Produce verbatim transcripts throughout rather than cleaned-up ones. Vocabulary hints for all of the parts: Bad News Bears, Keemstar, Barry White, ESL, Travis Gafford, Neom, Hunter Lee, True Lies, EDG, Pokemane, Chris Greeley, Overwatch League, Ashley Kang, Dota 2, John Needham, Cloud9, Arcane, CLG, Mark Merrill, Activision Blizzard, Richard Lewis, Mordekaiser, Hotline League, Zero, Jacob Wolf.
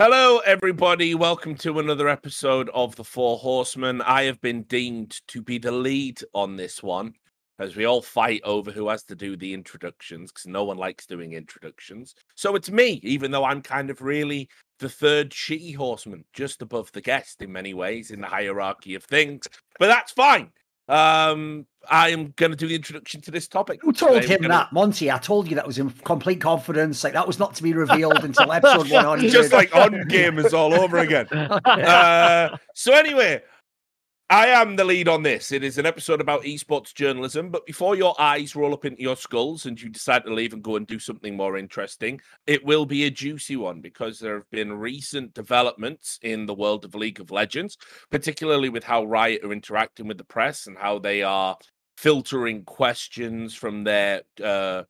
Hello, everybody. Welcome to another episode of The Four Horsemen. I have been deemed to be the lead on this one, as we all fight over who has to do the introductions, because no one likes doing introductions. So it's me, even though I'm kind of really the third shitty horseman, just above the guest in many ways, in the hierarchy of things. But that's fine. Um, I am going to do the introduction to this topic. Who told him gonna... that, Monty? I told you that was in complete confidence. Like, that was not to be revealed until episode one hundred. Just like on gamers all over again. Uh, so anyway, I am the lead on this. It is an episode about esports journalism, but before your eyes roll up into your skulls and you decide to leave and go and do something more interesting, it will be a juicy one because there have been recent developments in the world of League of Legends, particularly with how Riot are interacting with the press and how they are filtering questions from their uh,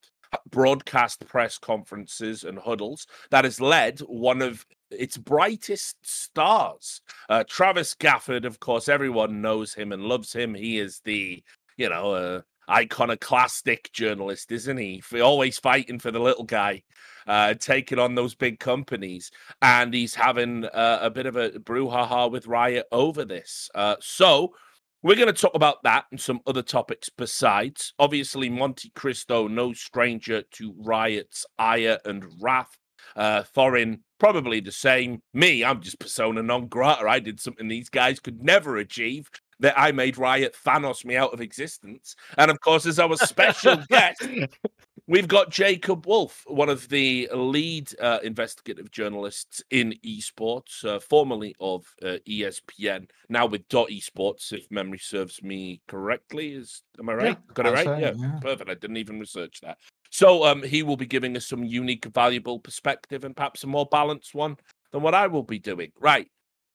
broadcast press conferences and huddles. That has led one of its brightest stars, uh, Travis Gafford. Of course, everyone knows him and loves him. He is the, you know, uh, iconoclastic journalist, isn't he? Always fighting for the little guy, uh, taking on those big companies. And he's having uh, a bit of a brouhaha with Riot over this. Uh, so we're going to talk about that and some other topics besides. Obviously, Monte Cristo, no stranger to Riot's ire and wrath. Uh, Thorin, probably the same. Me, I'm just persona non grata. I did something these guys could never achieve, that I made Riot Thanos me out of existence. And of course, as our special guest, we've got Jacob Wolf, one of the lead uh, investigative journalists in esports, uh, formerly of uh, E S P N, now with Dot Esports, if memory serves me correctly. Is am I right? Yeah, Got it right? Say, yeah. yeah, perfect. I didn't even research that. So um, he will be giving us some unique, valuable perspective and perhaps a more balanced one than what I will be doing. Right,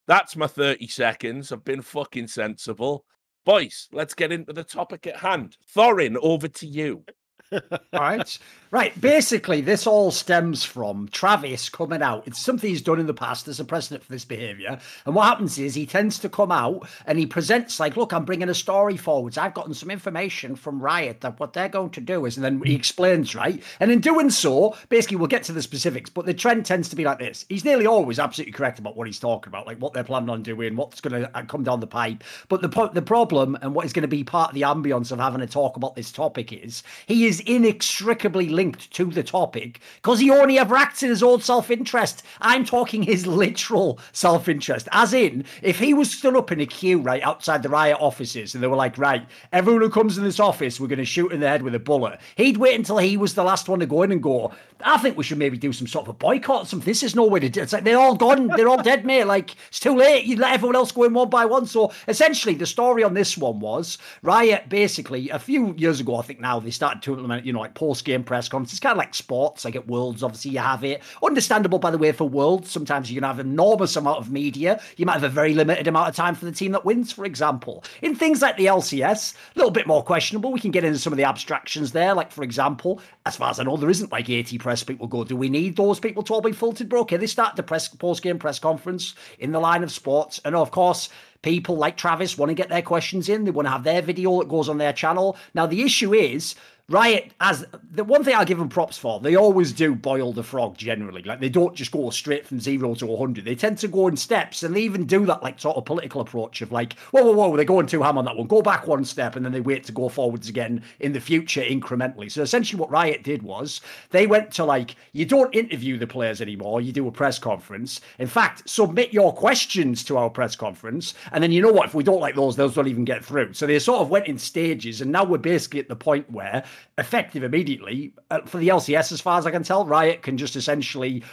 that's my thirty seconds. I've been fucking sensible. Boys, let's get into the topic at hand. Thorin, over to you. All right. Right, basically, this all stems from Travis coming out. It's something he's done in the past. There's a precedent for this behaviour. And what happens is he tends to come out and he presents like, look, I'm bringing a story forwards. I've gotten some information from Riot that what they're going to do is, and then he explains, right? And in doing so, basically, we'll get to the specifics, but the trend tends to be like this. He's nearly always absolutely correct about what he's talking about, like what they're planning on doing, what's going to come down the pipe. But the, po- the problem and what is going to be part of the ambience of having a talk about this topic is he is is inextricably linked to the topic because he only ever acts in his own self-interest. I'm talking his literal self-interest, as in if he was stood up in a queue right outside the Riot offices and they were like, right, everyone who comes in this office, we're going to shoot in the head with a bullet. He'd wait until he was the last one to go in and go, I think we should maybe do some sort of a boycott or something. This is no way to do it. It's like, they're all gone. They're all dead, mate. Like, it's too late. You let everyone else go in one by one. So essentially the story on this one was Riot basically a few years ago, I think now they started to you know, like post-game press conferences, kind of like sports, like at Worlds, obviously you have it. Understandable, by the way, for Worlds, sometimes you can have an enormous amount of media. You might have a very limited amount of time for the team that wins, for example. In things like the L C S, a little bit more questionable. We can get into some of the abstractions there. Like, for example, as far as I know, there isn't like eighty press people go, do we need those people to all be filtered? But okay, they start the press, post-game press conference in the line of sports. And of course, people like Travis want to get their questions in. They want to have their video that goes on their channel. Now, the issue is, Riot, as the one thing I'll give them props for, they always do boil the frog generally. Like, they don't just go straight from zero to one hundred. They tend to go in steps, and they even do that, like, sort of political approach of, like, whoa, whoa, whoa, they're going too ham on that one. Go back one step, and then they wait to go forwards again in the future incrementally. So essentially what Riot did was they went to, like, you don't interview the players anymore. You do a press conference. In fact, submit your questions to our press conference, and then you know what? If we don't like those, those don't even get through. So they sort of went in stages, and now we're basically at the point where, effective immediately, uh, for the L C S, as far as I can tell, Riot can just essentially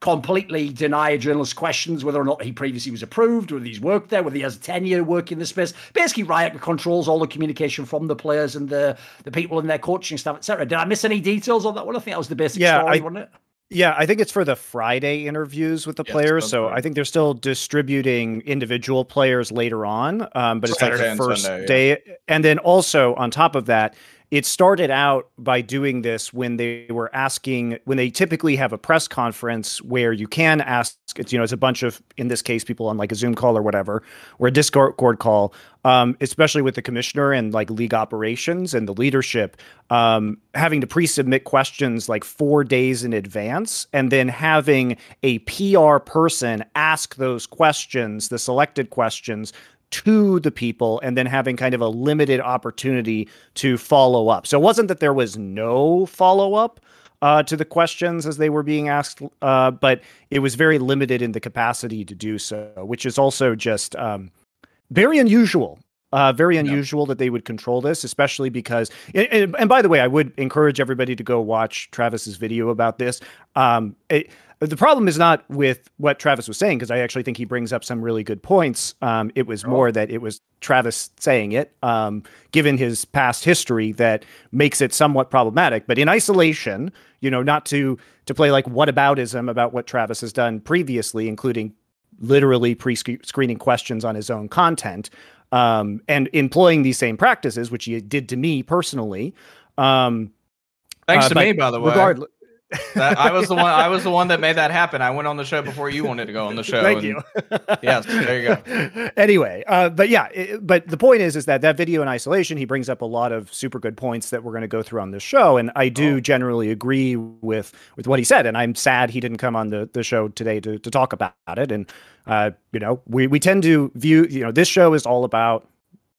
completely deny a journalist's questions, whether or not he previously was approved, whether he's worked there, whether he has a ten-year work in the space. Basically, Riot controls all the communication from the players and the, the people and their coaching staff, et cetera. Did I miss any details on that one? I think that was the basic yeah, story, I- wasn't it? Yeah, I think it's for the Friday interviews with the yeah, players. So I think they're still distributing individual players later on, um, but it's Saturday like the first Sunday, day. Yeah. And then also on top of that, It started out by doing this when they were asking, when they typically have a press conference where you can ask, you know, it's a bunch of, in this case, people on like a Zoom call or whatever, or a Discord call, um, especially with the commissioner and like league operations and the leadership, um, having to pre-submit questions like four days in advance, and then having a P R person ask those questions, the selected questions, to the people, and then having kind of a limited opportunity to follow up. So it wasn't that there was no follow up uh, to the questions as they were being asked, uh, but it was very limited in the capacity to do so, which is also just um, very unusual. Uh, very unusual that they would control this, especially because, and, and by the way, I would encourage everybody to go watch Travis's video about this. Um, it, the problem is not with what Travis was saying, because I actually think he brings up some really good points. Um, it was more that it was Travis saying it, um, given his past history, that makes it somewhat problematic. But in isolation, you know, not to to play like whataboutism about what Travis has done previously, including literally pre-screening questions on his own content, Um, and employing these same practices, which he did to me personally. Um, Thanks uh, to me, by the way. Regardless, that, I was the one. I was the one that made that happen. I went on the show before you wanted to go on the show. Thank and, you. Yes, there you go. Anyway, uh, but yeah, it, but the point is, is that that video in isolation, he brings up a lot of super good points that we're going to go through on this show, and I do oh. generally agree with with what he said. And I'm sad he didn't come on the the show today to to talk about it. And uh, you know, we we tend to view, you know, this show is all about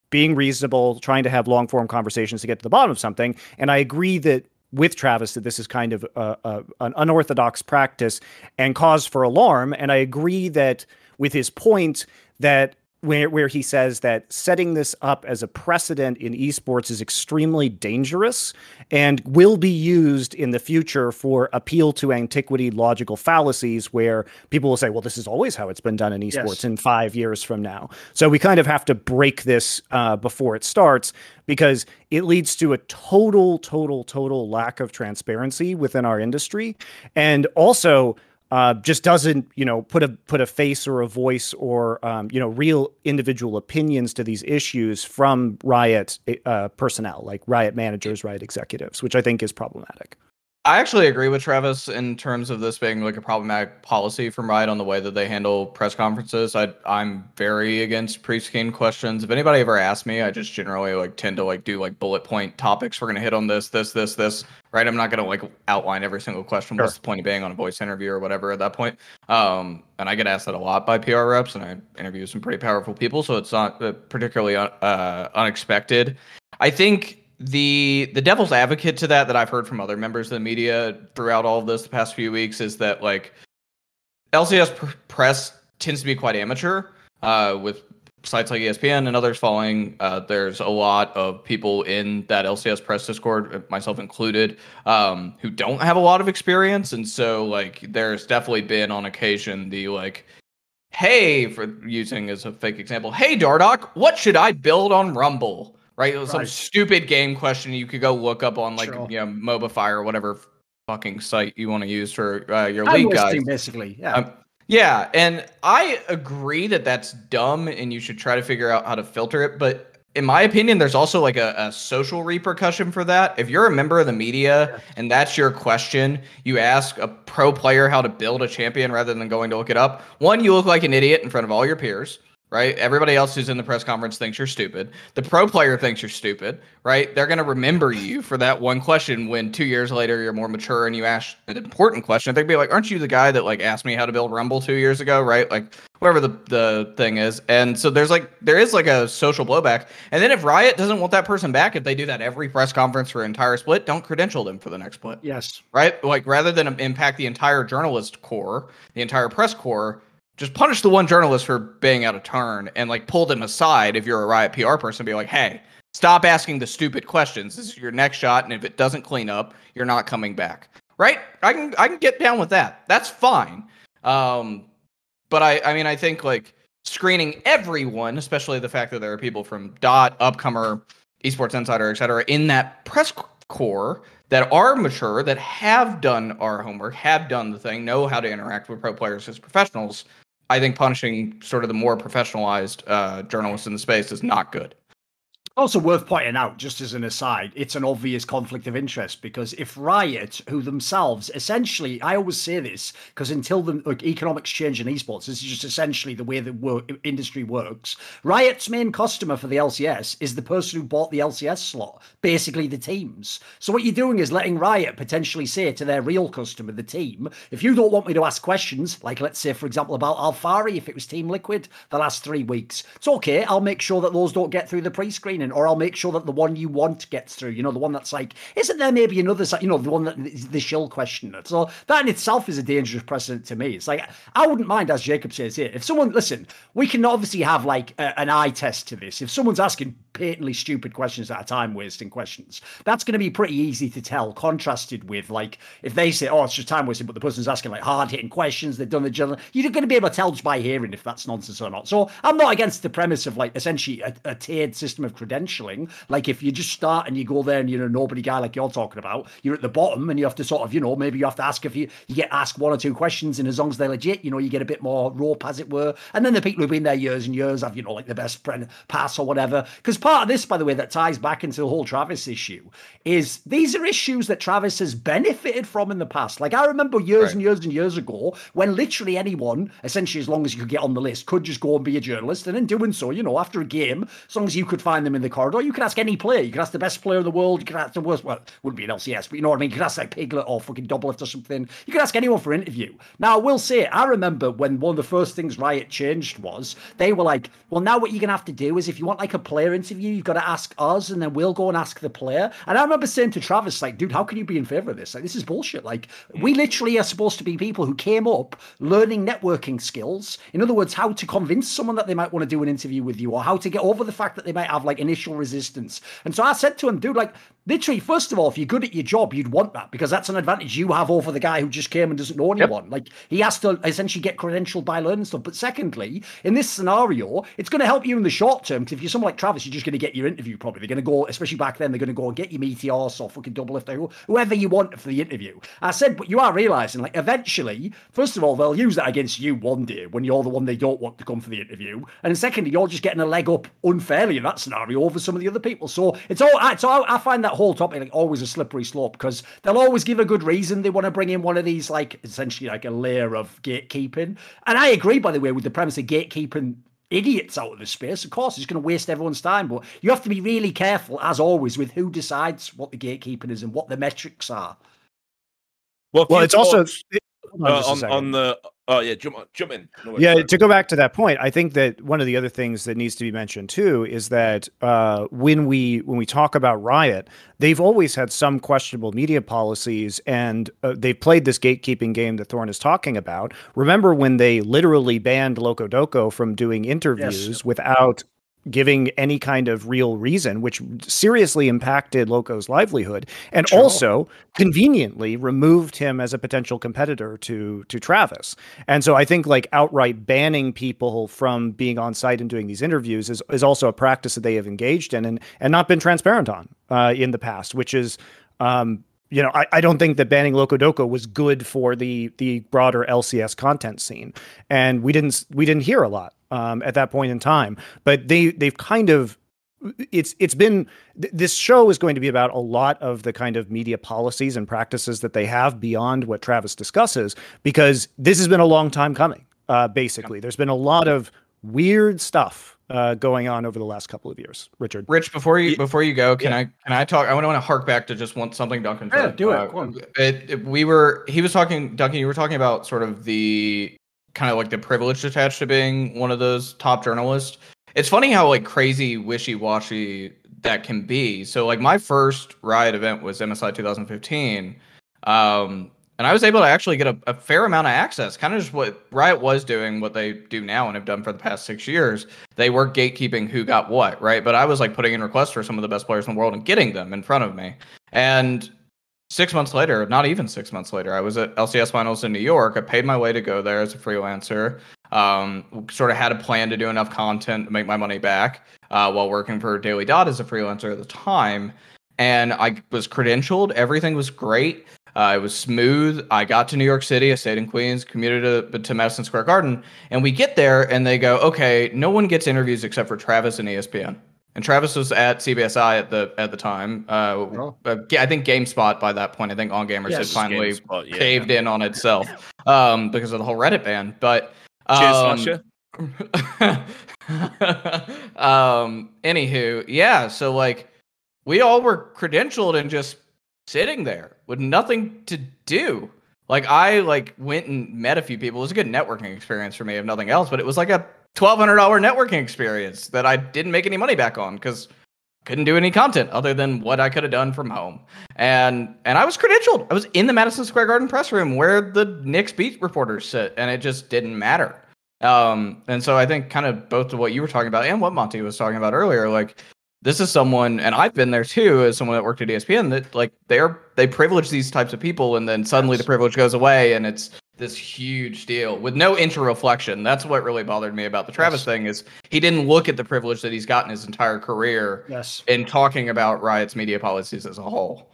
being reasonable, trying to have long form conversations to get to the bottom of something. And I agree that, with Travis, that this is kind of a, a, an unorthodox practice and cause for alarm. And I agree that with his point that where, where he says that setting this up as a precedent in esports is extremely dangerous and will be used in the future for appeal to antiquity logical fallacies, where people will say, well, this is always how it's been done in esports yes. in five years from now. So we kind of have to break this uh, before it starts, because it leads to a total, total, total lack of transparency within our industry, and also uh, just doesn't, you know, put a put a face or a voice or um, you know, real individual opinions to these issues from Riot uh, personnel, like Riot managers, Riot executives, which I think is problematic. I actually agree with Travis in terms of this being like a problematic policy from Riot on the way that they handle press conferences. I, I'm very against pre-screened questions. If anybody ever asked me, I just generally like tend to like do like bullet point topics. We're going to hit on this, this, this, this, right? I'm not going to like outline every single question. Sure. What's the point of being on a voice interview or whatever at that point? Um, and I get asked that a lot by P R reps, and I interview some pretty powerful people, so it's not particularly uh, unexpected. I think The the devil's advocate to that that I've heard from other members of the media throughout all of this the past few weeks is that like L C S pr- press tends to be quite amateur uh, with sites like E S P N and others following. Uh, there's a lot of people in that L C S press Discord, myself included, um, who don't have a lot of experience, and so like there's definitely been on occasion the like, hey, for using as a fake example, hey Dardock, what should I build on Rumble? Right, it was some stupid game question you could go look up on like sure. you know, Mobify or whatever fucking site you want to use for uh, your league guys. Basically, yeah, um, yeah, and I agree that that's dumb, and you should try to figure out how to filter it. But in my opinion, there's also like a, a social repercussion for that. If you're a member of the media yeah. and that's your question, you ask a pro player how to build a champion rather than going to look it up. One, you look like an idiot in front of all your peers. Right? Everybody else who's in the press conference thinks you're stupid. The pro player thinks you're stupid, right? They're going to remember you for that one question when two years later you're more mature and you ask an important question. They'd be like, aren't you the guy that like asked me how to build Rumble two years ago, right? Like whatever the, the thing is. And so there's like, there is like a social blowback. And then if Riot doesn't want that person back, if they do that every press conference for an entire split, don't credential them for the next split. Yes. Right? Like rather than impact the entire journalist corps, the entire press corps, just punish the one journalist for being out of turn and like pull them aside. If you're a Riot P R person, be like, hey, stop asking the stupid questions. This is your next shot. And if it doesn't clean up, you're not coming back. Right. I can, I can get down with that. That's fine. Um, but I, I mean, I think like screening everyone, especially the fact that there are people from Dot, Upcomer, Esports Insider, et cetera, in that press corps that are mature, that have done our homework, have done the thing, know how to interact with pro players as professionals. I think punishing sort of the more professionalized uh, journalists in the space is not good. Also worth pointing out, just as an aside, it's an obvious conflict of interest, because if Riot, who themselves essentially, I always say this, because until the like, economics change in esports, this is just essentially the way the work, industry works. Riot's main customer for the L C S is the person who bought the L C S slot, basically the teams. So what you're doing is letting Riot potentially say to their real customer, the team, if you don't want me to ask questions, like let's say, for example, about Alfari, if it was Team Liquid, the last three weeks, it's okay, I'll make sure that those don't get through the pre-screening, or I'll make sure that the one you want gets through, you know, the one that's like, isn't there maybe another side, you know, the one that the shill question. So that in itself is a dangerous precedent to me. It's like, I wouldn't mind, as Jacob says here, if someone, listen, we can obviously have like a, an eye test to this. If someone's asking patently stupid questions that are time-wasting questions, that's going to be pretty easy to tell, contrasted with like, if they say, oh, it's just time-wasting, but the person's asking like hard-hitting questions, they've done the general, you're going to be able to tell just by hearing if that's nonsense or not. So I'm not against the premise of like, essentially a, a tiered system of credentials. Like if you just start and you go there and you're a nobody guy like you're talking about, you're at the bottom and you have to sort of, you know, maybe you have to ask if you, you get asked one or two questions, and as long as they're legit, you know, you get a bit more rope as it were. And then the people who've been there years and years have, you know, like the best pass or whatever. Because part of this, by the way, that ties back into the whole Travis issue is these are issues that Travis has benefited from in the past. Like I remember years right. and years and years ago when literally anyone, essentially as long as you could get on the list, could just go and be a journalist. And in doing so, you know, after a game, as long as you could find them in the corridor, you can ask any player. You can ask the best player in the world. You can ask the worst. Well, it wouldn't be an L C S, but you know what I mean. You can ask like Piglet or fucking Doublelift or something. You can ask anyone for an interview. Now, I will say, I remember when one of the first things Riot changed was they were like, well, now what you're gonna have to do is if you want like a player interview, you've got to ask us, and then we'll go and ask the player. And I remember saying to Travis, like, dude, how can you be in favor of this? Like, this is bullshit. Like, we literally are supposed to be people who came up learning networking skills. In other words, how to convince someone that they might want to do an interview with you, or how to get over the fact that they might have like initial resistance. And so I said to him, dude, like, literally, first of all, if you're good at your job, you'd want that, because that's an advantage you have over the guy who just came and doesn't know anyone. Yep. Like, he has to essentially get credentialed by learning stuff. But secondly, in this scenario, it's going to help you in the short term, because if you're someone like Travis, you're just going to get your interview probably. They're going to go, especially back then, they're going to go and get your meteors or fucking Doublelift, whoever you want for the interview. I said, but you are realizing, like, eventually, first of all, they'll use that against you one day when you're the one they don't want to come for the interview. And secondly, you're just getting a leg up unfairly in that scenario for some of the other people. So it's all I, so I, I find that whole topic like always a slippery slope, because they'll always give a good reason they want to bring in one of these, like essentially like a layer of gatekeeping. And I agree, by the way, with the premise of gatekeeping idiots out of the space. Of course, it's going to waste everyone's time, but you have to be really careful, as always, with who decides what the gatekeeping is and what the metrics are. Well, well it's also on, uh, on, on the oh uh, yeah jump on, jump in no, yeah sorry. To go back to that point, I think that one of the other things that needs to be mentioned too is that uh when we when we talk about Riot, they've always had some questionable media policies, and uh, they've played this gatekeeping game that Thorin is talking about. Remember when they literally banned Loco Doco from doing interviews yes. without giving any kind of real reason, which seriously impacted Loco's livelihood, and True. also conveniently removed him as a potential competitor to to Travis. And so I think like outright banning people from being on site and doing these interviews is, is also a practice that they have engaged in and, and not been transparent on uh, in the past, which is, um, you know, I, I don't think that banning Loco Doco was good for the the broader L C S content scene. And we didn't we didn't hear a lot Um, at that point in time, but they they've kind of it's it's been th this show is going to be about a lot of the kind of media policies and practices that they have beyond what Travis discusses, because this has been a long time coming. Uh, basically, there's been a lot of weird stuff uh, going on over the last couple of years. Richard, Rich, before you before you go, can yeah. I can I talk? I want to want to hark back to just one something Duncan. Yeah, said. do it. Uh, it, it. We were he was talking Duncan. You were talking about sort of the. kind of like the privilege attached to being one of those top journalists. It's funny how like crazy wishy-washy that can be. So like my first Riot event was M S I two thousand fifteen. Um, and I was able to actually get a, a fair amount of access, kind of just what Riot was doing, what they do now and have done for the past six years. They were gatekeeping who got what, right? But I was like putting in requests for some of the best players in the world and getting them in front of me. And Six months later, not even six months later, I was at L C S Finals in New York. I paid my way to go there as a freelancer. Um, sort of had a plan to do enough content to make my money back uh, while working for Daily Dot as a freelancer at the time. And I was credentialed. Everything was great. Uh, it was smooth. I got to New York City. I stayed in Queens, commuted to, to Madison Square Garden. And we get there and they go, okay, no one gets interviews except for Travis and E S P N. And Travis was at C B S I at the at the time. Uh, oh. I think GameSpot by that point. I think OnGamers yes, had finally GameSpot, yeah. caved in on itself um, because of the whole Reddit ban. But um, cheers, um anywho, yeah. So like, we all were credentialed and just sitting there with nothing to do. Like I like went and met a few people. It was a good networking experience for me, if nothing else. But it was like a twelve hundred dollars networking experience that I didn't make any money back on because I couldn't do any content other than what I could have done from home. And and I was credentialed. I was in the Madison Square Garden press room where the Knicks beat reporters sit, and it just didn't matter. Um, and so I think kind of both of what you were talking about and what Monty was talking about earlier, like this is someone, and I've been there too, as someone that worked at E S P N, that like they're they privilege these types of people, and then suddenly the privilege goes away, and it's this huge deal with no introspection. That's what really bothered me about the Travis yes. thing is he didn't look at the privilege that he's gotten his entire career yes. in talking about Riot's media policies as a whole.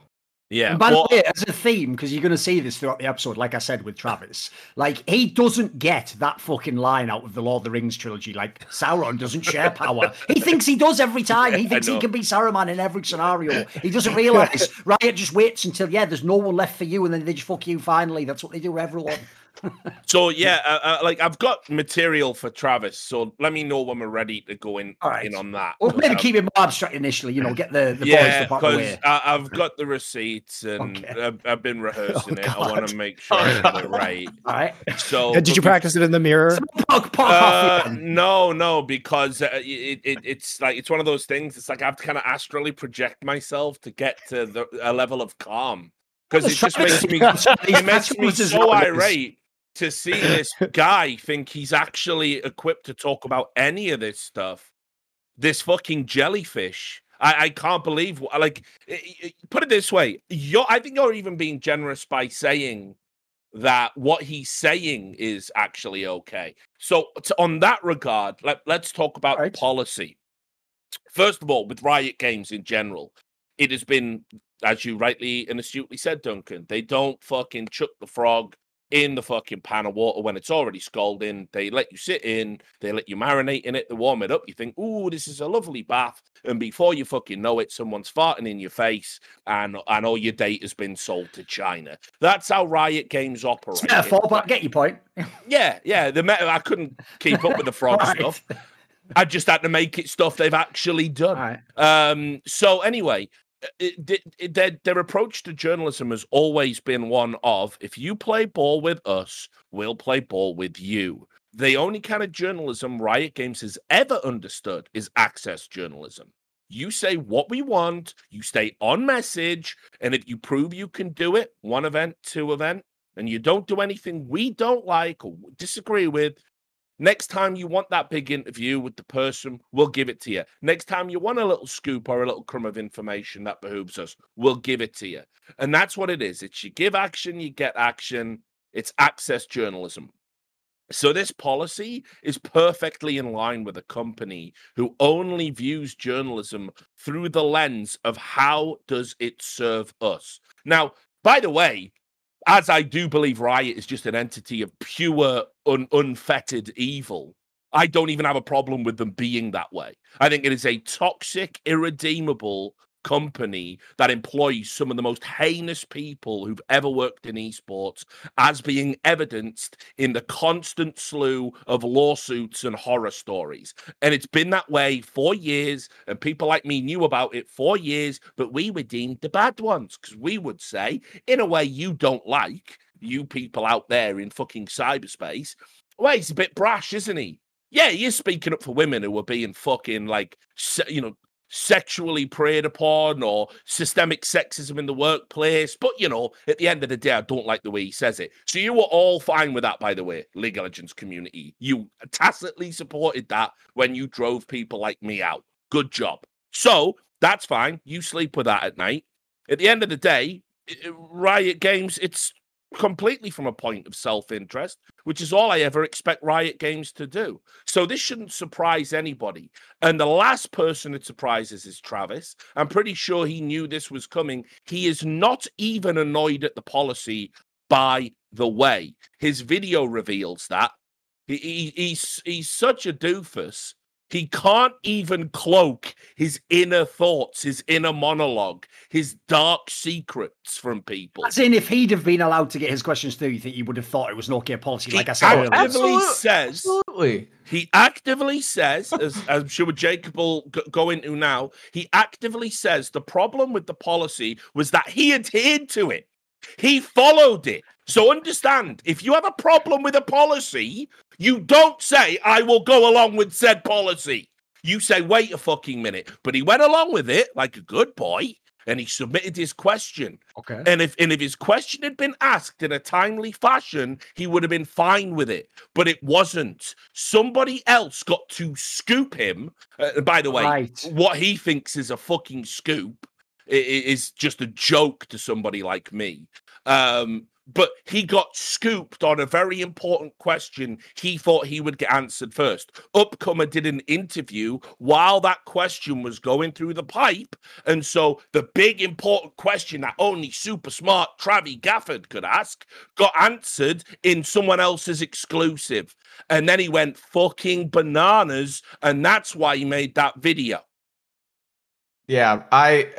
Yeah. And by well, the way, as a theme, because you're going to see this throughout the episode, like I said with Travis, like he doesn't get that fucking line out of the Lord of the Rings trilogy. Like Sauron doesn't share power. He thinks he does every time. He thinks he can be Saruman in every scenario. He doesn't realize Riot just waits until yeah, there's no one left for you, and then they just fuck you. Finally, that's what they do with everyone. So yeah, uh, uh, like I've got material for Travis. So let me know when we're ready to go in, right. in on that. Well, maybe um, keep it more abstract initially. You know, get the, the yeah, boys to pop away. I, I've got the receipts and okay. I've, I've been rehearsing oh, it. God. I want to make sure they're right. All right. So did you practice it in the mirror? Uh, no, no, because uh, it, it it's like it's one of those things. It's like I have to kind of astrally project myself to get to the, a level of calm because it just makes me it makes me so irate. To see this guy think he's actually equipped to talk about any of this stuff, this fucking jellyfish. I, I can't believe, like, put it this way. You're, I think you're even being generous by saying that what he's saying is actually okay. So to, on that regard, let, let's talk about right. policy. First of all, with Riot Games in general, it has been, as you rightly and astutely said, Duncan, they don't fucking chuck the frog in the fucking pan of water when it's already scalding. They let you sit in, they let you marinate in it, they warm it up, you think, ooh, this is a lovely bath, and before you fucking know it, someone's farting in your face, and and all your data's been sold to China. That's how Riot Games operate. Yeah, fall back, get your point. yeah, yeah, the meta, I couldn't keep up with the frog right. stuff. I just had to make it stuff they've actually done. Right. Um, so anyway, It, it, it, their, their approach to journalism has always been one of, if you play ball with us, we'll play ball with you. The only kind of journalism Riot Games has ever understood is access journalism. You say what we want, you stay on message, and if you prove you can do it, one event, two event, and you don't do anything we don't like or disagree with, next time you want that big interview with the person, we'll give it to you. Next time you want a little scoop or a little crumb of information that behooves us, we'll give it to you. And that's what it is. It's you give action, you get action. It's access journalism. So this policy is perfectly in line with a company who only views journalism through the lens of how does it serve us. Now, by the way, as I do believe Riot is just an entity of pure, un- unfettered evil, I don't even have a problem with them being that way. I think it is a toxic, irredeemable company that employs some of the most heinous people who've ever worked in esports, as being evidenced in the constant slew of lawsuits and horror stories. And it's been that way for years, and people like me knew about it for years, but we were deemed the bad ones because we would say, in a way you don't like, you people out there in fucking cyberspace, well, he's a bit brash, isn't he? Yeah, he is speaking up for women who are being fucking, like, you know, sexually preyed upon or systemic sexism in the workplace, but you know, at the end of the day, I don't like the way he says it. So you were all fine with that, by the way, League of Legends community. You tacitly supported that when you drove people like me out. Good job. So that's fine. You sleep with that at night. At the end of the day, Riot Games, it's completely from a point of self-interest, which is all I ever expect Riot Games to do. So this shouldn't surprise anybody. And the last person it surprises is Travis. I'm pretty sure he knew this was coming. He is not even annoyed at the policy, by the way. His video reveals that. He, he, he's, he's such a doofus He can't even cloak his inner thoughts, his inner monologue, his dark secrets from people. As in, if he'd have been allowed to get his questions through, you think you would have thought it was Nokia policy, like I said earlier. He actively says, absolutely. He actively says, as I'm sure Jacob will go into now, he actively says the problem with the policy was that he adhered to it. He followed it. So understand, if you have a problem with a policy, you don't say, I will go along with said policy. You say, wait a fucking minute. But he went along with it like a good boy, and he submitted his question. Okay. And if and if his question had been asked in a timely fashion, he would have been fine with it. But it wasn't. Somebody else got to scoop him. Uh, by the way, right. What he thinks is a fucking scoop is just a joke to somebody like me. Um... But he got scooped on a very important question he thought he would get answered first. Upcomer did an interview while that question was going through the pipe. And so the big important question that only super smart Travis Gafford could ask got answered in someone else's exclusive. And then he went fucking bananas. And that's why he made that video. Yeah, I...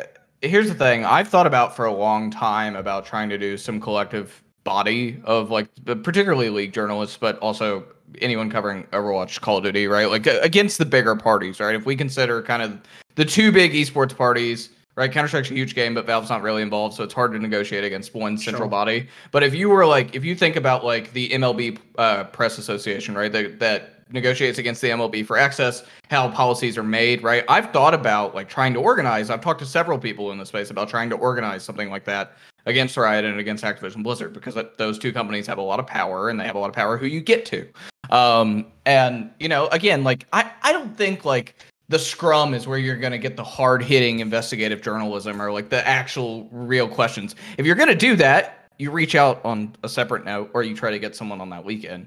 Here's the thing. I've thought about for a long time about trying to do some collective body of, like, particularly League journalists, but also anyone covering Overwatch, Call of Duty, right? Like, against the bigger parties, right? If we consider kind of the two big esports parties, right? Counter-Strike's a huge game, but Valve's not really involved, so it's hard to negotiate against one central sure. body. But if you were, like, if you think about, like, the M L B uh, Press Association, right, that, that negotiates against the M L B for access, how policies are made, right? I've thought about, like, trying to organize. I've talked to several people in the space about trying to organize something like that against Riot and against Activision Blizzard, because those two companies have a lot of power, and they have a lot of power who you get to. Um, and, you know, again, like, I, I don't think, like, the scrum is where you're going to get the hard-hitting investigative journalism or, like, the actual real questions. If you're going to do that, you reach out on a separate note, or you try to get someone on that weekend.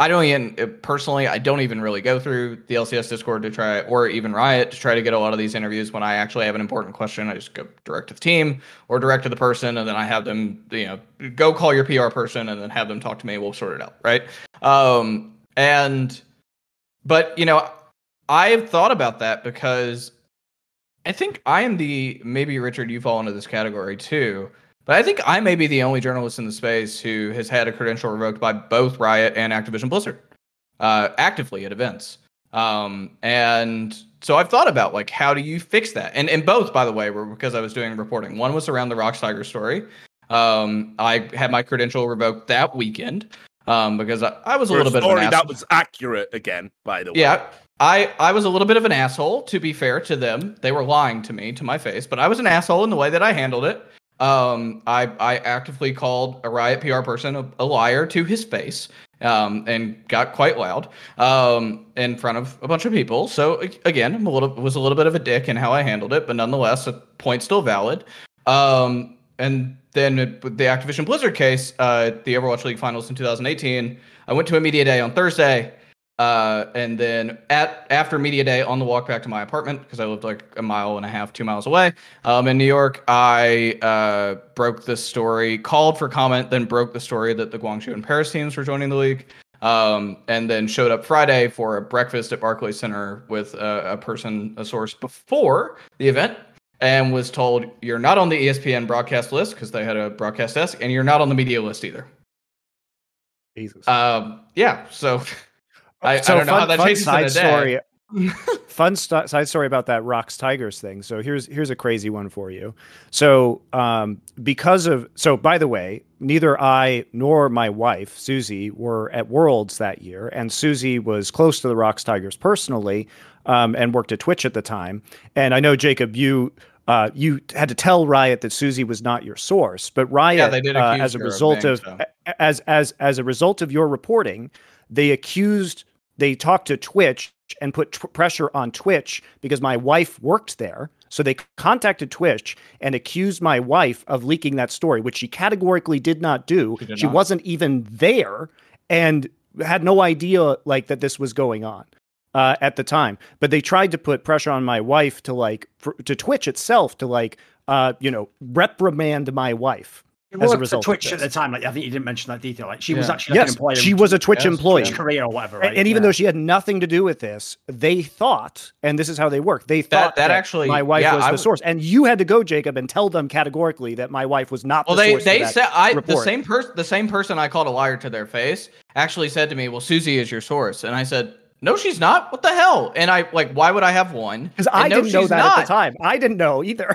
I don't even, personally, I don't even really go through the L C S Discord to try, or even Riot, to try to get a lot of these interviews. When I actually have an important question, I just go direct to the team or direct to the person, and then I have them, you know, go call your P R person and then have them talk to me. We'll sort it out, right? Um, and, but, you know, I've thought about that because I think I am the, maybe, Richard, you fall into this category too, but I think I may be the only journalist in the space who has had a credential revoked by both Riot and Activision Blizzard, uh, actively at events. Um, and so I've thought about, like, how do you fix that? And and both, by the way, were because I was doing reporting. One was around the Rox Tigers story. Um, I had my credential revoked that weekend um, because I, I was a For little a bit of an asshole. That was accurate again, by the way. Yeah. I, I was a little bit of an asshole, to be fair to them. They were lying to me, to my face, but I was an asshole in the way that I handled it. Um, I, I actively called a Riot P R person a, a liar to his face, um, and got quite loud, um, in front of a bunch of people. So again, I'm a little, was a little bit of a dick in how I handled it, but nonetheless, a point still valid. Um, and then it, the Activision Blizzard case, uh, the Overwatch League finals in two thousand eighteen, I went to a media day on Thursday. Uh, and then at after media day, on the walk back to my apartment, because I lived like a mile and a half, two miles away, um, in New York, I uh, broke this story, called for comment, then broke the story that the Guangzhou and Paris teams were joining the league, um, and then showed up Friday for a breakfast at Barclays Center with a, a person, a source, before the event, and was told, you're not on the E S P N broadcast list, because they had a broadcast desk, and you're not on the media list either. Jesus. Um, yeah, so... I, so I don't know fun, how that fun side story. Fun st- side story about that Rox Tigers thing. So here's here's a crazy one for you. So um, because of so by the way, neither I nor my wife Susie were at Worlds that year, and Susie was close to the Rox Tigers personally, um, and worked at Twitch at the time. And I know, Jacob, you uh, you had to tell Riot that Susie was not your source, but Riot, yeah, they did uh, as a result of, of so. as as as a result of your reporting, they accused. They talked to Twitch and put t- pressure on Twitch because my wife worked there. So they contacted Twitch and accused my wife of leaking that story, which she categorically did not do. She, did she not. wasn't even there and had no idea, like, that this was going on uh, at the time. But they tried to put pressure on my wife to, like, for, to Twitch itself to, like, uh, you know, reprimand my wife. It as a result, Twitch at the time. Like I think you didn't mention that detail. Like she yeah. was actually yes, like an she was a Twitch yes, employee, Twitch career or whatever. Right? And, and even yeah. though she had nothing to do with this, they thought, and this is how they work. They thought that, that, that actually my wife yeah, was I the source, and you had to go, Jacob, and tell them categorically that my wife was not. Well, the they source they that said I report. the same person the same person I called a liar to their face actually said to me, "Well, Susie is your source," and I said, "No, she's not. What the hell?" And I like, why would I have one? Because I no, didn't know that not. at the time. I didn't know either.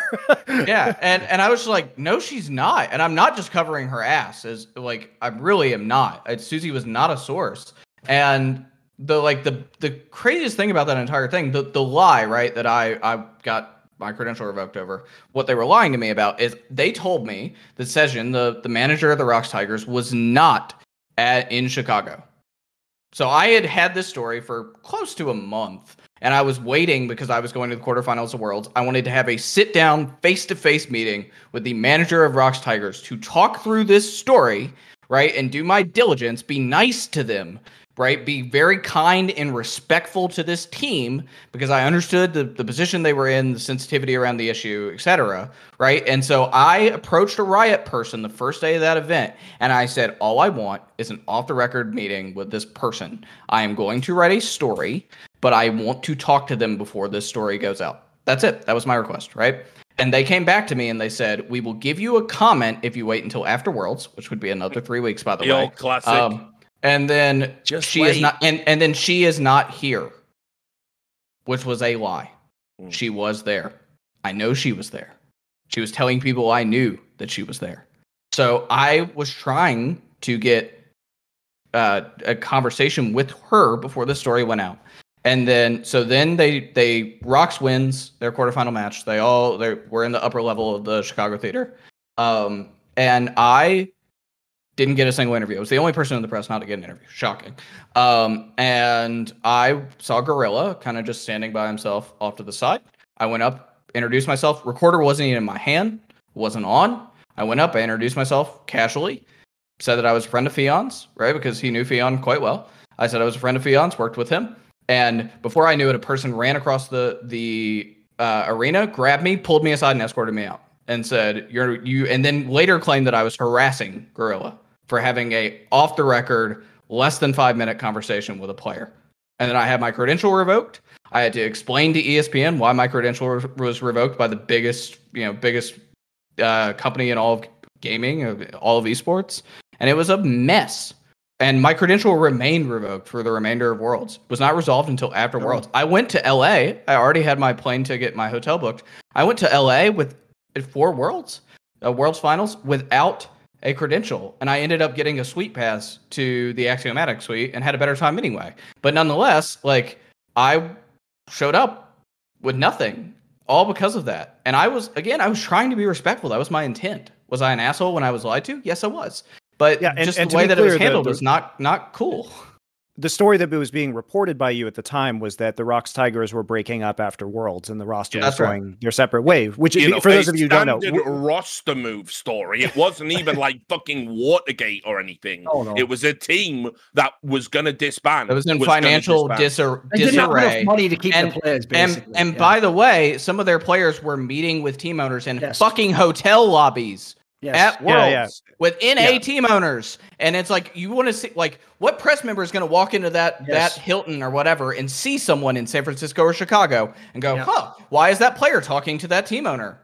yeah, and and I was just like, no, she's not. And I'm not just covering her ass. As like, I really am not. I, Susie was not a source. And the like the the craziest thing about that entire thing, the the lie, right, that I I got my credential revoked over. What they were lying to me about is they told me that Session, the the manager of the Rox Tigers, was not at in Chicago. So I had had this story for close to a month, and I was waiting because I was going to the quarterfinals of Worlds. I wanted to have a sit-down, face-to-face meeting with the manager of Rox Tigers to talk through this story, right, and do my diligence, be nice to them, right, be very kind and respectful to this team because I understood the, the position they were in, the sensitivity around the issue, et cetera, right? And so I approached a Riot person the first day of that event, and I said, all I want is an off-the-record meeting with this person. I am going to write a story, but I want to talk to them before this story goes out. That's it. That was my request, right? And they came back to me and they said, we will give you a comment if you wait until after Worlds, which would be another three weeks, by the, the way. Old classic. Um, And then Just she wait. is not, and, and then she is not here, which was a lie. Mm. She was there. I know she was there. She was telling people I knew that she was there. So I was trying to get uh, a conversation with her before the story went out. And then, so then they, they Rox wins their quarterfinal match. They all, they were in the upper level of the Chicago theater. Um, and I didn't get a single interview. I was the only person in the press not to get an interview. Shocking. Um, and I saw Gorilla kind of just standing by himself off to the side. I went up, introduced myself. Recorder wasn't even in my hand, wasn't on. I went up, I introduced myself casually, said that I was a friend of Fion's, right? Because he knew Fion quite well. I said I was a friend of Fion's, worked with him. And before I knew it, a person ran across the, the uh, arena, grabbed me, pulled me aside, and escorted me out. And said, you're you, and then later claimed that I was harassing Gorilla for having a off-the-record, less-than-five-minute conversation with a player. And then I had my credential revoked. I had to explain to E S P N why my credential re- was revoked by the biggest, you know, biggest uh, company in all of gaming, all of esports. And it was a mess. And my credential remained revoked for the remainder of Worlds. It was not resolved until after oh. Worlds. I went to L A. I already had my plane ticket, my hotel booked. I went to L A with four Worlds, uh, Worlds Finals, without a credential, and I ended up getting a suite pass to the Axiomatic suite and had a better time anyway. But nonetheless, like, I showed up with nothing, all because of that. And I was, again, I was trying to be respectful. That was my intent. Was I an asshole when I was lied to? Yes, I was. But yeah, and, just and the way that clear, it was handled the, the, was not not cool. The story that was being reported by you at the time was that the Rox Tigers were breaking up after Worlds and the roster yeah, was going right. their separate way, which you is, know, for those of you who don't know, roster move story. It wasn't even like fucking Watergate or anything. Oh, no. It was a team that was going to disband. It was in was financial disar- disarray. They didn't have enough money to keep and, the players, basically. And, and yeah. by the way, some of their players were meeting with team owners in yes. fucking hotel lobbies. Yes. At Worlds yeah, yeah. with N A yeah. team owners. And it's like, you want to see, like, what press member is going to walk into that yes. that Hilton or whatever and see someone in San Francisco or Chicago and go, yeah. huh, why is that player talking to that team owner?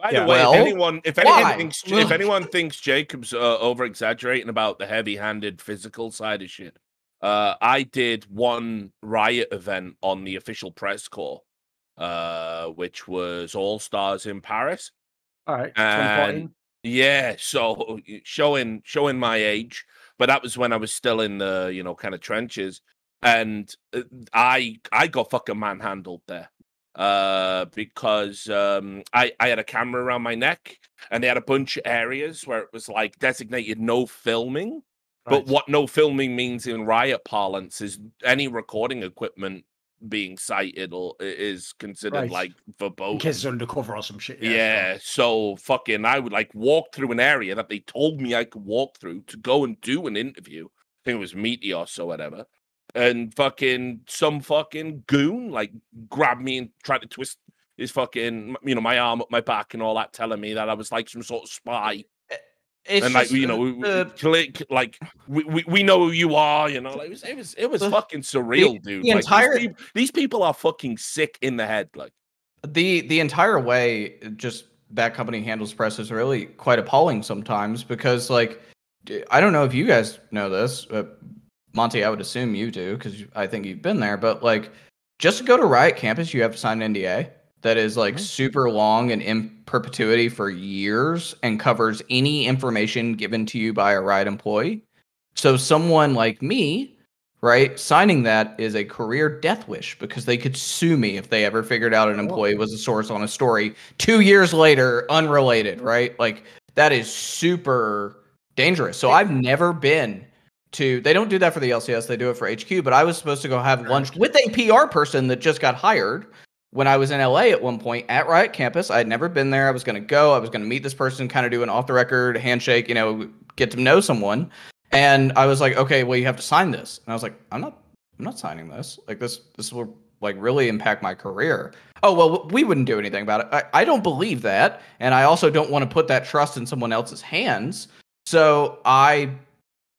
By yeah. the way, well, if anyone if anyone thinks, if anyone thinks Jacob's uh, over exaggerating about the heavy-handed physical side of shit, uh, I did one Riot event on the official press corps, uh, which was All Stars in Paris. All right, and yeah, so showing showing my age, but that was when I was still in the, you know, kind of trenches, and I I got fucking manhandled there uh, because um, I I had a camera around my neck, and they had a bunch of areas where it was like designated no filming, right. But what no filming means in Riot parlance is any recording equipment being cited or is considered right. like verboten. In case it's undercover or some shit. Yeah, yeah, so fucking I would like walk through an area that they told me I could walk through to go and do an interview. I think it was Meteos or whatever. And fucking some fucking goon like grabbed me and tried to twist his fucking, you know, my arm up my back and all that, telling me that I was like some sort of spy. It's and like you know, we, we click like we, we we know who you are. You know, like it was it was, it was the, fucking surreal, the, dude. The like, entire these people, these people are fucking sick in the head. Like the the entire way, just that company handles press is really quite appalling sometimes because, like, I don't know if you guys know this, but Monty, I would assume you do because I think you've been there. But like, just to go to Riot Campus, you have to sign an N D A. That is like nice. super long and in perpetuity for years and covers any information given to you by a Riot employee. So someone like me, right, signing that is a career death wish because they could sue me if they ever figured out an employee was a source on a story two years later, unrelated, right? Like that is super dangerous. So I've never been to, they don't do that for the L C S, they do it for H Q, but I was supposed to go have lunch with a P R person that just got hired when I was in L A at one point at Riot Campus. I had never been there. I was going to go. I was going to meet this person, kind of do an off-the-record handshake, you know, get to know someone. And I was like, okay, well, you have to sign this. And I was like, I'm not I'm not signing this. Like, this this will, like, really impact my career. Oh, well, we wouldn't do anything about it. I, I don't believe that. And I also don't want to put that trust in someone else's hands. So I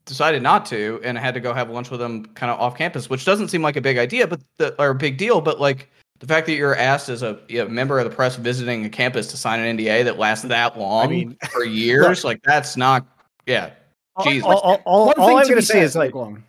decided not to, and I had to go have lunch with them kind of off campus, which doesn't seem like a big idea, but the, or a big deal, but, like, the fact that you're asked as a you know, member of the press visiting a campus to sign an N D A that lasts that long I mean, for years, like that's not, yeah. Jeez. All, all, all, all I'm going to say is like, long.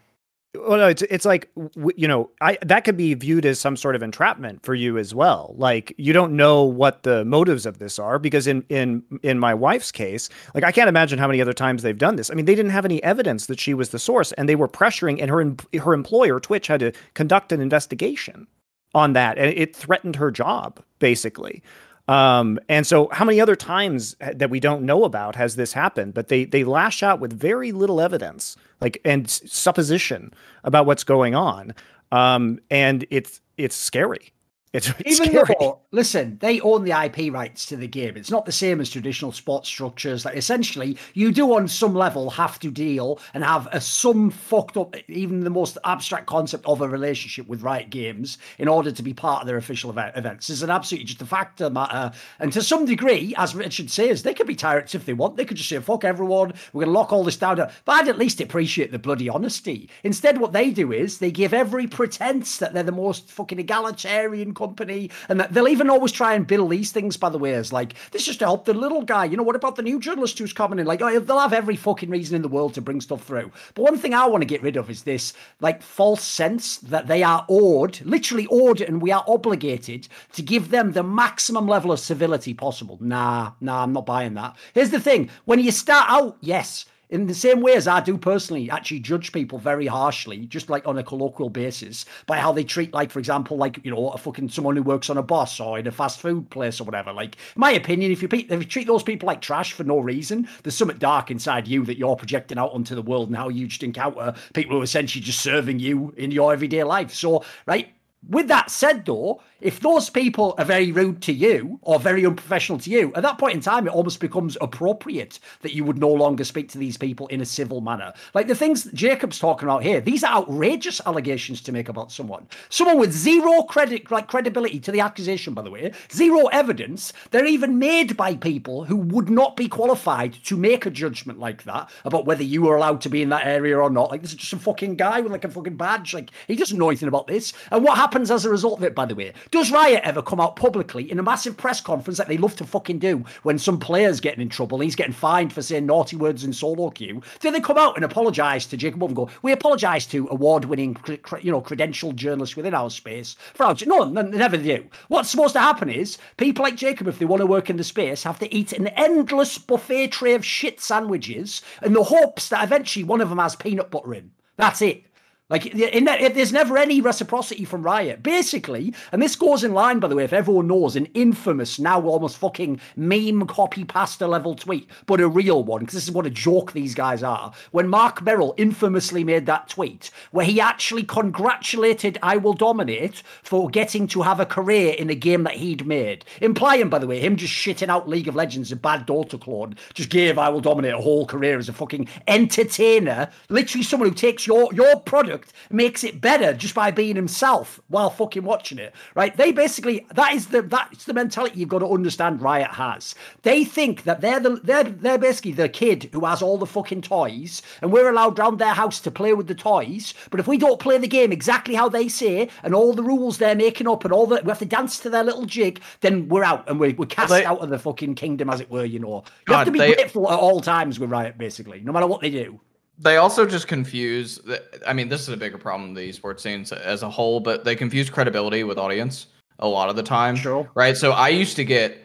well, no, it's it's like, you know, I that could be viewed as some sort of entrapment for you as well. Like you don't know what the motives of this are because in in in my wife's case, like I can't imagine how many other times they've done this. I mean, they didn't have any evidence that she was the source, and they were pressuring, and her her employer Twitch had to conduct an investigation on that, and it threatened her job basically. Um, and so how many other times that we don't know about has this happened, but they, they lash out with very little evidence, like, and supposition about what's going on. Um, and it's, it's scary. It's, it's Even scary. Though, listen, they own the I P rights to the game. It's not the same as traditional sports structures. Like essentially, you do on some level have to deal and have a some fucked up, even the most abstract concept of a relationship with Riot Games in order to be part of their official event, events. It's an absolutely just a fact of the matter. And to some degree, as Richard says, they could be tyrants if they want. They could just say, fuck everyone, we're going to lock all this down. But I'd at least appreciate the bloody honesty. Instead, what they do is they give every pretense that they're the most fucking egalitarian company, and that they'll even always try and bill these things, by the way, as like this just to help the little guy. You know, what about the new journalist who's coming in? Like, oh, they'll have every fucking reason in the world to bring stuff through. But one thing I want to get rid of is this like false sense that they are owed, literally owed, and we are obligated to give them the maximum level of civility possible. Nah, nah, I'm not buying that. Here's the thing: when you start out, yes. In the same way as I do personally actually judge people very harshly, just like on a colloquial basis, by how they treat, like, for example, like, you know, a fucking someone who works on a bus or in a fast food place or whatever. Like, in my opinion, if you, pe- if you treat those people like trash for no reason, there's something dark inside you that you're projecting out onto the world and how you just encounter people who are essentially just serving you in your everyday life. So, right? With that said, though, if those people are very rude to you or very unprofessional to you, at that point in time, it almost becomes appropriate that you would no longer speak to these people in a civil manner. Like the things that Jacob's talking about here, these are outrageous allegations to make about someone. Someone with zero credit, like credibility to the accusation, by the way, zero evidence. They're even made by people who would not be qualified to make a judgment like that about whether you were allowed to be in that area or not. Like this is just some fucking guy with like a fucking badge. Like he doesn't know anything about this. And what happened happens as a result of it, by the way? Does Riot ever come out publicly in a massive press conference that they love to fucking do when some player's getting in trouble, he's getting fined for saying naughty words in solo queue? Do they come out and apologise to Jacob Wolf and go, we apologise to award-winning, you know, credentialed journalists within our space for our... No, they never do. What's supposed to happen is people like Jacob, if they want to work in the space, have to eat an endless buffet tray of shit sandwiches in the hopes that eventually one of them has peanut butter in. That's it. Like, in that, there's never any reciprocity from Riot, basically. And this goes in line, by the way, if everyone knows, an infamous, now almost fucking meme copy pasta level tweet, but a real one, because this is what a joke these guys are. When Mark Merrill infamously made that tweet, where he actually congratulated I Will Dominate for getting to have a career in a game that he'd made. Implying, by the way, him just shitting out League of Legends, a bad Dota clone, just gave I Will Dominate a whole career as a fucking entertainer. Literally someone who takes your your product product makes it better just by being himself while fucking watching it, right? They basically, that is the, that's the mentality you've got to understand Riot has. They think that they're the, they're, they're basically the kid who has all the fucking toys, and we're allowed round their house to play with the toys, but if we don't play the game exactly how they say, and all the rules they're making up, and all that, we have to dance to their little jig, then we're out, and we're, we're cast well, they, out of the fucking kingdom, as it were, you know. You God, have to be they, grateful at all times with Riot, basically, no matter what they do. They also just confuse, I mean, this is a bigger problem, the esports scenes as a whole, but they confuse credibility with audience a lot of the time, sure. Right? So I used to get,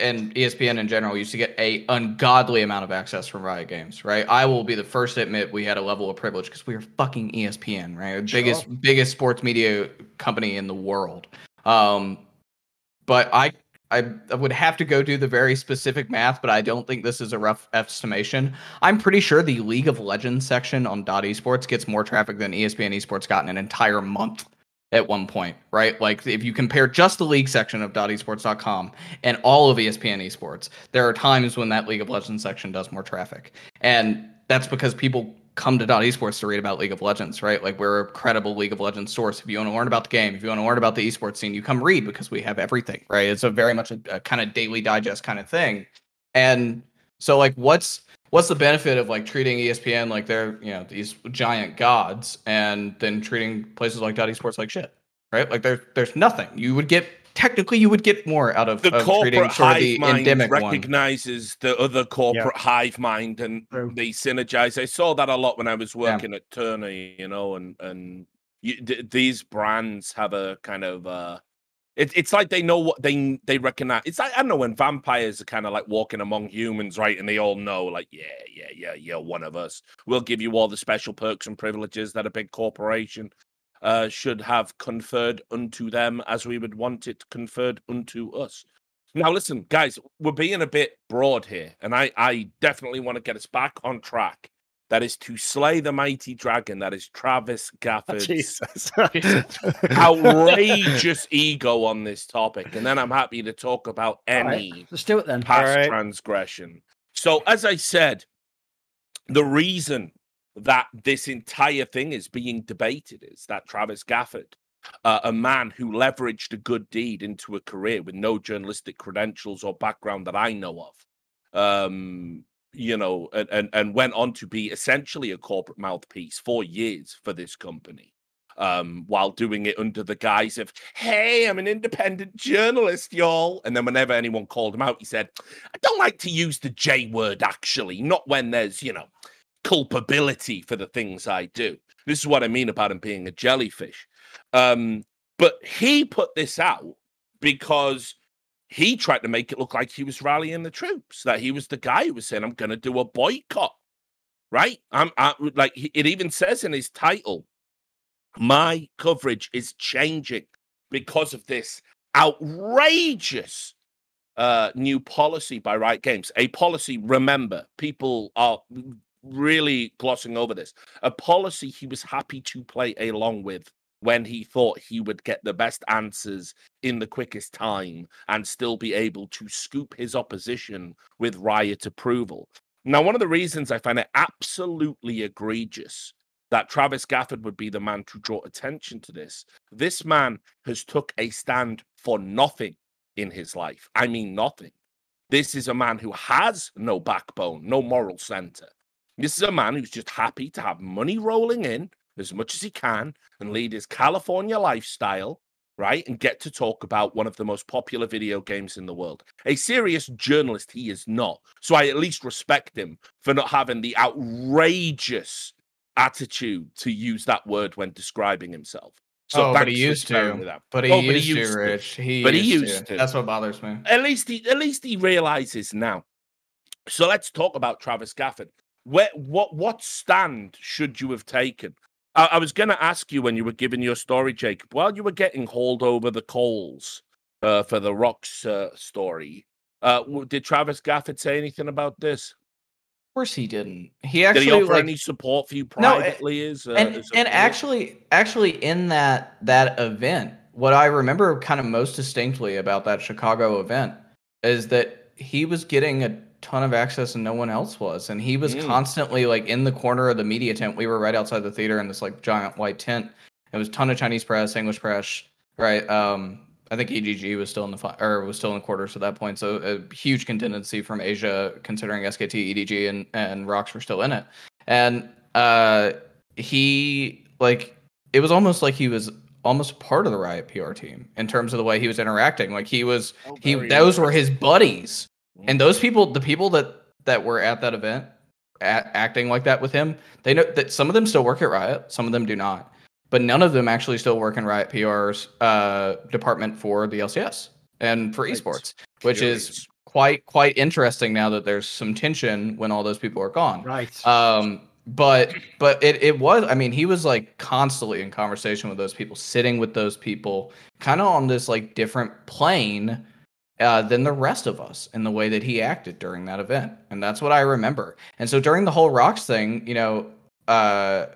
and E S P N in general, used to get a ungodly amount of access from Riot Games, right? I will be the first to admit we had a level of privilege because we were fucking E S P N, right? Sure. Biggest, biggest sports media company in the world. Um, but I... I, I would have to go do the very specific math, but I don't think this is a rough estimation. I'm pretty sure the League of Legends section on Dot Esports gets more traffic than E S P N Esports got in an entire month at one point, right? Like, if you compare just the League section of dot esports dot com and all of E S P N Esports, there are times when that League of Legends section does more traffic. And that's because people come to Dot Esports to read about League of Legends, right? Like, we're a credible League of Legends source. If you want to learn about the game, if you want to learn about the esports scene, you come read because we have everything, right? It's a very much a, a kind of daily digest kind of thing. And so, like, what's what's the benefit of, like, treating E S P N like they're, you know, these giant gods, and then treating places like Dot Esports like shit, right? Like, there's there's nothing. You would get, technically, you would get more out of the of corporate treating sort hive of the mind endemic recognizes one. The other corporate yeah. hive mind, and True. They synergize. I saw that a lot when I was working yeah. at Turner, you know, and and you, th- these brands have a kind of uh, it, it's like they know what they they recognize. It's like, I don't know, when vampires are kind of like walking among humans, right? And they all know, like, yeah, yeah, yeah, you're one of us. We'll give you all the special perks and privileges that a big corporation Uh, should have conferred unto them, as we would want it conferred unto us. Now, listen, guys, we're being a bit broad here, and I, I definitely want to get us back on track. That is to slay the mighty dragon. That is Travis Gafford's Jesus. outrageous ego on this topic, and then I'm happy to talk about any right. Let's do it then. Past right. transgression. So, as I said, the reason that this entire thing is being debated is that Travis Gafford, uh, a man who leveraged a good deed into a career with no journalistic credentials or background that I know of, um, you know, and, and, and went on to be essentially a corporate mouthpiece for years for this company, um, while doing it under the guise of, hey, I'm an independent journalist, y'all. And then whenever anyone called him out, he said, I don't like to use the J word, actually, not when there's, you know, culpability for the things I do. This is what I mean about him being a jellyfish. Um, but he put this out because he tried to make it look like he was rallying the troops, that he was the guy who was saying, I'm going to do a boycott, right? I'm I, like, it even says in his title, my coverage is changing because of this outrageous uh, new policy by Riot Games. A policy, remember, people are really glossing over this, a policy he was happy to play along with when he thought he would get the best answers in the quickest time and still be able to scoop his opposition with Riot approval. Now, one of the reasons I find it absolutely egregious that Travis Gafford would be the man to draw attention to this, this man has took a stand for nothing in his life. I mean, nothing. This is a man who has no backbone, no moral center. This is a man who's just happy to have money rolling in as much as he can and lead his California lifestyle, right? And get to talk about one of the most popular video games in the world. A serious journalist he is not. So I at least respect him for not having the outrageous attitude to use that word when describing himself. So oh, but he used to. But he, oh, used, but he used to, Rich. He but used he used to. to. That's what bothers me. At least he, at least he realizes now. So let's talk about Travis Gafford. Where, what what stand should you have taken? I, I was going to ask you when you were giving your story, Jacob, while you were getting hauled over the coals uh, for the Rox uh, story, uh, did Travis Gafford say anything about this? Of course he didn't. He actually, did he offer like, any support for you privately? No, as, uh, and as and actually, actually in that that event, what I remember kind of most distinctly about that Chicago event is that he was getting a ton of access and no one else was. And he was mm. constantly like in the corner of the media tent. We were right outside the theater in this like giant white tent. It was a ton of Chinese press, English press, right? Um, I think E G G was still in the fi- or was still in the quarters at that point. So a huge contingency from Asia, considering S K T, E D G, and and Rox were still in it. And uh, he like it was almost like he was almost part of the Riot P R team in terms of the way he was interacting. Like he was oh, he those were his buddies, and those people, the people that that were at that event at, acting like that with him, they know that some of them still work at Riot, some of them do not. But none of them actually still work in Riot P R's uh, department for the L C S and for esports, which is quite quite interesting now that there's some tension when all those people are gone. Right. Um, but but it, it was, I mean, he was like constantly in conversation with those people, sitting with those people, kind of on this like different plane uh, than the rest of us in the way that he acted during that event. And that's what I remember. And so during the whole Rox thing, you know, uh,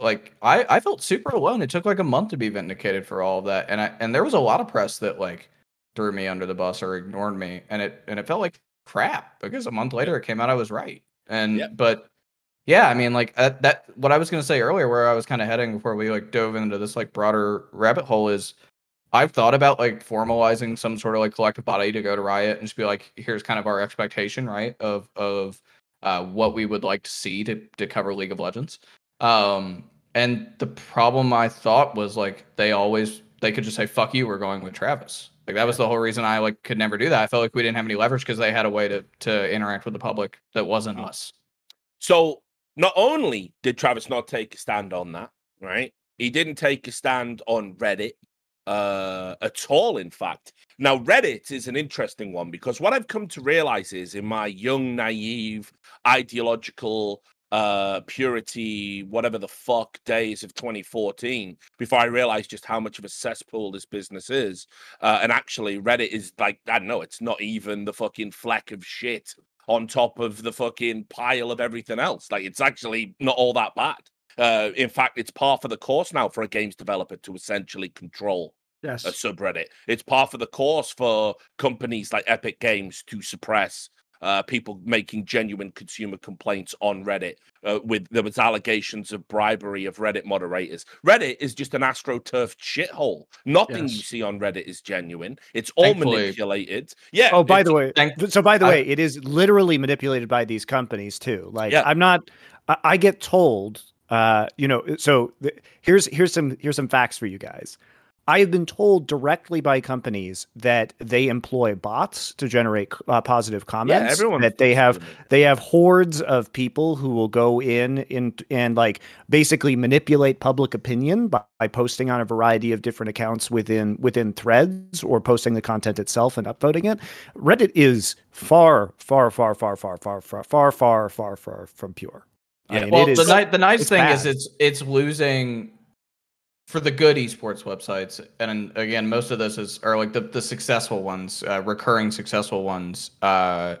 Like I, I felt super alone. It took like a month to be vindicated for all of that, and I and there was a lot of press that like threw me under the bus or ignored me, and it and it felt like crap because a month later it came out I was right. And yep. but yeah, I mean like that, that what I was gonna say earlier, where I was kind of heading before we like dove into this like broader rabbit hole, is I've thought about like formalizing some sort of like collective body to go to Riot and just be like, here's kind of our expectation, right, of of uh, what we would like to see to to cover League of Legends. Um, and the problem I thought was like, they always, they could just say, fuck you, we're going with Travis. Like that was the whole reason I like could never do that. I felt like we didn't have any leverage because they had a way to, to interact with the public that wasn't us. So not only did Travis not take a stand on that, right? He didn't take a stand on Reddit, uh, at all. In fact, now Reddit is an interesting one because what I've come to realize is in my young, naive, ideological, uh purity whatever the fuck days of twenty fourteen before I realized just how much of a cesspool this business is, uh and actually Reddit is like, I don't know, it's not even the fucking fleck of shit on top of the fucking pile of everything else. Like it's actually not all that bad. Uh in fact, it's par for the course now for a games developer to essentially control yes. a subreddit. It's par for the course for companies like Epic Games to suppress Uh, people making genuine consumer complaints on Reddit. Uh, with there was allegations of bribery of Reddit moderators. Reddit is just an astroturfed shithole. Nothing yes. you see on Reddit is genuine. It's all Thankfully. manipulated. Yeah. Oh, by the way, thank- so by the I, way, it is literally manipulated by these companies too. Like yeah. I'm not. I, I get told, uh, you know. So th- here's here's some here's some facts for you guys. I have been told directly by companies that they employ bots to generate uh, positive comments. Yeah, everyone that they have they have hordes of people who will go in and and like basically manipulate public opinion by, by posting on a variety of different accounts within within threads or posting the content itself and upvoting it. Reddit is far far far far far far far far far far far from pure. Yeah. I mean, well, the, is, ni- the nice thing bad. is it's it's losing. For the good esports websites, and again, most of this is are like the, the successful ones, uh, recurring successful ones. Uh,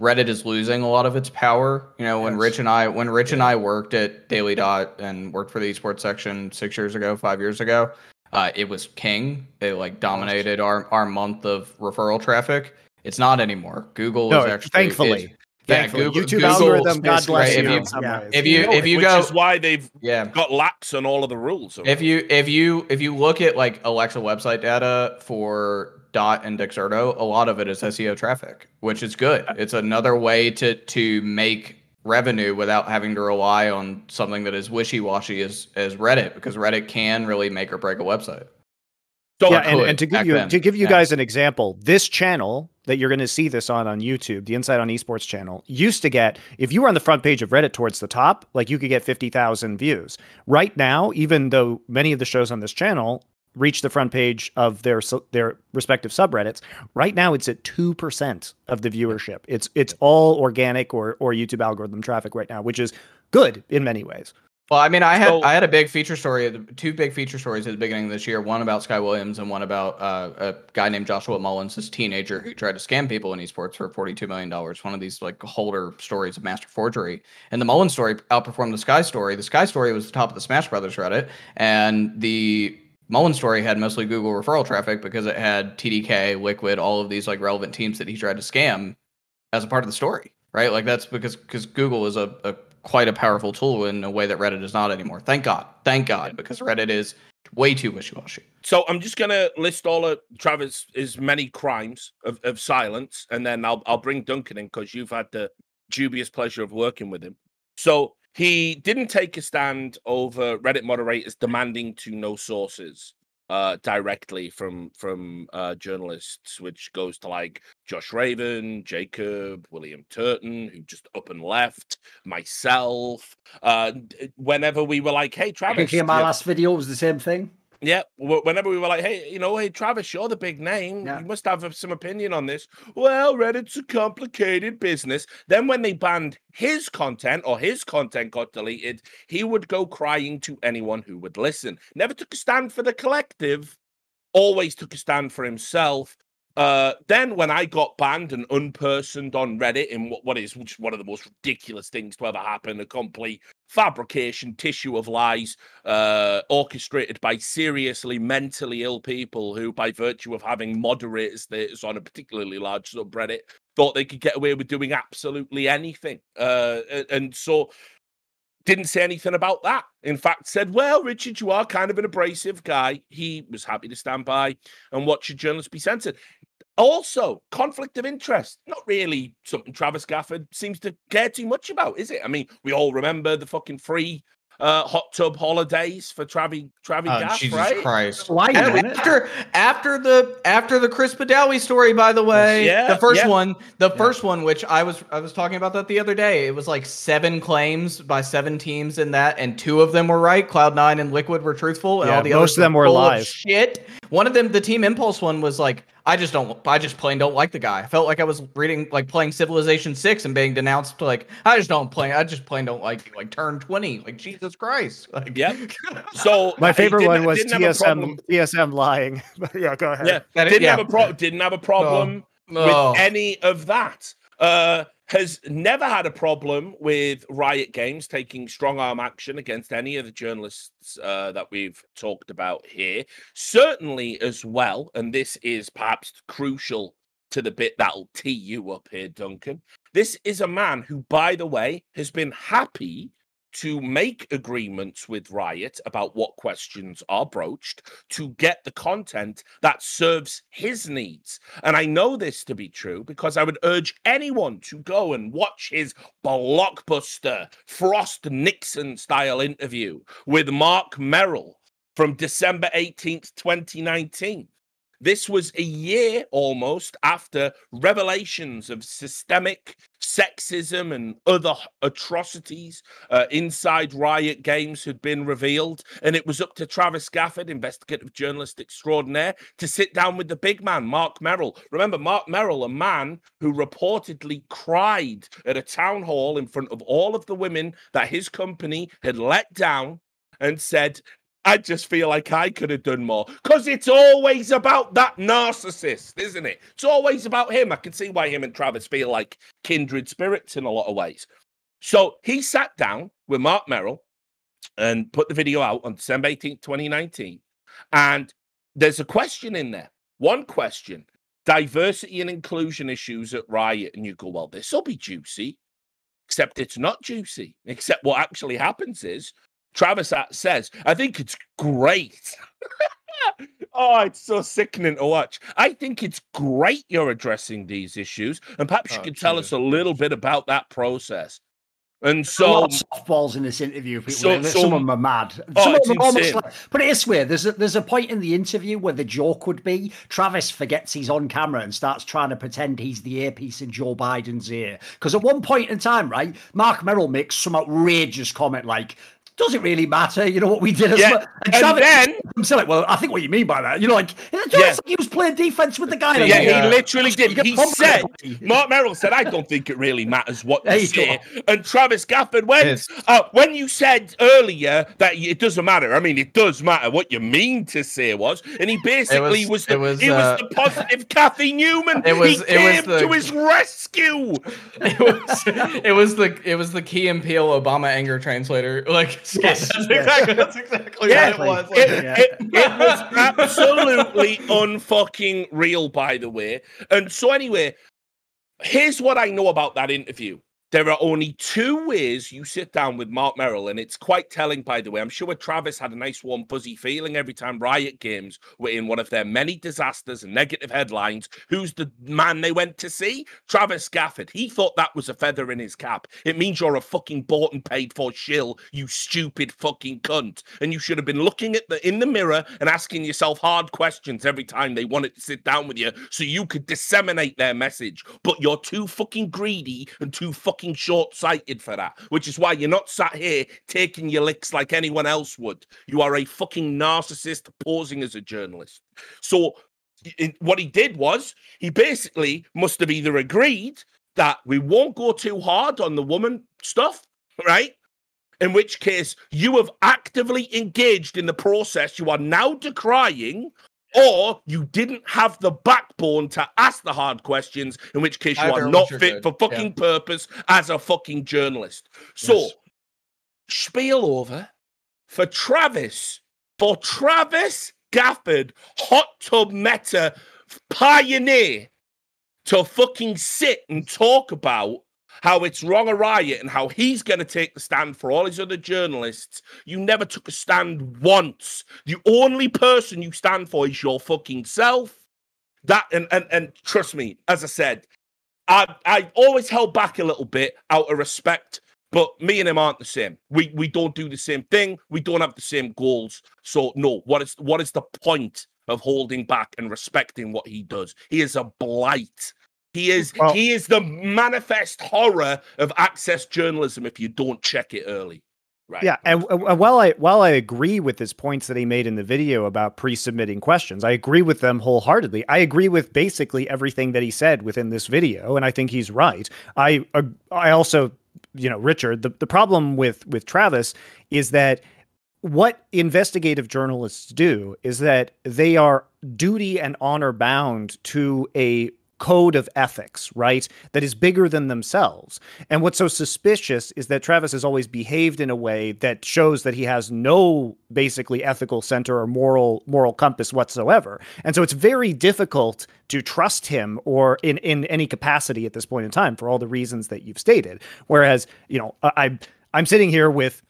Reddit is losing a lot of its power. You know, yes. when Rich and I, when Rich yeah. and I worked at Daily Dot and worked for the esports section six years ago, five years ago, uh, it was king. They like dominated our our month of referral traffic. It's not anymore. Google no, is actually thankfully. Is, Yeah, Google, YouTube Google algorithm, God bless right? you. If you, yeah. if you, if you Which go, is why they've yeah. got lax on all of the rules. Already. If you, if you, if you look at like Alexa website data for Dot and Dexerto, a lot of it is S E O traffic, which is good. It's another way to to make revenue without having to rely on something that is wishy-washy as as Reddit, because Reddit can really make or break a website. So yeah, and, and to give you then. to give you yeah. guys an example, this channel that you're going to see this on on YouTube, the Inside on Esports channel, used to get, if you were on the front page of Reddit towards the top, like you could get fifty thousand views. Right now, even though many of the shows on this channel reach the front page of their their respective subreddits, right now it's at two percent of the viewership. It's it's all organic or or YouTube algorithm traffic right now, which is good in many ways. Well, I mean, I had so, I had a big feature story, two big feature stories at the beginning of this year, one about Sky Williams and one about uh, a guy named Joshua Mullins, this teenager who tried to scam people in esports for forty-two million dollars, one of these like holder stories of master forgery. And the Mullins story outperformed the Sky story. The Sky story was the top of the Smash Brothers Reddit, and the Mullins story had mostly Google referral traffic because it had T D K, Liquid, all of these like relevant teams that he tried to scam as a part of the story, right? Like that's because because Google is a, a quite a powerful tool in a way that Reddit is not anymore. Thank God. Thank God, because Reddit is way too wishy-washy. So I'm just going to list all of Travis's many crimes of, of silence, and then I'll, I'll bring Duncan in because you've had the dubious pleasure of working with him. So he didn't take a stand over Reddit moderators demanding to know sources uh, directly from, from uh, journalists, which goes to like Josh Raven, Jacob, William Turton, who just up and left, myself. Uh, whenever we were like, hey, Travis. I think in my last video was the same thing. Yeah, whenever we were like, hey, you know, hey, Travis, you're the big name. Yeah. You must have some opinion on this. Well, Reddit's a complicated business. Then when they banned his content or his content got deleted, he would go crying to anyone who would listen. Never took a stand for the collective, always took a stand for himself. Uh, then when I got banned and unpersoned on Reddit in what, what is which is one of the most ridiculous things to ever happen, a complete fabrication, tissue of lies, uh, orchestrated by seriously mentally ill people who, by virtue of having moderator status on a particularly large subreddit, thought they could get away with doing absolutely anything. Uh, and so didn't say anything about that. In fact, said, well, Richard, you are kind of an abrasive guy. He was happy to stand by and watch a journalist be censored. Also, conflict of interest, not really something Travis Gafford seems to care too much about, is it? I mean, we all remember the fucking free uh, hot tub holidays for Travi, Travi oh, Gaff, Jesus right? Christ. Why after, after, the, after the Chris Badawi story, by the way, yeah, the first yeah. one, the yeah. first one, which I was, I was talking about that the other day, it was like seven claims by seven teams in that, and two of them were right. Cloud nine and Liquid were truthful, and yeah, all the most others of them were lies. Shit. One of them, the Team Impulse one, was like, I just don't, I just plain don't like the guy. I felt like I was reading, like playing Civilization six and being denounced, like, I just don't play, I just plain don't like you. Like, turn twenty, like, Jesus Christ. Like, yep. So, my favorite one was T S M lying. Yeah, go ahead. Yeah, that didn't, yeah. Have a pro didn't have a problem no. No. with any of that. Uh, has never had a problem with Riot Games taking strong-arm action against any of the journalists uh, that we've talked about here. Certainly as well, and this is perhaps crucial to the bit that'll tee you up here, Duncan. This is a man who, by the way, has been happy to make agreements with Riot about what questions are broached to get the content that serves his needs. And I know this to be true because I would urge anyone to go and watch his blockbuster Frost Nixon style interview with Mark Merrill from December eighteenth, twenty nineteen. This was a year almost after revelations of systemic sexism and other atrocities uh, inside Riot Games had been revealed. And it was up to Travis Gafford, investigative journalist extraordinaire, to sit down with the big man, Mark Merrill. Remember, Mark Merrill, a man who reportedly cried at a town hall in front of all of the women that his company had let down and said, I just feel like I could have done more. Because it's always about that narcissist, isn't it? It's always about him. I can see why him and Travis feel like kindred spirits in a lot of ways. So he sat down with Mark Merrill and put the video out on December eighteenth, twenty nineteen. And there's a question in there. One question, diversity and inclusion issues at Riot. And you go, well, this will be juicy. Except it's not juicy. Except what actually happens is, Travis says, I think it's great. Oh, it's so sickening to watch. I think it's great you're addressing these issues. And perhaps oh, you could tell us a little bit about that process. And so, a lot of softballs in this interview. So, so, some of them are mad. Oh, some of them almost like, put it this way: there's a, there's a point in the interview where the joke would be Travis forgets he's on camera and starts trying to pretend he's the earpiece in Joe Biden's ear. Because at one point in time, right, Mark Merrill makes some outrageous comment like, does it really matter? You know what we did? As yeah. well. And, and then I'm still like, well, I think what you mean by that, you know, like, yeah. like he was playing defense with the guy. Yeah, like, yeah. he literally did. He said, Mark Merrill said, I don't think it really matters what you say. And Travis Gafford, when yes. uh, when you said earlier that it doesn't matter, I mean, it does matter what you mean to say was, and he basically it was, was the, it was, he uh, was the positive Kathy Newman. It was, he came it was the, to his rescue. It was, it was the it was the Key and Peele Obama anger translator, like. Yes, that's exactly, that's exactly yeah. what it was. It, yeah. it, it was absolutely unfucking real, by the way. And so anyway, Here's what I know about that interview. There are only two ways you sit down with Mark Merrill, and it's quite telling, by the way. I'm sure Travis had a nice, warm, fuzzy feeling every time Riot Games were in one of their many disasters and negative headlines. Who's the man they went to see? Travis Gafford. He thought that was a feather in his cap. It means you're a fucking bought and paid for shill, you stupid fucking cunt. And you should have been looking at the in the mirror and asking yourself hard questions every time they wanted to sit down with you so you could disseminate their message. But you're too fucking greedy and too fucking short-sighted for that, which is why you're not sat here taking your licks like anyone else would. You are a fucking narcissist posing as a journalist. So it, what he did was he basically must have either agreed that we won't go too hard on the woman stuff, right? In which case you have actively engaged in the process you are now decrying, or you didn't have the backbone to ask the hard questions, in which case you Either are not fit good. for fucking yeah. purpose as a fucking journalist. So, yes. spiel over for Travis, for Travis Gafford, hot tub meta pioneer, to fucking sit and talk about how it's wrong a Riot and how he's going to take the stand for all his other journalists. You never took a stand once. The only person you stand for is your fucking self. That and and, and trust me, as I said, I I've always held back a little bit out of respect. But me and him aren't the same. We we don't do the same thing. We don't have the same goals. So no, what is what is the point of holding back and respecting what he does? He is a blight. He is well, he is the manifest horror of access journalism if you don't check it early. Right. Yeah, and, and while I while I agree with his points that he made in the video about pre-submitting questions, I agree with them wholeheartedly. I agree with basically everything that he said within this video, and I think he's right. I uh, I also, you know, Richard, the, the problem with with Travis is that what investigative journalists do is that they are duty and honor bound to a code of ethics, right? That is bigger than themselves. And what's so suspicious is that Travis has always behaved in a way that shows that he has no basically ethical center or moral moral compass whatsoever. And so it's very difficult to trust him or in, in any capacity at this point in time for all the reasons that you've stated. Whereas, you know, I, I'm sitting here with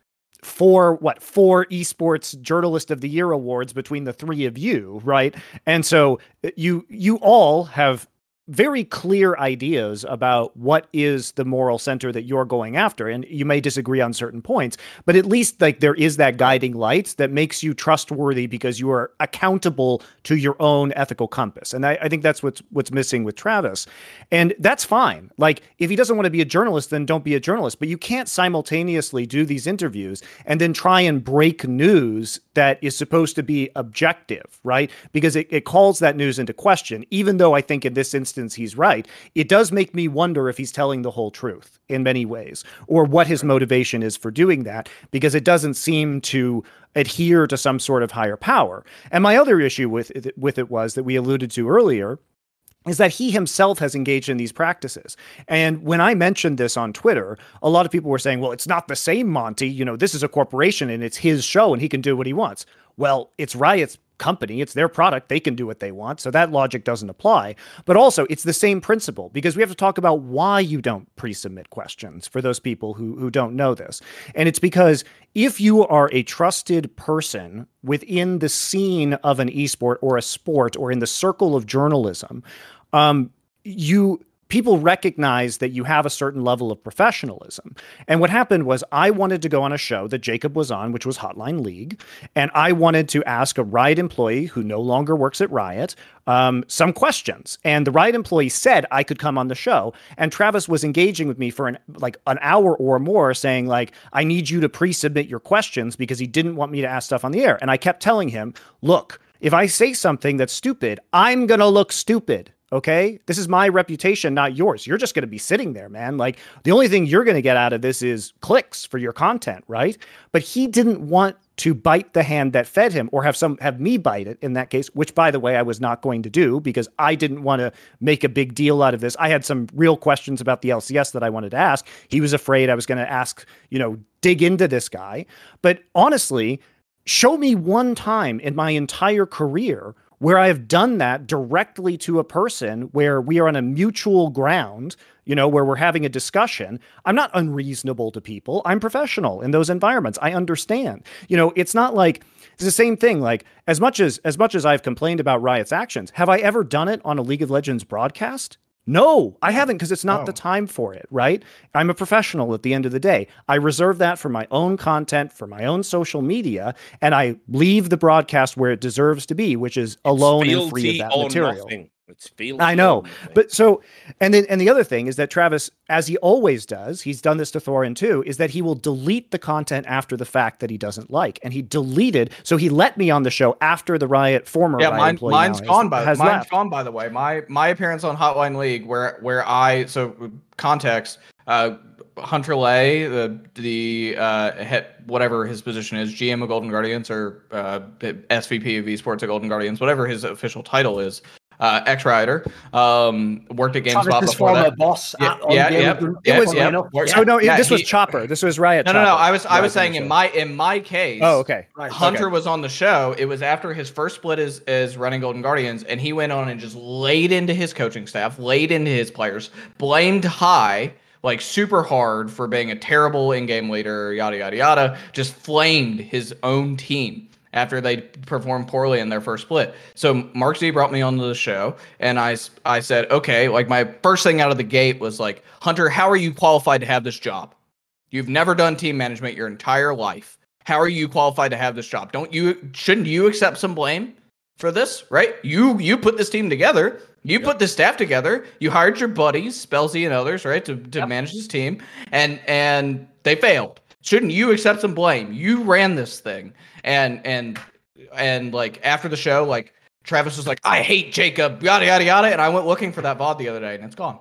four, what, four esports journalist of the year awards between the three of you, right? And so you you all have very clear ideas about what is the moral center that you're going after. And you may disagree on certain points, but at least like there is that guiding light that makes you trustworthy because you are accountable to your own ethical compass. And I, I think that's what's what's missing with Travis. And that's fine. Like if he doesn't want to be a journalist, then don't be a journalist, but you can't simultaneously do these interviews and then try and break news that is supposed to be objective, right? Because it, it calls that news into question, even though I think in this instance, he's right. It does make me wonder if he's telling the whole truth in many ways, or what his motivation is for doing that, because it doesn't seem to adhere to some sort of higher power. And my other issue with it, with it was that we alluded to earlier, is that he himself has engaged in these practices. And when I mentioned this on Twitter, a lot of people were saying, well, it's not the same, Monty. You know, this is a corporation and it's his show and he can do what he wants. Well, it's Riot's company, it's their product, they can do what they want, so that logic doesn't apply. But also it's the same principle, because we have to talk about why you don't pre-submit questions for those people who who don't know this. And it's because if you are a trusted person within the scene of an esport or a sport or in the circle of journalism, um you people recognize that you have a certain level of professionalism. And what happened was I wanted to go on a show that Jacob was on, which was Hotline League. And I wanted to ask a Riot employee who no longer works at Riot um, some questions. And the Riot employee said I could come on the show. And Travis was engaging with me for an, like an hour or more saying like, I need you to pre-submit your questions, because he didn't want me to ask stuff on the air. And I kept telling him, look, if I say something that's stupid, I'm going to look stupid. Okay, this is my reputation, not yours. You're just going to be sitting there, man. Like the only thing you're going to get out of this is clicks for your content, right? But he didn't want to bite the hand that fed him, or have some have me bite it in that case, which by the way, I was not going to do, because I didn't want to make a big deal out of this. I had some real questions about the L C S that I wanted to ask. He was afraid I was going to ask, you know, dig into this guy. But honestly, show me one time in my entire career where I have done that directly to a person where we are on a mutual ground, you know, where we're having a discussion. I'm not unreasonable to people. I'm professional in those environments. I understand. You know, it's not like, it's the same thing. Like, as much as, as much as I've complained about Riot's actions, have I ever done it on a League of Legends broadcast? No, I haven't, because it's not oh. the time for it, right? I'm a professional at the end of the day. I reserve that for my own content, for my own social media, and I leave the broadcast where it deserves to be, which is alone and free of that material. Nothing. It's I know, but so, and then, and the other thing is that Travis, as he always does, he's done this to Thorin too, is that he will delete the content after the fact that he doesn't like. And he deleted, so he let me on the show after the Riot, former yeah, Riot mine, employee mine's now gone has, by, has mine's left. gone, by the way. My, my appearance on Hotline League where, where I, so context, uh, Hunter Lay, the, the, uh, he, whatever his position is, G M of Golden Guardians or, uh, S V P of esports at Golden Guardians, whatever his official title is. Uh, Ex-Rider, um, worked at GameSpot before that. Boss yeah, at, yeah, yeah, yeah, yeah, it was, yeah, yeah. So no, yeah, this he, was Chopper. This was Riot. No, no, no. Chopper. I was, I was saying in my, in my case. Oh, okay. Right, Hunter okay. was on the show. It was after his first split as, as running Golden Guardians, and he went on and just laid into his coaching staff, laid into his players, blamed High like super hard for being a terrible in-game leader, yada yada yada. Just flamed his own team after they performed poorly in their first split. So Mark Z brought me onto the show, and I, I said, okay, like my first thing out of the gate was like, Hunter, how are you qualified to have this job? You've never done team management your entire life. How are you qualified to have this job? Don't you, shouldn't you accept some blame for this, right? You, you put this team together. You yep. put this staff together. You hired your buddies, Spelzy and others, right, to, to yep. manage this team, and and they failed. Shouldn't you accept some blame? You ran this thing. And, and, and like after the show, like Travis was like, I hate Jacob, yada, yada, yada. And I went looking for that V O D the other day and it's gone.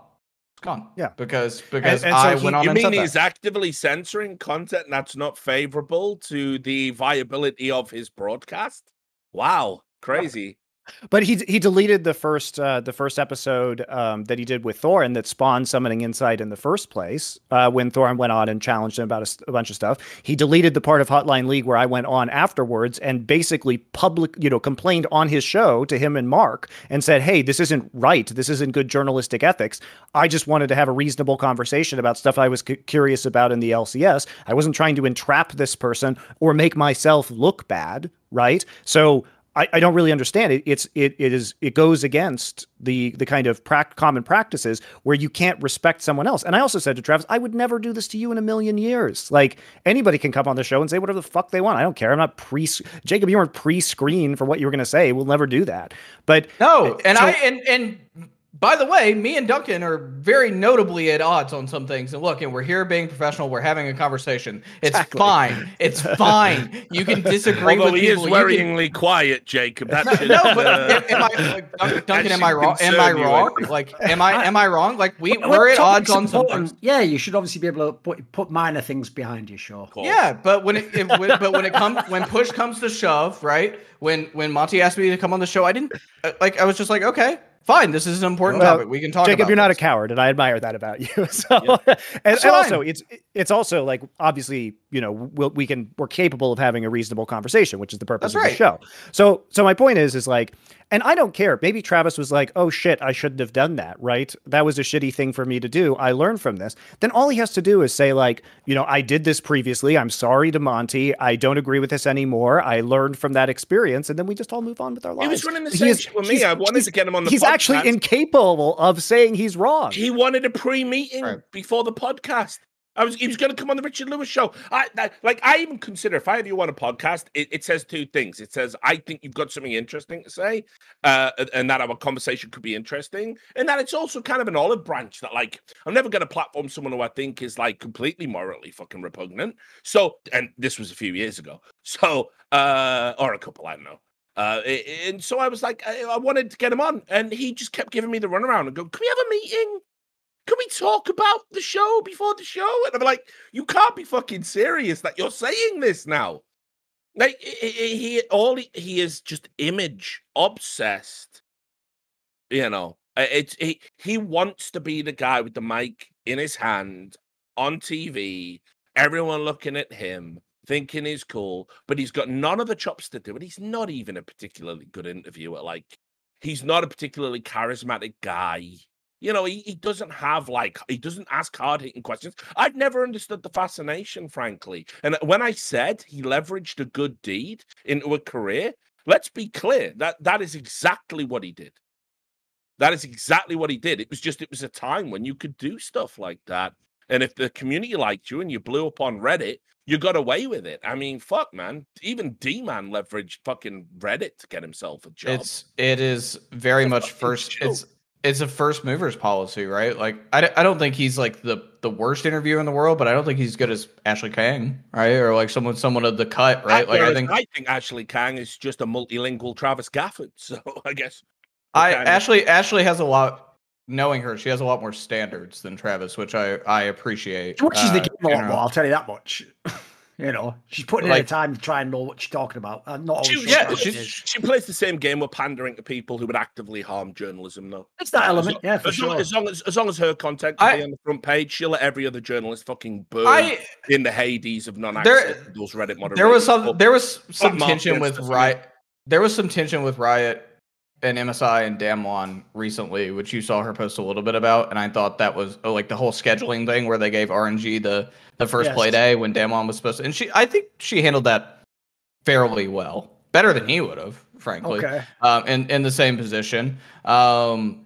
It's gone. Yeah. Because, because and, and I so he, went on you and mean he's that. actively censoring content that's not favorable to the viability of his broadcast? Wow. Crazy. Yeah. But he he deleted the first uh, the first episode um, that he did with Thorin that spawned Summoning Insight in the first place uh, when Thorin went on and challenged him about a, a bunch of stuff. He deleted the part of Hotline League where I went on afterwards and basically public, you know, complained on his show to him and Mark and said, hey, this isn't right. This isn't good journalistic ethics. I just wanted to have a reasonable conversation about stuff I was cu- curious about in the L C S. I wasn't trying to entrap this person or make myself look bad. Right. So I, I don't really understand it. It's it it is it goes against the the kind of pra- common practices where you can't respect someone else. And I also said to Travis, I would never do this to you in a million years. Like anybody can come on the show and say whatever the fuck they want. I don't care. I'm not pre Jacob. You weren't pre-screened for what you were going to say. We'll never do that. But no, and so- I and and. By the way, me and Duncan are very notably at odds on some things. And look, and we're here being professional. We're having a conversation. It's exactly. fine. It's fine. You can disagree Although with people. Although he is worryingly can... quiet, Jacob. That no, should, no, but uh, am I, like, Duncan, am I wrong? Am I wrong? You, I like, am I am I wrong? Like, we, what, we're at odds on some things. Yeah, you should obviously be able to put, put minor things behind you, sure. Yeah, but when it, it when, but when it comes when push comes to shove, right? When when Monty asked me to come on the show, I didn't like. I was just like, okay. Fine, this is an important well, topic. We can talk Jacob, about Jacob, you're this. Not a coward, and I admire that about you. So, yeah. and, and also, it's it's also like, obviously, you know, we'll, we can, we're capable of having a reasonable conversation, which is the purpose That's of right. the show. So, so my point is, is like, and I don't care. Maybe Travis was like, oh, shit, I shouldn't have done that, right? That was a shitty thing for me to do. I learned from this. Then all he has to do is say, like, you know, I did this previously. I'm sorry to Monty. I don't agree with this anymore. I learned from that experience. And then we just all move on with our lives. He was running the same shit with me. I wanted to get him on the podcast. He's actually incapable of saying he's wrong. He wanted a pre-meeting right. before the podcast. I was, he was going to come on the Richard Lewis show. I that, like. I even consider, if I have you on a podcast, it, it says two things. It says, I think you've got something interesting to say, uh, and that our conversation could be interesting, and that it's also kind of an olive branch that, like, I'm never going to platform someone who I think is, like, completely morally fucking repugnant. So, and this was a few years ago. So, uh, or a couple, I don't know. Uh, and so I was like, I, I wanted to get him on, and he just kept giving me the runaround and go, can we have a meeting? Can we talk about the show before the show? And I'm like, you can't be fucking serious that you're saying this now. Like, he all he, he is just image obsessed. You know, it's he, he wants to be the guy with the mic in his hand on T V, everyone looking at him, thinking he's cool, but he's got none of the chops to do it. He's not even a particularly good interviewer. Like, he's not a particularly charismatic guy. You know, he, he doesn't have, like, he doesn't ask hard-hitting questions. I've never understood the fascination, frankly. And when I said he leveraged a good deed into a career, let's be clear, that that is exactly what he did. That is exactly what he did. It was just, it was a time when you could do stuff like that. And if the community liked you and you blew up on Reddit, you got away with it. I mean, fuck, man. Even D-Man leveraged fucking Reddit to get himself a job. It's, it is very That's much first... Joke. It's it's a first movers policy, right? Like, I, I don't think he's, like, the, the worst interviewer in the world, but I don't think he's good as Ashley Kang, right? Or, like, someone someone of the cut, right? I, like, I think I think Ashley Kang is just a multilingual Travis Gafford, so I guess... I Ashley Ashley has a lot... Knowing her, she has a lot more standards than Travis, which I, I appreciate. Which is the game a lot more, I'll tell you that much. You know, she's putting like, in the time to try and know what she's talking about. I'm not she, sure yeah, she, she plays the same game with pandering to people who would actively harm journalism, though. It's that element, as, yeah, for as sure. Long, as, long as, as long as her content can I, be on the front page, she'll let every other journalist fucking burn I, in the Hades of non-access those Reddit moderators. There was some, there was some tension with Riot. There was some tension with Riot and M S I and Damwon recently, which you saw her post a little bit about, and I thought that was oh, like the whole scheduling thing where they gave R N G the the first yes. play day when Damwon was supposed to, and she I think she handled that fairly well, better than he would have, frankly. Okay. Um, in in the same position, um,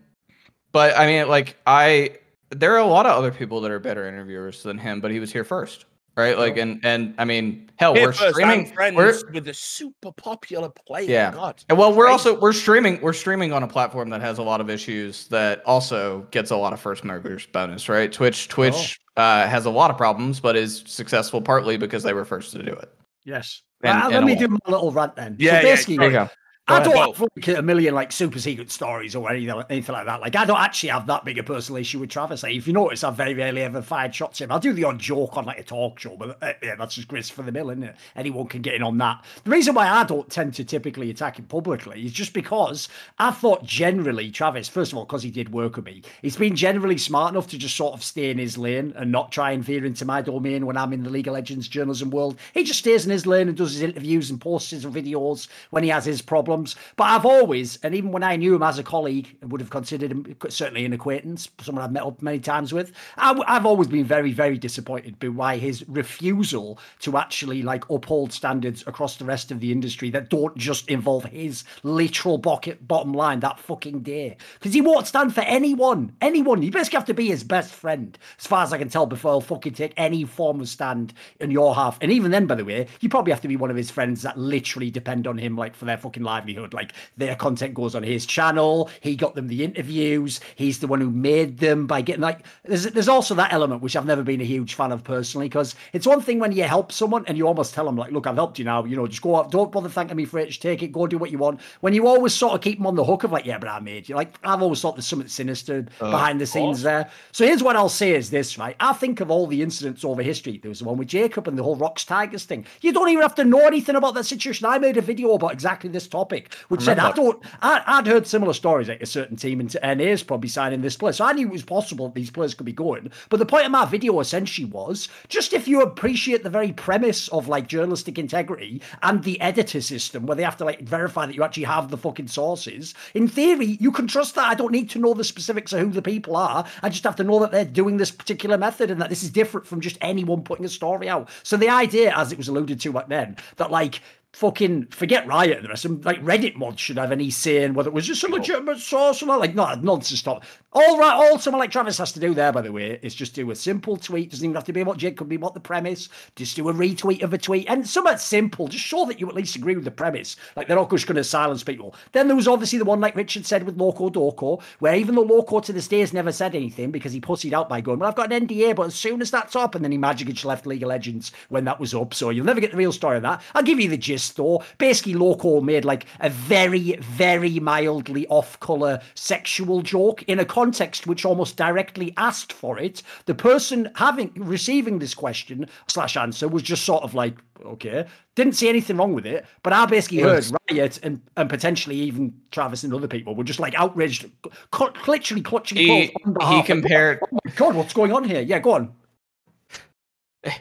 but I mean, like I, there are a lot of other people that are better interviewers than him, but he was here first. Right, like, and and I mean, hell, yeah, we're streaming. Friends we're, with a super popular player. Yeah, God. And well, we're also we're streaming. We're streaming on a platform that has a lot of issues that also gets a lot of first movers bonus. Right, Twitch. Twitch oh. uh, has a lot of problems, but is successful partly because they were first to do it. Yes. And, uh, and let me all. do my little rant then. Yeah, so basically, yeah. There you go. Go I ahead. don't have like, a million like super secret stories or anything, anything like that. Like, I don't actually have that big a personal issue with Travis. Like, if you notice, I've very rarely ever fired shots at him. I'll do the odd joke on like a talk show, but uh, yeah, that's just grist for the mill, isn't it? Anyone can get in on that. The reason why I don't tend to typically attack him publicly is just because I thought generally Travis, first of all, because he did work with me, he's been generally smart enough to just sort of stay in his lane and not try and veer into my domain when I'm in the League of Legends journalism world. He just stays in his lane and does his interviews and posts his videos when he has his problems. But I've always, and even when I knew him as a colleague and would have considered him certainly an acquaintance, someone I've met up many times with, I, I've always been very, very disappointed by his refusal to actually like uphold standards across the rest of the industry that don't just involve his literal bucket, bottom line that fucking day. Because he won't stand for anyone, anyone. You basically have to be his best friend, as far as I can tell, before he'll fucking take any form of stand in your half. And even then, by the way, you probably have to be one of his friends that literally depend on him like for their fucking life. Like their content goes on his channel, he got them the interviews, he's the one who made them by getting like there's there's also that element which I've never been a huge fan of personally, because it's one thing when you help someone and you almost tell them like, look, I've helped you now, you know, just go out, don't bother thanking me for it, just take it, go do what you want. When you always sort of keep them on the hook of like, yeah, but I made you, like I've always thought there's something sinister uh, behind the scenes there. So here's what I'll say is this, right? I think of all the incidents over history. There was the one with Jacob and the whole Rox Tigers thing. You don't even have to know anything about that situation. I made a video about exactly this topic. Which said, I don't, I, I'd heard similar stories like a certain team into N A's probably signing this player. So I knew it was possible that these players could be going. But the point of my video essentially was just if you appreciate the very premise of like journalistic integrity and the editor system where they have to like verify that you actually have the fucking sources, in theory, you can trust that. I don't need to know the specifics of who the people are. I just have to know that they're doing this particular method and that this is different from just anyone putting a story out. So the idea, as it was alluded to back then, that like, fucking forget Riot and the rest of them, like Reddit mods should have any say in whether it was just a legitimate source or not. Like, no, nonsense, stop. All right, all someone like Travis has to do there, by the way, is just do a simple tweet. Doesn't even have to be what Jake could be, what the premise. Just do a retweet of a tweet and somewhat simple. Just show that you at least agree with the premise. Like, they're not just going to silence people. Then there was obviously the one, like Richard said, with Loco Doco, where even though Loco to this day has never said anything because he pussied out by going, well, I've got an N D A, but as soon as that's up, and then he magically left League of Legends when that was up. So you'll never get the real story of that. I'll give you the gist. Store. Basically, Loco made like a very, very mildly off-color sexual joke in a context which almost directly asked for it. The person having receiving this question slash answer was just sort of like, okay, didn't see anything wrong with it, but I basically yes. heard Riot and, and potentially even Travis and other people were just like outraged, cl- literally clutching. He, on he compared. Of, oh my God, what's going on here? Yeah, go on.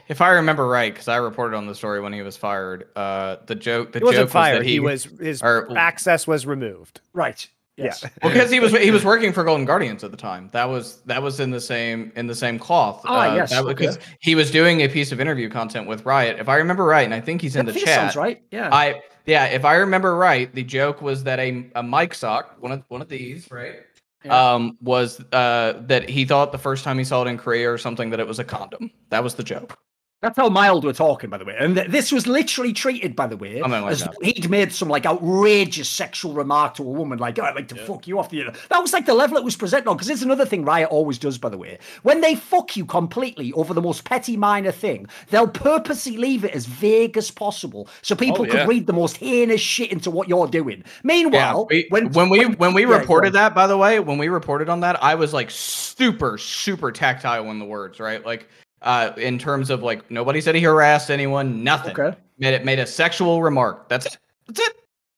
if I remember right, because I reported on the story when he was fired, uh, the joke the he wasn't joke fired. Was that he, he was his or, access was removed. Right. Yes. Yeah. Well, because he was he was working for Golden Guardians at the time. That was that was in the same in the same cloth. Ah, uh, yes. Because okay. he was doing a piece of interview content with Riot, if I remember right, and I think he's in that the chat. Sounds right. Yeah. I yeah. If I remember right, the joke was that a a mic sock, one of one of these, right? Yeah. Um, was uh, that he thought the first time he saw it in Korea or something that it was a condom. That was the joke. That's how mild we're talking, by the way. And th this was literally treated, by the way, I mean, as he'd made some like outrageous sexual remark to a woman, like, oh, I'd like to yeah. fuck you off. The that was like the level it was presented on, because it's another thing Riot always does, by the way. When they fuck you completely over the most petty minor thing, they'll purposely leave it as vague as possible so people oh, yeah. could read the most heinous shit into what you're doing. Meanwhile, yeah, we, when, when we when, when we yeah, reported that, by the way, when we reported on that, I was like super, super tactile in the words, right? Like, Uh, in terms of like, nobody said he harassed anyone, nothing. Okay. Made it made a sexual remark. That's it. That's it.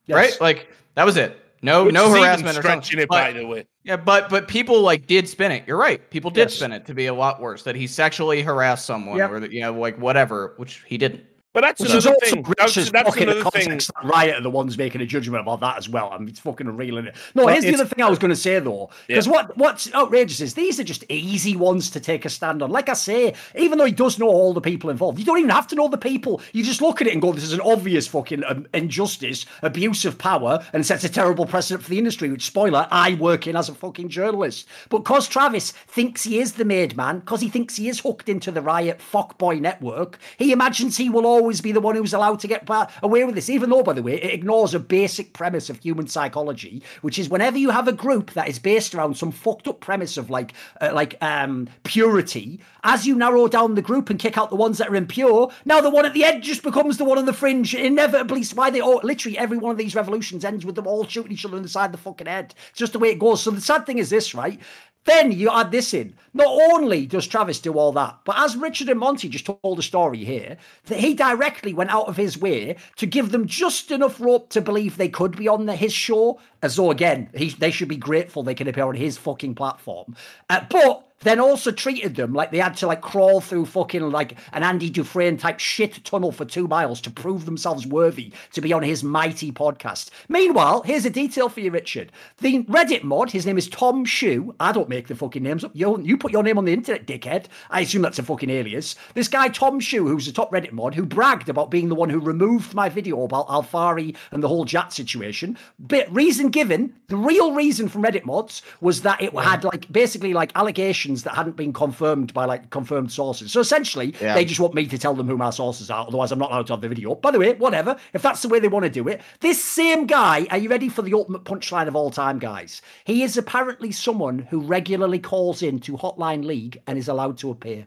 Yes. Right? Like that was it. No, Which no harassment or something. It, by but, the way. Yeah, but but people like did spin it. You're right. People did yes. spin it to be a lot worse, that he sexually harassed someone yep. or that, you know, like whatever, which he didn't. But that's which another thing. That's, that's another thing. Riot are the ones making a judgment about that as well. I mean, it's fucking unreal, isn't it? No, but here's the other thing I was going to say, though. Because yeah. what, what's outrageous is these are just easy ones to take a stand on. Like I say, even though he does know all the people involved, you don't even have to know the people. You just look at it and go, this is an obvious fucking um, injustice, abuse of power, and sets a terrible precedent for the industry, which, spoiler, I work in as a fucking journalist. But because Travis thinks he is the made man, because he thinks he is hooked into the Riot fuckboy network, he imagines he will always always be the one who's allowed to get away with this, even though, by the way, it ignores a basic premise of human psychology, which is whenever you have a group that is based around some fucked up premise of like uh, like um purity, as you narrow down the group and kick out the ones that are impure, now the one at the edge just becomes the one on the fringe inevitably. Why they all, literally every one of these revolutions ends with them all shooting each other in the side of the fucking head. It's just the way it goes. So the sad thing is this, right? Then you add this in. Not only does Travis do all that, but as Richard and Monty just told a story here, that he directly went out of his way to give them just enough rope to believe they could be on the, his show, as though, again, he, they should be grateful they can appear on his fucking platform. Uh, but then also treated them like they had to like crawl through fucking like an Andy Dufresne type shit tunnel for two miles to prove themselves worthy to be on his mighty podcast. Meanwhile, here's a detail for you, Richard. The Reddit mod, his name is Tom Shoe. I don't make the fucking names up. You, you put your name on the internet, dickhead. I assume that's a fucking alias. This guy, Tom Shoe, who's a top Reddit mod, who bragged about being the one who removed my video about Alfari and the whole Jat situation. But reason given, the real reason from Reddit mods was that it had like basically like allegations that hadn't been confirmed by like confirmed sources. So essentially, yeah. they just want me to tell them who my sources are. Otherwise, I'm not allowed to have the video. By the way, whatever. If that's the way they want to do it. This same guy, are you ready for the ultimate punchline of all time, guys? He is apparently someone who regularly calls in to Hotline League and is allowed to appear.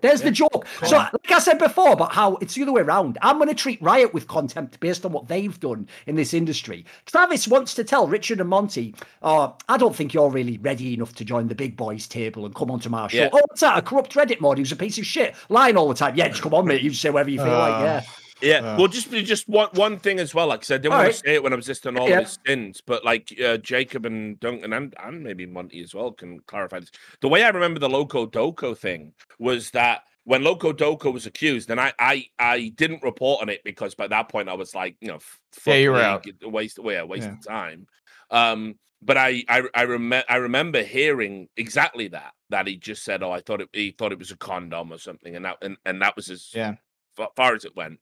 There's yeah. the joke. Cool. So like I said before about how it's the other way around. I'm going to treat Riot with contempt based on what they've done in this industry. Travis wants to tell Richard and Monty, oh, I don't think you're really ready enough to join the big boys table and come onto my show. Yeah. Oh, what's that? A corrupt Reddit mod who's a piece of shit. Lying all the time. Yeah, just come on, mate. You say whatever you feel uh, like. Yeah. Yeah. Uh, well, just just one, one thing as well. Like I said, I didn't want right. to say it when I was just on all yeah. these things, but like uh, Jacob and Duncan and, and maybe Monty as well can clarify this. The way I remember the Loco Doco thing was that when Loco Doco was accused, and I I, I didn't report on it because by that point I was like, you know, yeah, you're out. Waste, well, yeah, waste yeah. of time. Um, but I I I, rem I remember hearing exactly that that he just said, oh, I thought it he thought it was a condom or something, and that and, and that was as yeah. far as it went.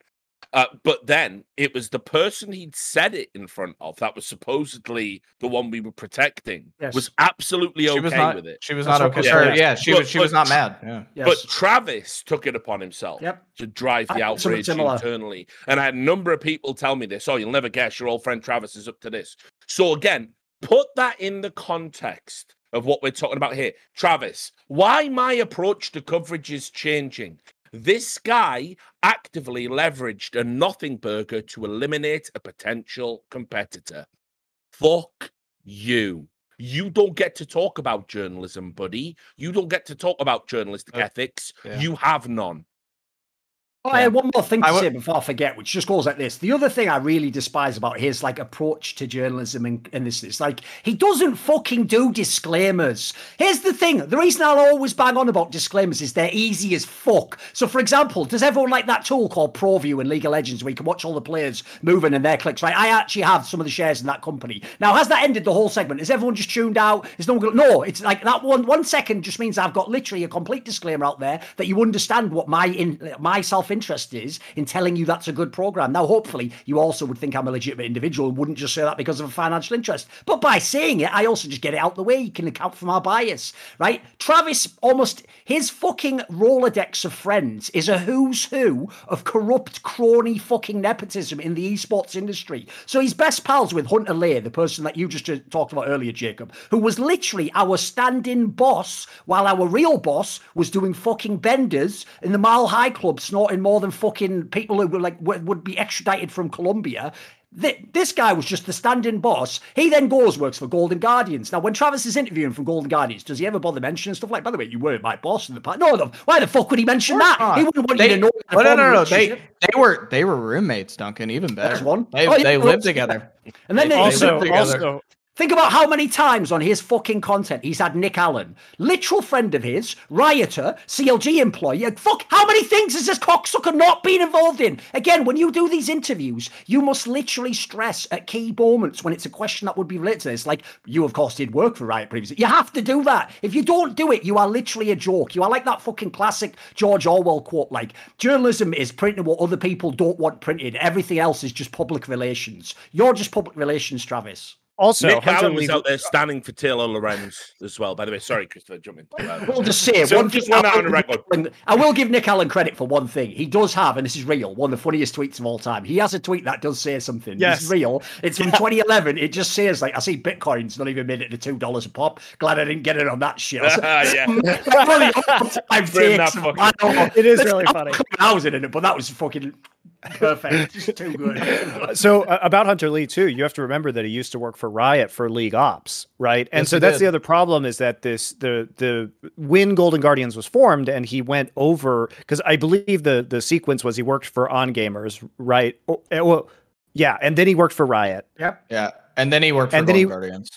Uh, but then it was the person he'd said it in front of that was supposedly the one we were protecting yes. was absolutely she okay was not, with it. She was That's not okay. Yeah, yeah. yeah she, but, was, she but, was not mad. Yeah. Yes. But Travis took it upon himself yep. to drive the I, outrage internally. And I had a number of people tell me this. Oh, you'll never guess. Your old friend Travis is up to this. So again, put that in the context of what we're talking about here. Travis, why my approach to coverage is changing. This guy actively leveraged a nothing burger to eliminate a potential competitor. Fuck you. You don't get to talk about journalism, buddy. You don't get to talk about journalistic uh, ethics. Yeah. You have none. Oh, yeah. I had one more thing to w- say before I forget, which just goes like this. The other thing I really despise about his like approach to journalism and, and this is like he doesn't fucking do disclaimers. Here's the thing. The reason I'll always bang on about disclaimers is they're easy as fuck. So, for example, does everyone like that tool called ProView in League of Legends where you can watch all the players moving and their clicks, right? I actually have some of the shares in that company. Now, has that ended the whole segment? Is everyone just tuned out? Is no one going to... No, it's like that one one second just means I've got literally a complete disclaimer out there that you understand what my in my self interest is in telling you that's a good program. Now, hopefully, you also would think I'm a legitimate individual and wouldn't just say that because of a financial interest. But by saying it, I also just get it out the way. You can account for my bias, right? Travis, almost his fucking Rolodex of friends is a who's who of corrupt, crony fucking nepotism in the esports industry. So he's best pals with Hunter Lay, the person that you just talked about earlier, Jacob, who was literally our stand-in boss while our real boss was doing fucking benders in the Mile High Club, snorting more than fucking people who were like would be extradited from Colombia. This guy was just the stand-in boss. He then goes, works for Golden Guardians. Now, when Travis is interviewing from Golden Guardians, does he ever bother mentioning stuff like, by the way, you were my boss in the past? No, no, why the fuck would he mention that? Not. He wouldn't want they, you to know. No, no, no, no. They, they, were, they were roommates, Duncan, even better. There's one. They, oh, they, they lived, lived together. together. And then they, they also, lived together. also. Think about how many times on his fucking content he's had Nick Allen, literal friend of his, rioter, C L G employee. Fuck, how many things has this cocksucker not been involved in? Again, when you do these interviews, you must literally stress at key moments when it's a question that would be related to this. Like, you, of course, did work for Riot previously. You have to do that. If you don't do it, you are literally a joke. You are like that fucking classic George Orwell quote, like, journalism is printing what other people don't want printed. Everything else is just public relations. You're just public relations, Travis. Also, Nick Allen was out there standing for Taylor Lorenz as well. By the way, sorry, Christopher, jump in. We'll just say it. So one just one out on the record. I will give Nick Allen credit for one thing. He does have, and this is real, one of the funniest tweets of all time. He has a tweet that does say something. Yes. It's real. It's from twenty eleven. It just says, like, I see Bitcoin's not even made it to two dollars a pop. Glad I didn't get in on that shit. Uh, yeah. that fucking... It is really funny. I was in it, but that was fucking... Perfect. Just too good. So uh, about Hunter Lee too, you have to remember that he used to work for Riot for League Ops, right? And yes, so that's did. The other problem is that this the the when Golden Guardians was formed and he went over because I believe the the sequence was he worked for On Gamers, right? Oh, well, yeah, and then he worked for Riot. Yeah, yeah, and then he worked for and Golden he, Guardians.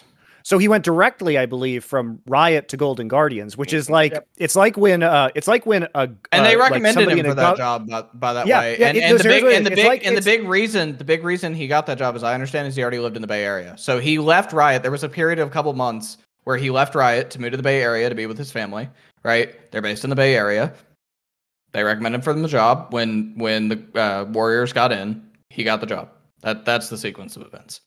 So he went directly, I believe, from Riot to Golden Guardians, which is like yep. it's like when uh, it's like when a and they uh, recommended like him for that go- job by, by that yeah, way. Yeah, and, it, and, the big, and the big like, and the big reason the big reason he got that job, as I understand, is he already lived in the Bay Area. So he left Riot. There was a period of a couple months where he left Riot to move to the Bay Area to be with his family. Right? They're based in the Bay Area. They recommended him for the job when when the uh, Warriors got in. He got the job. That that's the sequence of events.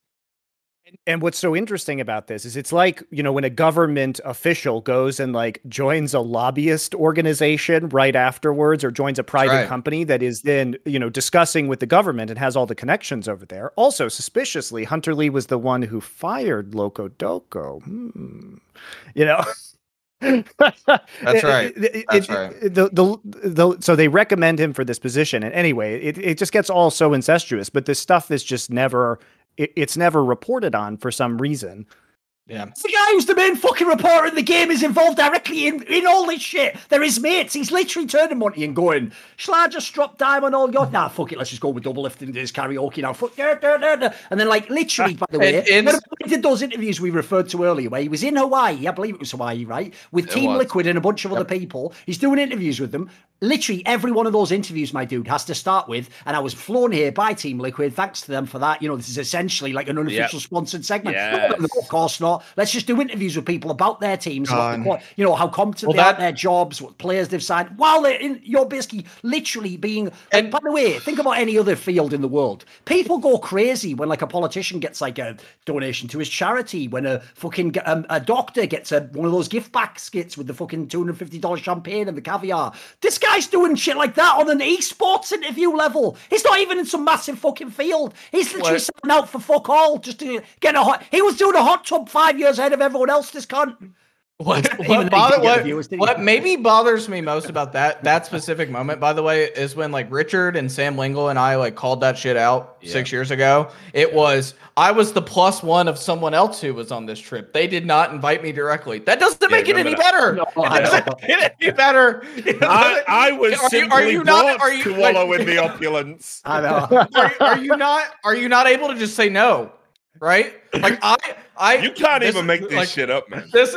And what's so interesting about this is it's like, you know, when a government official goes and like joins a lobbyist organization right afterwards or joins a private right. company that is then, you know, discussing with the government and has all the connections over there. Also, suspiciously, Hunter Lee was the one who fired Loco Doco. Hmm. You know, that's right. It, that's it, right. It, the, the, the, so they recommend him for this position. And anyway, it, it just gets all so incestuous. But this stuff is just never... It's never reported on for some reason. Yeah, it's the guy who's the main fucking reporter in the game is involved directly in, in all this shit. They're his mates. He's literally turning Monty and going, shall I just drop dime on all your... Nah, fuck it. Let's just go with Doublelift and do this karaoke now. Fuck. Da, da, da, da. And then, like, literally, by the way, he did those interviews we referred to earlier where he was in Hawaii. I believe it was Hawaii, right? With Team Liquid and a bunch of yep. other people. He's doing interviews with them. Literally, every one of those interviews, my dude, has to start with, and I was flown here by Team Liquid. Thanks to them for that. You know, this is essentially like an unofficial yep. sponsored segment. Yes. No, of course not. Let's just do interviews with people about their teams, um, about the, you know, how competent well, they that, are, their jobs, what players they've signed. While they're in, you're basically literally being. And like, by the way, think about any other field in the world. People go crazy when like a politician gets like a donation to his charity, when a fucking um, a doctor gets a, one of those gift baskets with the fucking two hundred fifty dollars champagne and the caviar. This guy's doing shit like that on an esports interview level. He's not even in some massive fucking field. He's literally what? selling out for fuck all just to get a hot. He was doing a hot tub. Five years ahead of everyone else, this cunt. What what, bother, what, what maybe bothers me most about that that specific moment, by the way, is when like Richard and Sam Lingle and I like called that shit out yeah. six years ago. It yeah. was I was the plus one of someone else who was on this trip. They did not invite me directly. That doesn't yeah, make it any that. better. No, it doesn't make it any better. I, I was are simply you, are you brought not, are you, to wallow in the opulence. I know. Are, are you not are you not able to just say no? Right? Like I I, you can't this, even make this like, shit up, man. This,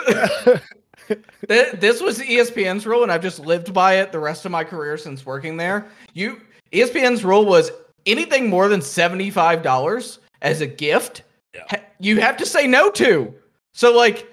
this this was E S P N's rule, and I've just lived by it the rest of my career since working there. You E S P N's rule was anything more than seventy-five dollars as a gift, yeah. you have to say no to. So, like,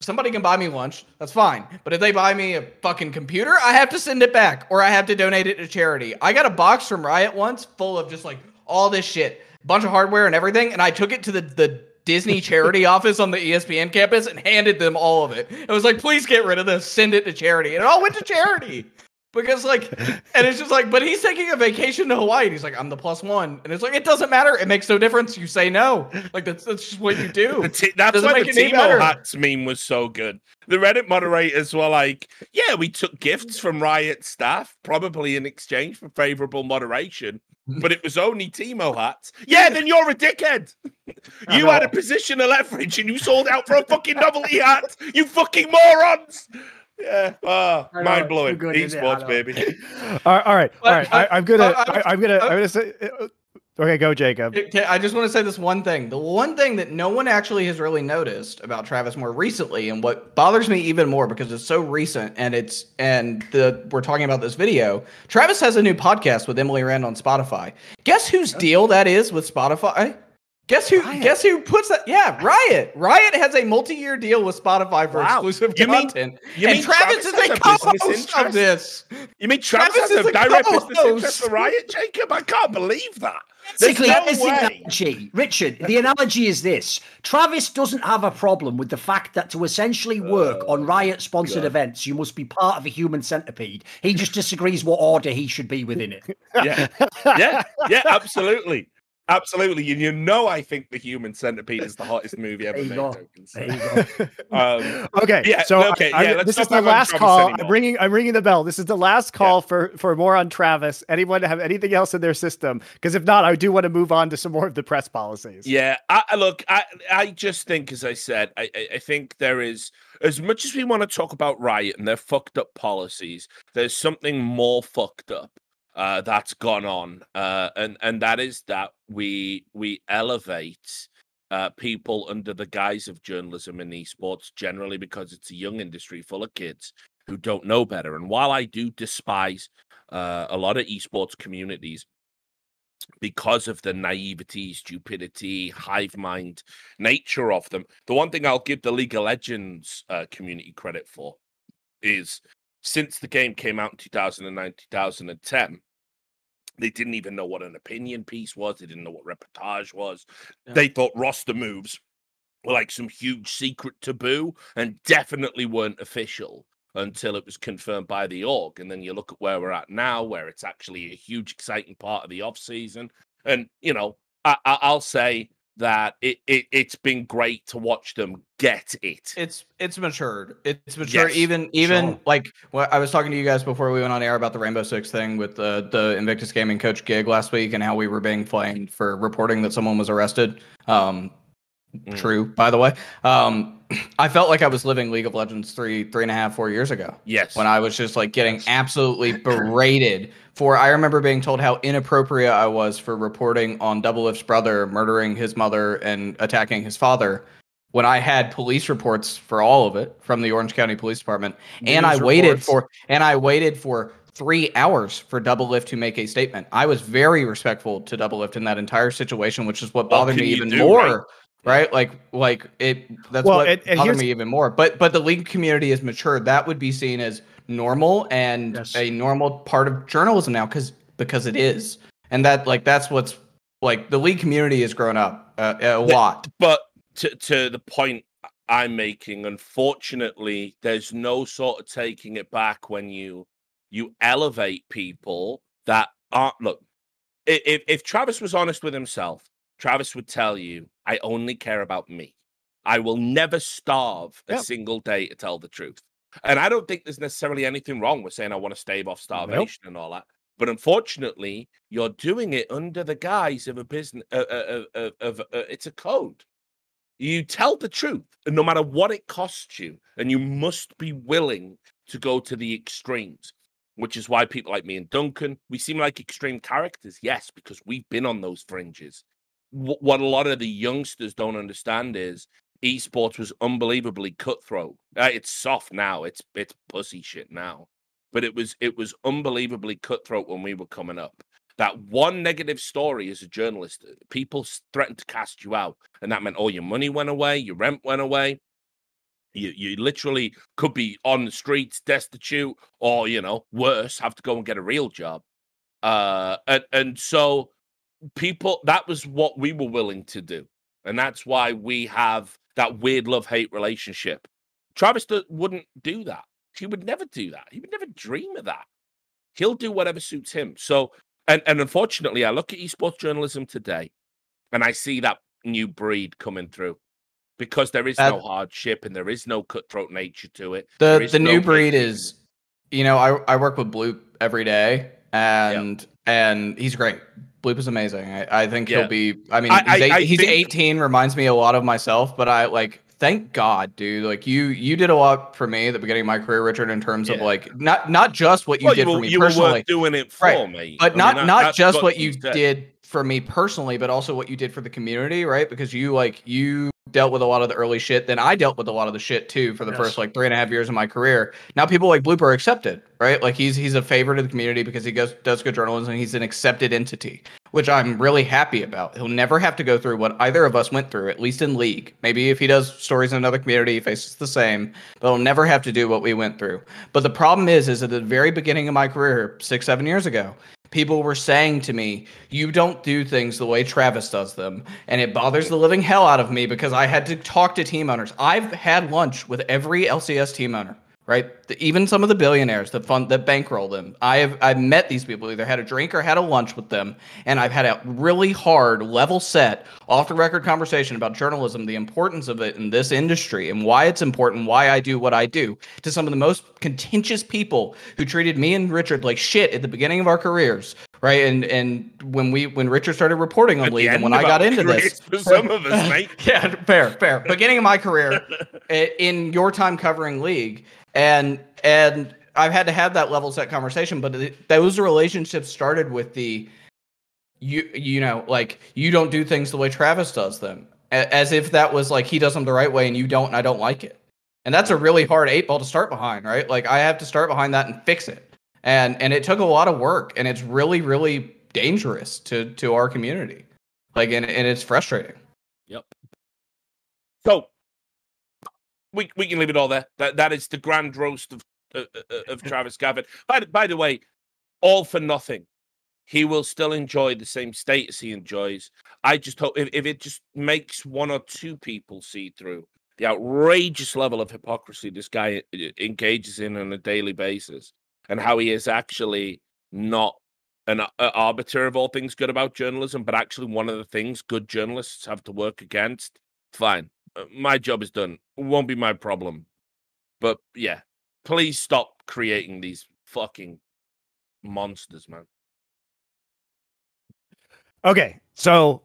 somebody can buy me lunch, that's fine. But if they buy me a fucking computer, I have to send it back, or I have to donate it to charity. I got a box from Riot once full of just, like, all this shit. Bunch of hardware and everything, and I took it to the... the Disney charity office on the E S P N campus and handed them all of it. I was like, please get rid of this, send it to charity. And it all went to charity. Because like, and it's just like, but he's taking a vacation to Hawaii. And he's like, I'm the plus one. And it's like, it doesn't matter. It makes no difference. You say no. Like that's, that's just what you do. T- that's why the Timo Hats meme was so good. The Reddit moderators were like, yeah, we took gifts from Riot staff, probably in exchange for favorable moderation. But it was only Timo Hats. Yeah, then you're a dickhead. You had a position of leverage and you sold out for a fucking novelty hat. You fucking morons. Yeah, oh, mind blowing. Esports, baby. all right, all right, all right. I, I'm gonna, I, I'm gonna, I'm gonna say. Okay, go, Jacob. I just want to say this one thing. The one thing that no one actually has really noticed about Travis more recently, and what bothers me even more because it's so recent, and it's and the we're talking about this video. Travis has a new podcast with Emily Rand on Spotify. Guess whose deal that is with Spotify? Guess who? Riot. Guess who puts that? Yeah, Riot. Riot has a multi-year deal with Spotify for wow. exclusive you content. Mean, you and mean Travis, Travis is a co-host of this. You mean Travis, Travis has a direct co-host. business interest for Riot, Jacob? I can't believe that. Basically, no here's the analogy. Richard, the analogy is this. Travis doesn't have a problem with the fact that to essentially work oh, on Riot-sponsored God. events, you must be part of a human centipede. He just disagrees what order he should be within it. Yeah, yeah, yeah, absolutely. Absolutely. And you know, I think The Human Centipede is the hottest movie ever made. Um, okay. Yeah, so okay, I, I, yeah, let's this is the last call. Anymore. I'm ringing, I'm ringing the bell. This is the last call yeah. for, for more on Travis. Anyone have anything else in their system? Because if not, I do want to move on to some more of the press policies. Yeah. I, look, I, I just think, as I said, I, I think there is, as much as we want to talk about Riot and their fucked up policies, there's something more fucked up. Uh, that's gone on, uh, and and that is that we we elevate uh, people under the guise of journalism in esports generally because it's a young industry full of kids who don't know better. And while I do despise uh, a lot of esports communities because of the naivety, stupidity, hive mind nature of them, the one thing I'll give the League of Legends uh, community credit for is, since the game came out in two thousand nine, two thousand ten, they didn't even know what an opinion piece was. They didn't know what reportage was. Yeah. They thought roster moves were like some huge secret taboo and definitely weren't official until it was confirmed by the org. And then you look at where we're at now, where it's actually a huge, exciting part of the offseason. And, you know, I, I, I'll say... that it, it it's been great to watch them get it. It's it's matured. It's matured. Yes, even even sure. like well, I was talking to you guys before we went on air about the Rainbow Six thing with the the Invictus Gaming coach gig last week and how we were being flamed for reporting that someone was arrested. Um, mm. True, by the way. Um, I felt like I was living League of Legends three three and a half four years ago. Yes, when I was just like getting yes. absolutely berated. For I remember being told how inappropriate I was for reporting on Doublelift's brother murdering his mother and attacking his father when I had police reports for all of it from the Orange County Police Department. News and I reports. waited for and I waited for three hours for Doublelift to make a statement. I was very respectful to Doublelift in that entire situation, which is what bothered what me even do, more. Right? Right, like, like it. That's well, what and, and bothered me even more. But, but the league community has matured. That would be seen as normal and yes. a normal part of journalism now, because because it is. And that, like, that's what's like the league community has grown up uh, a lot. But to to the point I'm making, unfortunately, there's no sort of taking it back when you you elevate people that aren't. Look, if if Travis was honest with himself, Travis would tell you, I only care about me. I will never starve a yep. single day to tell the truth. And I don't think there's necessarily anything wrong with saying I want to stave off starvation nope. and all that. But unfortunately, you're doing it under the guise of a business, uh, uh, uh, of uh, it's a code. You tell the truth, no matter what it costs you, and you must be willing to go to the extremes, which is why people like me and Duncan, we seem like extreme characters, yes, because we've been on those fringes. W- what a lot of the youngsters don't understand is esports was unbelievably cutthroat. Uh, it's soft now. It's it's pussy shit now. But it was it was unbelievably cutthroat when we were coming up. That one negative story as a journalist, people threatened to cast you out. And that meant all your money went away, your rent went away. You you literally could be on the streets, destitute, or, you know, worse, have to go and get a real job. Uh, and, and so people, that was what we were willing to do. And that's why we have that weird love-hate relationship. Travis wouldn't do that. He would never do that. He would never dream of that. He'll do whatever suits him. So, and, and unfortunately, I look at esports journalism today, and I see that new breed coming through because there is uh, no hardship and there is no cutthroat nature to it. The the no new breed is, you know, I, I work with Bloop every day, and yep. and he's great. Bloop is amazing. I, I think yeah. he'll be, I mean, I, he's, I, I he's think... eighteen, reminds me a lot of myself, but I like, thank God, dude. Like you, you did a lot for me at the beginning of my career, Richard, in terms yeah. of like, not, not just what you well, did you, for me you personally, were doing it for right. me, but I not, mean, not just what you said. did for me personally, but also what you did for the community. Right. Because you like, you dealt with a lot of the early shit. Then I dealt with a lot of the shit too, for the yes. first like three and a half years of my career. Now people like Bloop are accepted, right? Like he's, he's a favorite of the community because he goes, does good journalism. And he's an accepted entity, which I'm really happy about. He'll never have to go through what either of us went through, at least in League. Maybe if he does stories in another community, he faces the same, but he'll never have to do what we went through. But the problem is, is at the very beginning of my career, six, seven years ago, people were saying to me, you don't do things the way Travis does them. And it bothers the living hell out of me because I had to talk to team owners. I've had lunch with every L C S team owner. Right, the, even some of the billionaires that fund that bankroll them. I have I've met these people, either had a drink or had a lunch with them, and I've had a really hard, level set, off the record conversation about journalism, the importance of it in this industry, and why it's important, why I do what I do. To some of the most contentious people who treated me and Richard like shit at the beginning of our careers. Right, and and when we when Richard started reporting on League, and when I got into this, some of us, mate. yeah, fair, fair. Beginning of my career, in your time covering League, and and I've had to have that level set conversation. But it, those relationships started with the, you you know, like you don't do things the way Travis does them, as if that was like he does them the right way, and you don't, and I don't like it. And that's a really hard eight ball to start behind, right? Like I have to start behind that and fix it. And and it took a lot of work, and it's really, really dangerous to, to our community. Like, and, and it's frustrating. Yep. So, we we can leave it all there. That That is the grand roast of uh, of Travis Gafford. By, by the way, all for nothing. He will still enjoy the same status he enjoys. I just hope, if, if it just makes one or two people see through the outrageous level of hypocrisy this guy engages in on a daily basis, and how he is actually not an uh, arbiter of all things good about journalism, but actually one of the things good journalists have to work against. Fine. Uh, my job is done. It won't be my problem. But yeah, please stop creating these fucking monsters, man. Okay. So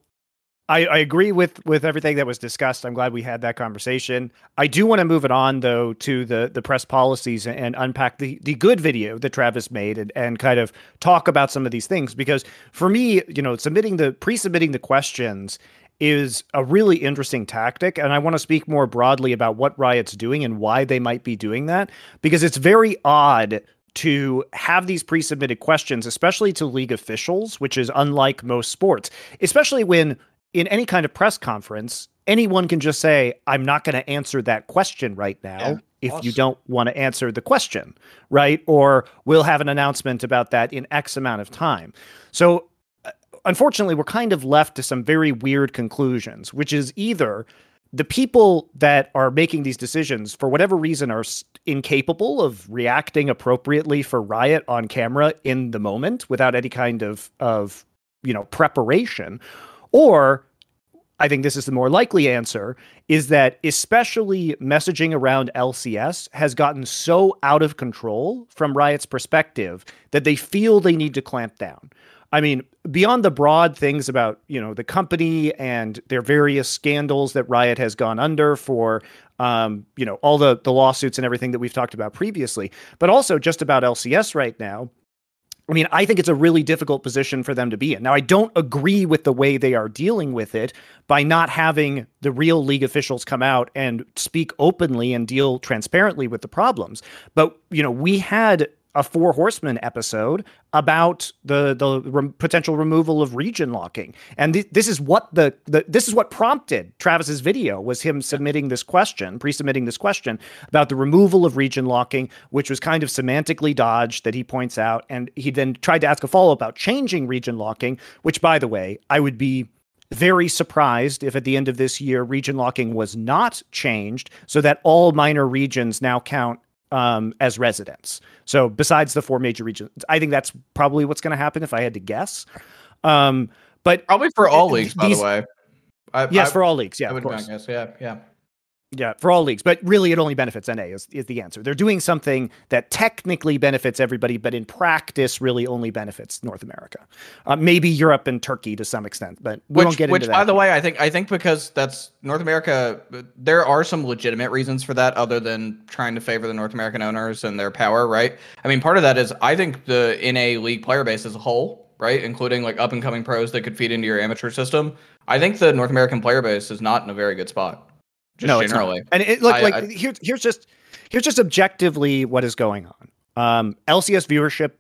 I, I agree with, with everything that was discussed. I'm glad we had that conversation. I do want to move it on, though, to the, the press policies and, and unpack the, the good video that Travis made and, and kind of talk about some of these things. Because for me, you know, submitting the pre-submitting the questions is a really interesting tactic. And I want to speak more broadly about what Riot's doing and why they might be doing that, because it's very odd to have these pre-submitted questions, especially to league officials, which is unlike most sports, especially when in any kind of press conference, anyone can just say, I'm not going to answer that question right now yeah, if awesome. you don't want to answer the question, right? Or we'll have an announcement about that in X amount of time. So uh, unfortunately, we're kind of left to some very weird conclusions, which is either the people that are making these decisions, for whatever reason, are incapable of reacting appropriately for Riot on camera in the moment without any kind of, of you know, preparation, or I think this is the more likely answer, is that especially messaging around L C S has gotten so out of control from Riot's perspective that they feel they need to clamp down. I mean, beyond the broad things about, you know, the company and their various scandals that Riot has gone under for, um, you know, all the, the lawsuits and everything that we've talked about previously, but also just about L C S right now. I mean, I think it's a really difficult position for them to be in. Now, I don't agree with the way they are dealing with it by not having the real league officials come out and speak openly and deal transparently with the problems. But, you know, we had a Four Horsemen episode about the the re- potential removal of region locking. And th- this is what the, the this is what prompted Travis's video, was him submitting this question, pre-submitting this question about the removal of region locking, which was kind of semantically dodged, that he points out. And he then tried to ask a follow-up about changing region locking, which, by the way, I would be very surprised if at the end of this year region locking was not changed so that all minor regions now count um, as residents. So besides the four major regions, I think that's probably what's going to happen if I had to guess. Um, but probably for all leagues, by the way. I, yes, I, for all leagues. Yeah, I would of course. Guess. Yeah, yeah. Yeah, for all leagues. But really, it only benefits N A is, is the answer. They're doing something that technically benefits everybody, but in practice really only benefits North America. Uh, maybe Europe and Turkey to some extent, but we which, won't get which, into that. Which, by the way, I think I think because that's North America, there are some legitimate reasons for that other than trying to favor the North American owners and their power, right? I mean, part of that is I think the N A league player base as a whole, right, including like up-and-coming pros that could feed into your amateur system, I think the North American player base is not in a very good spot. Just no, generally. It's not. And it look I, like I, here's here's just here's just objectively what is going on. Um, L C S viewership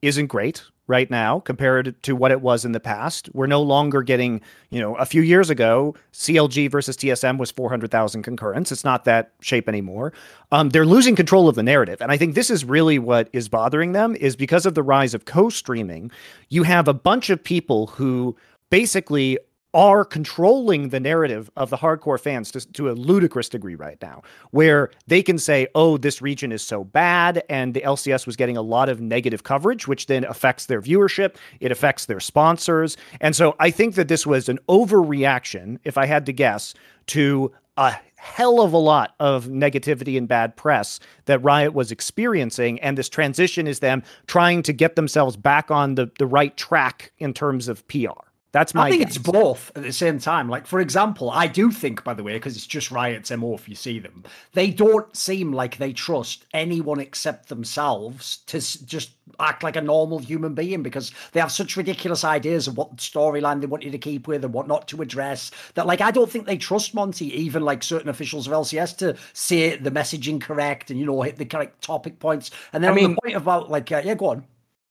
isn't great right now compared to what it was in the past. We're no longer getting, you know, a few years ago, C L G versus T S M was four hundred thousand concurrents. It's not that shape anymore. Um, they're losing control of the narrative. And I think this is really what is bothering them, is because of the rise of co-streaming, you have a bunch of people who basically are controlling the narrative of the hardcore fans to, to a ludicrous degree right now, where they can say, oh, this region is so bad, and the L C S was getting a lot of negative coverage, which then affects their viewership, it affects their sponsors. And so I think that this was an overreaction, if I had to guess, to a hell of a lot of negativity and bad press that Riot was experiencing. And this transition is them trying to get themselves back on the, the right track in terms of P R. That's my I think guess. It's both at the same time. Like, for example, I do think, by the way, because it's just Riot's M O if you see them, they don't seem like they trust anyone except themselves to just act like a normal human being, because they have such ridiculous ideas of what storyline they want you to keep with and what not to address that, like, I don't think they trust, Monty, even like certain officials of L C S to say the messaging correct and, you know, hit the correct topic points. And then I on mean, the point about, like, uh, yeah, go on.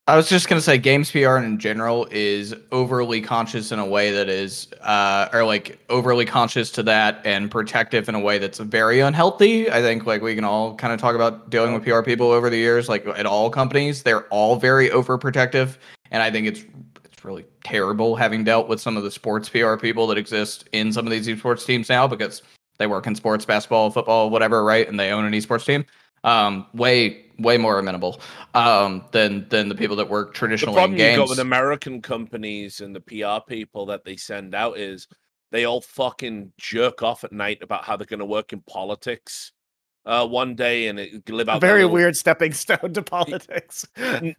I was just going to say games P R in general is overly conscious in a way that is, uh, or like overly conscious to that and protective in a way that's very unhealthy. I think like we can all kind of talk about dealing with P R people over the years, like at all companies, they're all very overprotective. And I think it's, it's really terrible having dealt with some of the sports P R people that exist in some of these esports teams now, because they work in sports, basketball, football, whatever, right? And they own an esports team. Um, way, way more amenable um, than than the people that work traditionally in games. The problem you got with American companies and the P R people that they send out is they all fucking jerk off at night about how they're going to work in politics uh, one day and it, live out. A very little... weird stepping stone to politics.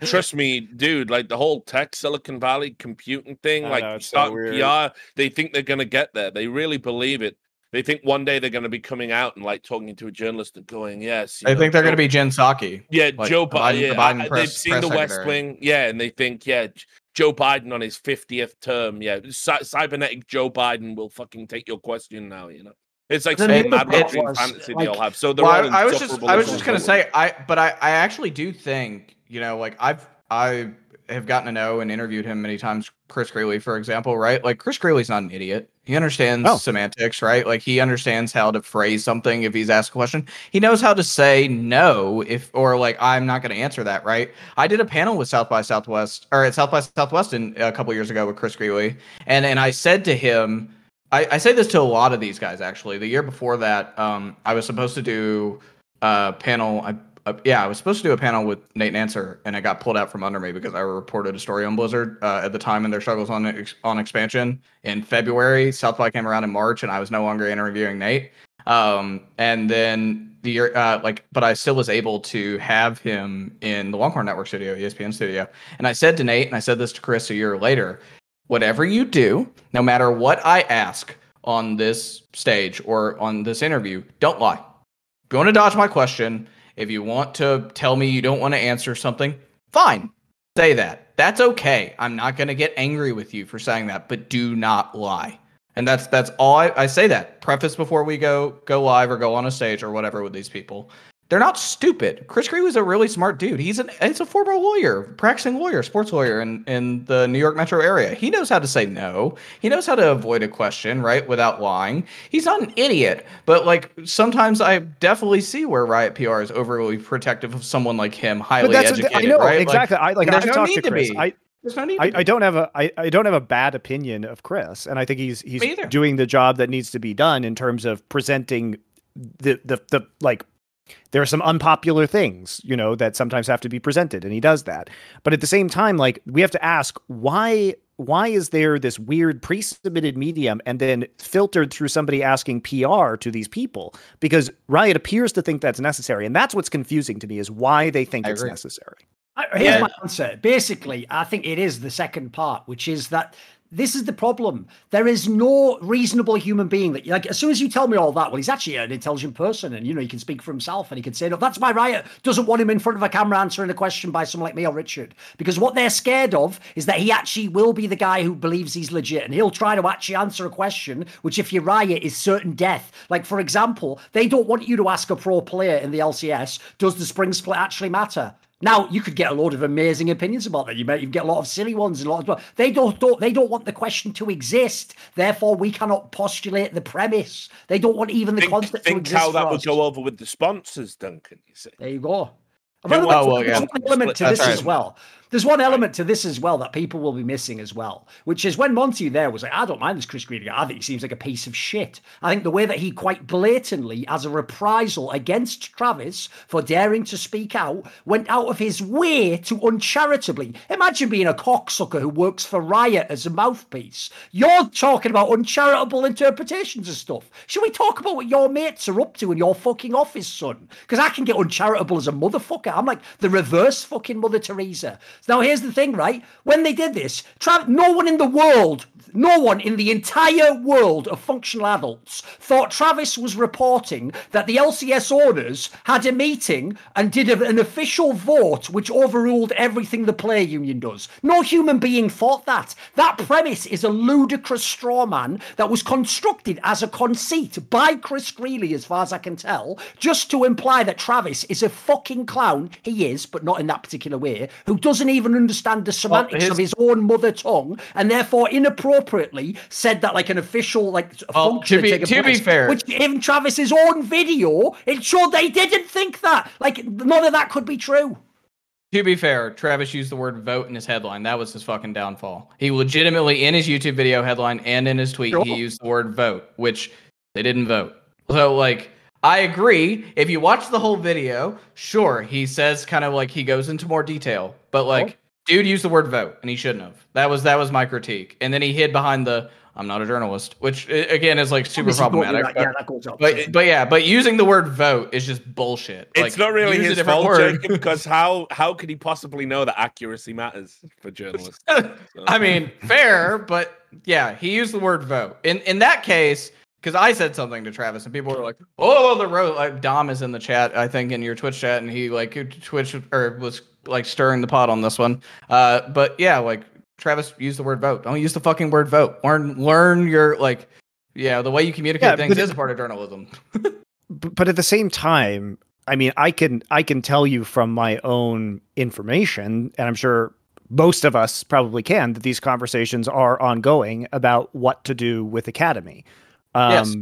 Trust me, dude. Like the whole tech, Silicon Valley computing thing. I like know, you start so P R, they think they're going to get there. They really believe it. They think one day they're going to be coming out and like talking to a journalist and going, yes. I know, think they're going to be Jen Psaki. Yeah, like, Joe Biden. Yeah, Biden press, they've seen the West Secretary. Wing. Yeah, and they think, yeah, Joe Biden on his fiftieth term. Yeah, Cy- cybernetic Joe Biden will fucking take your question now, you know. It's like some mad-watching fantasy like, they all have. So they're well, all I, I was just, I was just going to say, I, but I, I actually do think, you know, like I've, I have gotten to know and interviewed him many times, Chris Greeley, for example, right? Like Chris Greeley's not an idiot. He understands oh. semantics, right? Like he understands how to phrase something if he's asked a question. He knows how to say no if or like I'm not going to answer that, right? I did a panel with South by Southwest or at South by Southwest in, a couple years ago with Chris Greeley, and and I said to him, I, I say this to a lot of these guys actually. The year before that, um, I was supposed to do a panel. I, Uh, yeah, I was supposed to do a panel with Nate Nancer, and it got pulled out from under me because I reported a story on Blizzard uh, at the time and their struggles on ex on expansion in February. South by came around in March, and I was no longer interviewing Nate. Um, and then the year, uh, like, but I still was able to have him in the Longhorn Network studio, E S P N studio. And I said to Nate, and I said this to Chris a year later, whatever you do, no matter what I ask on this stage or on this interview, don't lie. If you want to dodge my question, if you want to tell me you don't want to answer something, fine. Say that. That's okay. I'm not going to get angry with you for saying that, but do not lie. And that's that's all I, I say that. Preface before we go go live or go on a stage or whatever with these people. They're not stupid. Chris Greeley was a really smart dude. He's, an, he's a former lawyer, practicing lawyer, sports lawyer in, in the New York metro area. He knows how to say no. He knows how to avoid a question, right, without lying. He's not an idiot. But, like, sometimes I definitely see where Riot P R is overly protective of someone like him, highly educated, I know, right? Exactly. Like, I, like, there's, I no need to Chris. Be. I, there's no need I, to be. I don't have a, I, I don't have a bad opinion of Chris, and I think he's he's doing the job that needs to be done in terms of presenting the, the, the like, there are some unpopular things, you know, that sometimes have to be presented, and he does that. But at the same time, like, we have to ask, why why is there this weird pre-submitted medium and then filtered through somebody asking P R to these people? Because Riot appears to think that's necessary, and that's what's confusing to me, is why they think I it's agree. necessary. Here's yeah. my answer. Basically, I think it is the second part, which is that this is the problem. There is no reasonable human being that, like, as soon as you tell me all that, well, he's actually an intelligent person, and, you know, he can speak for himself, and he can say, no, that's why Riot doesn't want him in front of a camera answering a question by someone like me or Richard, because what they're scared of is that he actually will be the guy who believes he's legit, and he'll try to actually answer a question, which, if you Riot, is certain death. Like, for example, they don't want you to ask a pro player in the L C S, does the spring split actually matter? Now, you could get a load of amazing opinions about that. You might you get a lot of silly ones and a lot of they don't, don't they don't want the question to exist. Therefore, we cannot postulate the premise. They don't want even the think, concept think to exist. Think how that us. would go over with the sponsors, Duncan. You see, there you go. Well, well, there's yeah. one element to That's this right. as well. There's one element to this as well that people will be missing as well, which is when Monty there was like, I don't mind this Chris Greeley. I think he seems like a piece of shit. I think the way that he quite blatantly, as a reprisal against Travis for daring to speak out, went out of his way to uncharitably. Imagine being a cocksucker who works for Riot as a mouthpiece. You're talking about uncharitable interpretations of stuff. Should we talk about what your mates are up to in your fucking office, son? Because I can get uncharitable as a motherfucker. I'm like the reverse fucking Mother Teresa. Now, here's the thing, right? When they did this, Trav no one in the world, no one in the entire world of functional adults thought Travis was reporting that the L C S owners had a meeting and did a, an official vote which overruled everything the player union does. No human being thought that. That premise is a ludicrous straw man that was constructed as a conceit by Chris Greeley, as far as I can tell, just to imply that Travis is a fucking clown. He is, but not in that particular way, who doesn't even understand the semantics well, of his own mother tongue, and therefore inappropriately said that, like, an official, like, well, function to be, to to place, be fair, which in Travis's own video, it showed they didn't think that. Like, none of that could be true. To be fair, Travis used the word vote in his headline. That was his fucking downfall. He legitimately, in his YouTube video headline and in his tweet, sure. he used the word vote, which they didn't vote. So, like, I agree. If you watch the whole video, sure, he says kind of like he goes into more detail, but like, oh. dude used the word vote and he shouldn't have. That was that was my critique. And then he hid behind the I'm not a journalist, which again is like super problematic. But, yeah, that goes up. But, but yeah, but using the word vote is just bullshit. It's like, not really his fault, word. because how how could he possibly know that accuracy matters for journalists? So. I mean, fair, but yeah, he used the word vote. In in that case. Because I said something to Travis, and people were like, "Oh, the road." Like, Dom is in the chat, I think, in your Twitch chat, and he like Twitch or was like stirring the pot on this one. Uh, but yeah, like Travis used the word vote. Don't use the fucking word vote. Learn, learn your like, yeah, the way you communicate yeah, things is a part of journalism. But at the same time, I mean, I can I can tell you from my own information, and I'm sure most of us probably can, that these conversations are ongoing about what to do with Academy. Um, yes.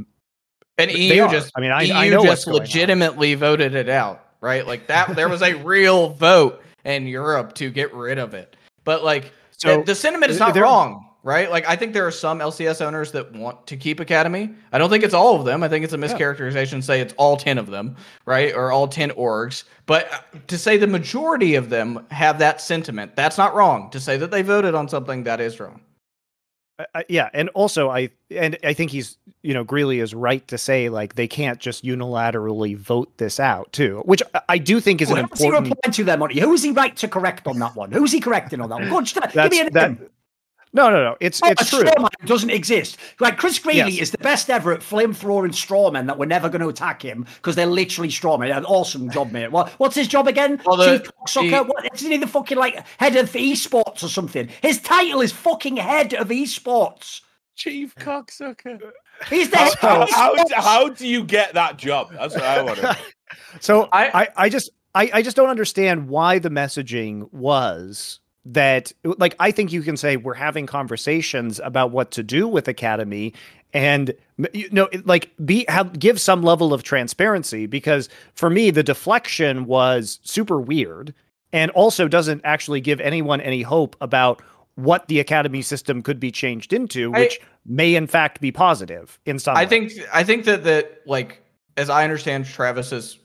And E U just, I mean, I, I know just legitimately on. voted it out, right? Like that, there was a real vote in Europe to get rid of it. But like, so the, the sentiment is not wrong. right? Like, I think there are some L C S owners that want to keep Academy. I don't think it's all of them. I think it's a mischaracterization to say it's all ten of them, right? Or all ten orgs. But to say the majority of them have that sentiment, that's not wrong. To say that they voted on something, that is wrong. Uh, yeah, and also I and I think he's, you know, Greeley is right to say, like, they can't just unilaterally vote this out too, which I do think is well, an important. Who's he replying to that, Monty? Who is he right to correct on that one? Who's he correcting on that one? Go on, just give me a that, name. No, no, no. It's oh, it's a true. Strawman doesn't exist. Like, Chris Greeley yes. is the best ever at flamethrowing strawmen that were never going to attack him because they're literally strawmen. An awesome job, mate. Well, what's his job again? Well, the, Chief Cocksucker? What, isn't he the fucking, like, head of esports or something? His title is fucking head of esports. Chief Cocksucker. He's the head how, of how, how do you get that job? That's what I want to know. So I, I, I just I, I just don't understand why the messaging was that, like, I think you can say we're having conversations about what to do with Academy, and, you know, like, be have, give some level of transparency, because for me the deflection was super weird and also doesn't actually give anyone any hope about what the Academy system could be changed into, which I, may in fact be positive in some I way. think I think that that like, as I understand Travis's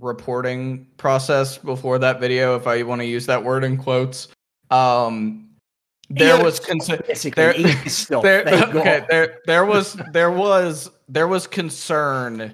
reporting process before that video, if I want to use that word in quotes. Um, there yeah, was concern. There, there, there, okay, there, there was, there was, there was concern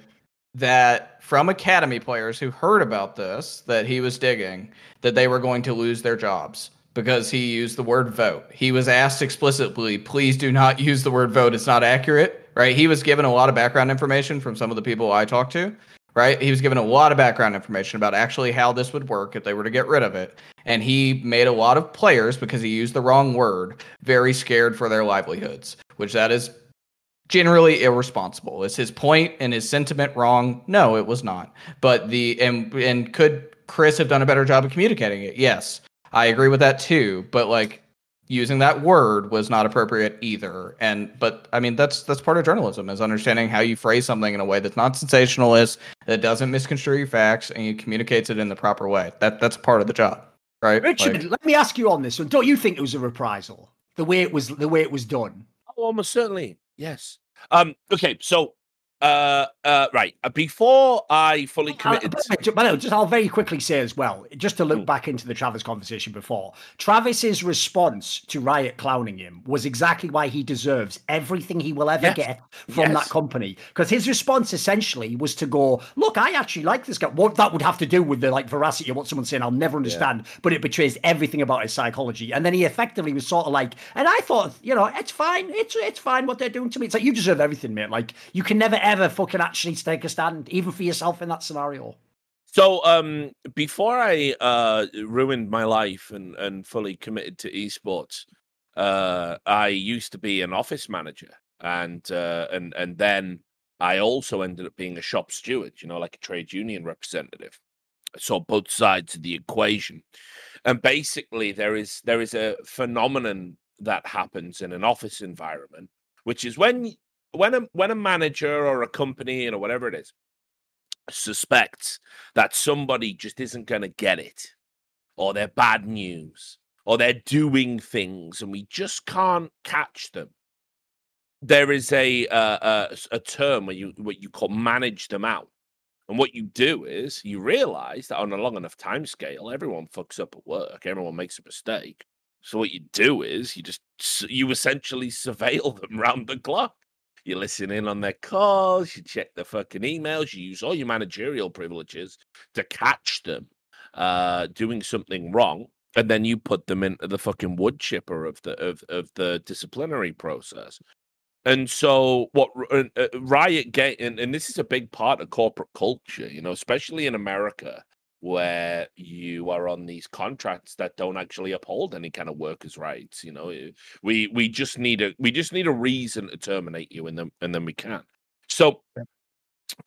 that from Academy players who heard about this, that he was digging, that they were going to lose their jobs because he used the word vote. He was asked explicitly, "Please do not use the word vote. It's not accurate." Right? He was given a lot of background information from some of the people I talked to. Right? He was given a lot of background information about actually how this would work if they were to get rid of it. And he made a lot of players, because he used the wrong word, very scared for their livelihoods, which that is generally irresponsible. Is his point and his sentiment wrong? No, it was not. But the, and, and could Chris have done a better job of communicating it? Yes, I agree with that too. But, like, using that word was not appropriate either. And, but I mean, that's, that's part of journalism, is understanding how you phrase something in a way that's not sensationalist, that doesn't misconstrue your facts, and you communicates it in the proper way. That that's part of the job. Right. Richard, like, let me ask you on this one. Don't you think it was a reprisal? The way it was, the way it was done. Oh, almost certainly. Yes. Um, okay. So, uh, uh, right. Before I fully committed, I, I, I, just I'll very quickly say as well, just to look back into the Travis conversation before, Travis's response to Riot clowning him was exactly why he deserves everything he will ever yes. get from yes. that company. Because his response essentially was to go, "Look, I actually like this guy." What that would have to do with the, like, veracity of what someone's saying, I'll never understand. Yeah. But it betrays everything about his psychology. And then he effectively was sort of like, "And I thought, you know, it's fine. It's it's fine what they're doing to me." It's like, you deserve everything, mate. Like, you can never ever. Ever fucking actually take a stand, even for yourself in that scenario. So, um, before I uh, ruined my life and, and fully committed to esports, uh, I used to be an office manager, and uh, and and then I also ended up being a shop steward, you know, like a trade union representative. So both sides of the equation, and basically there is there is a phenomenon that happens in an office environment, which is when. When a, when a manager or a company, you know, whatever it is, suspects that somebody just isn't going to get it, or they're bad news, or they're doing things and we just can't catch them, there is a uh, a, a term where you what you call manage them out. And what you do is you realize that on a long enough time scale, everyone fucks up at work, everyone makes a mistake. So what you do is you just you essentially surveil them round the clock. You listen in on their calls, you check their fucking emails, you use all your managerial privileges to catch them uh, doing something wrong, and then you put them into the fucking wood chipper of the of, of the disciplinary process. And so what uh, Riot Games, and, and this is a big part of corporate culture, you know, especially in America, where you are on these contracts that don't actually uphold any kind of workers' rights. You know, we we just need a we just need a reason to terminate you, and then and then we can. So,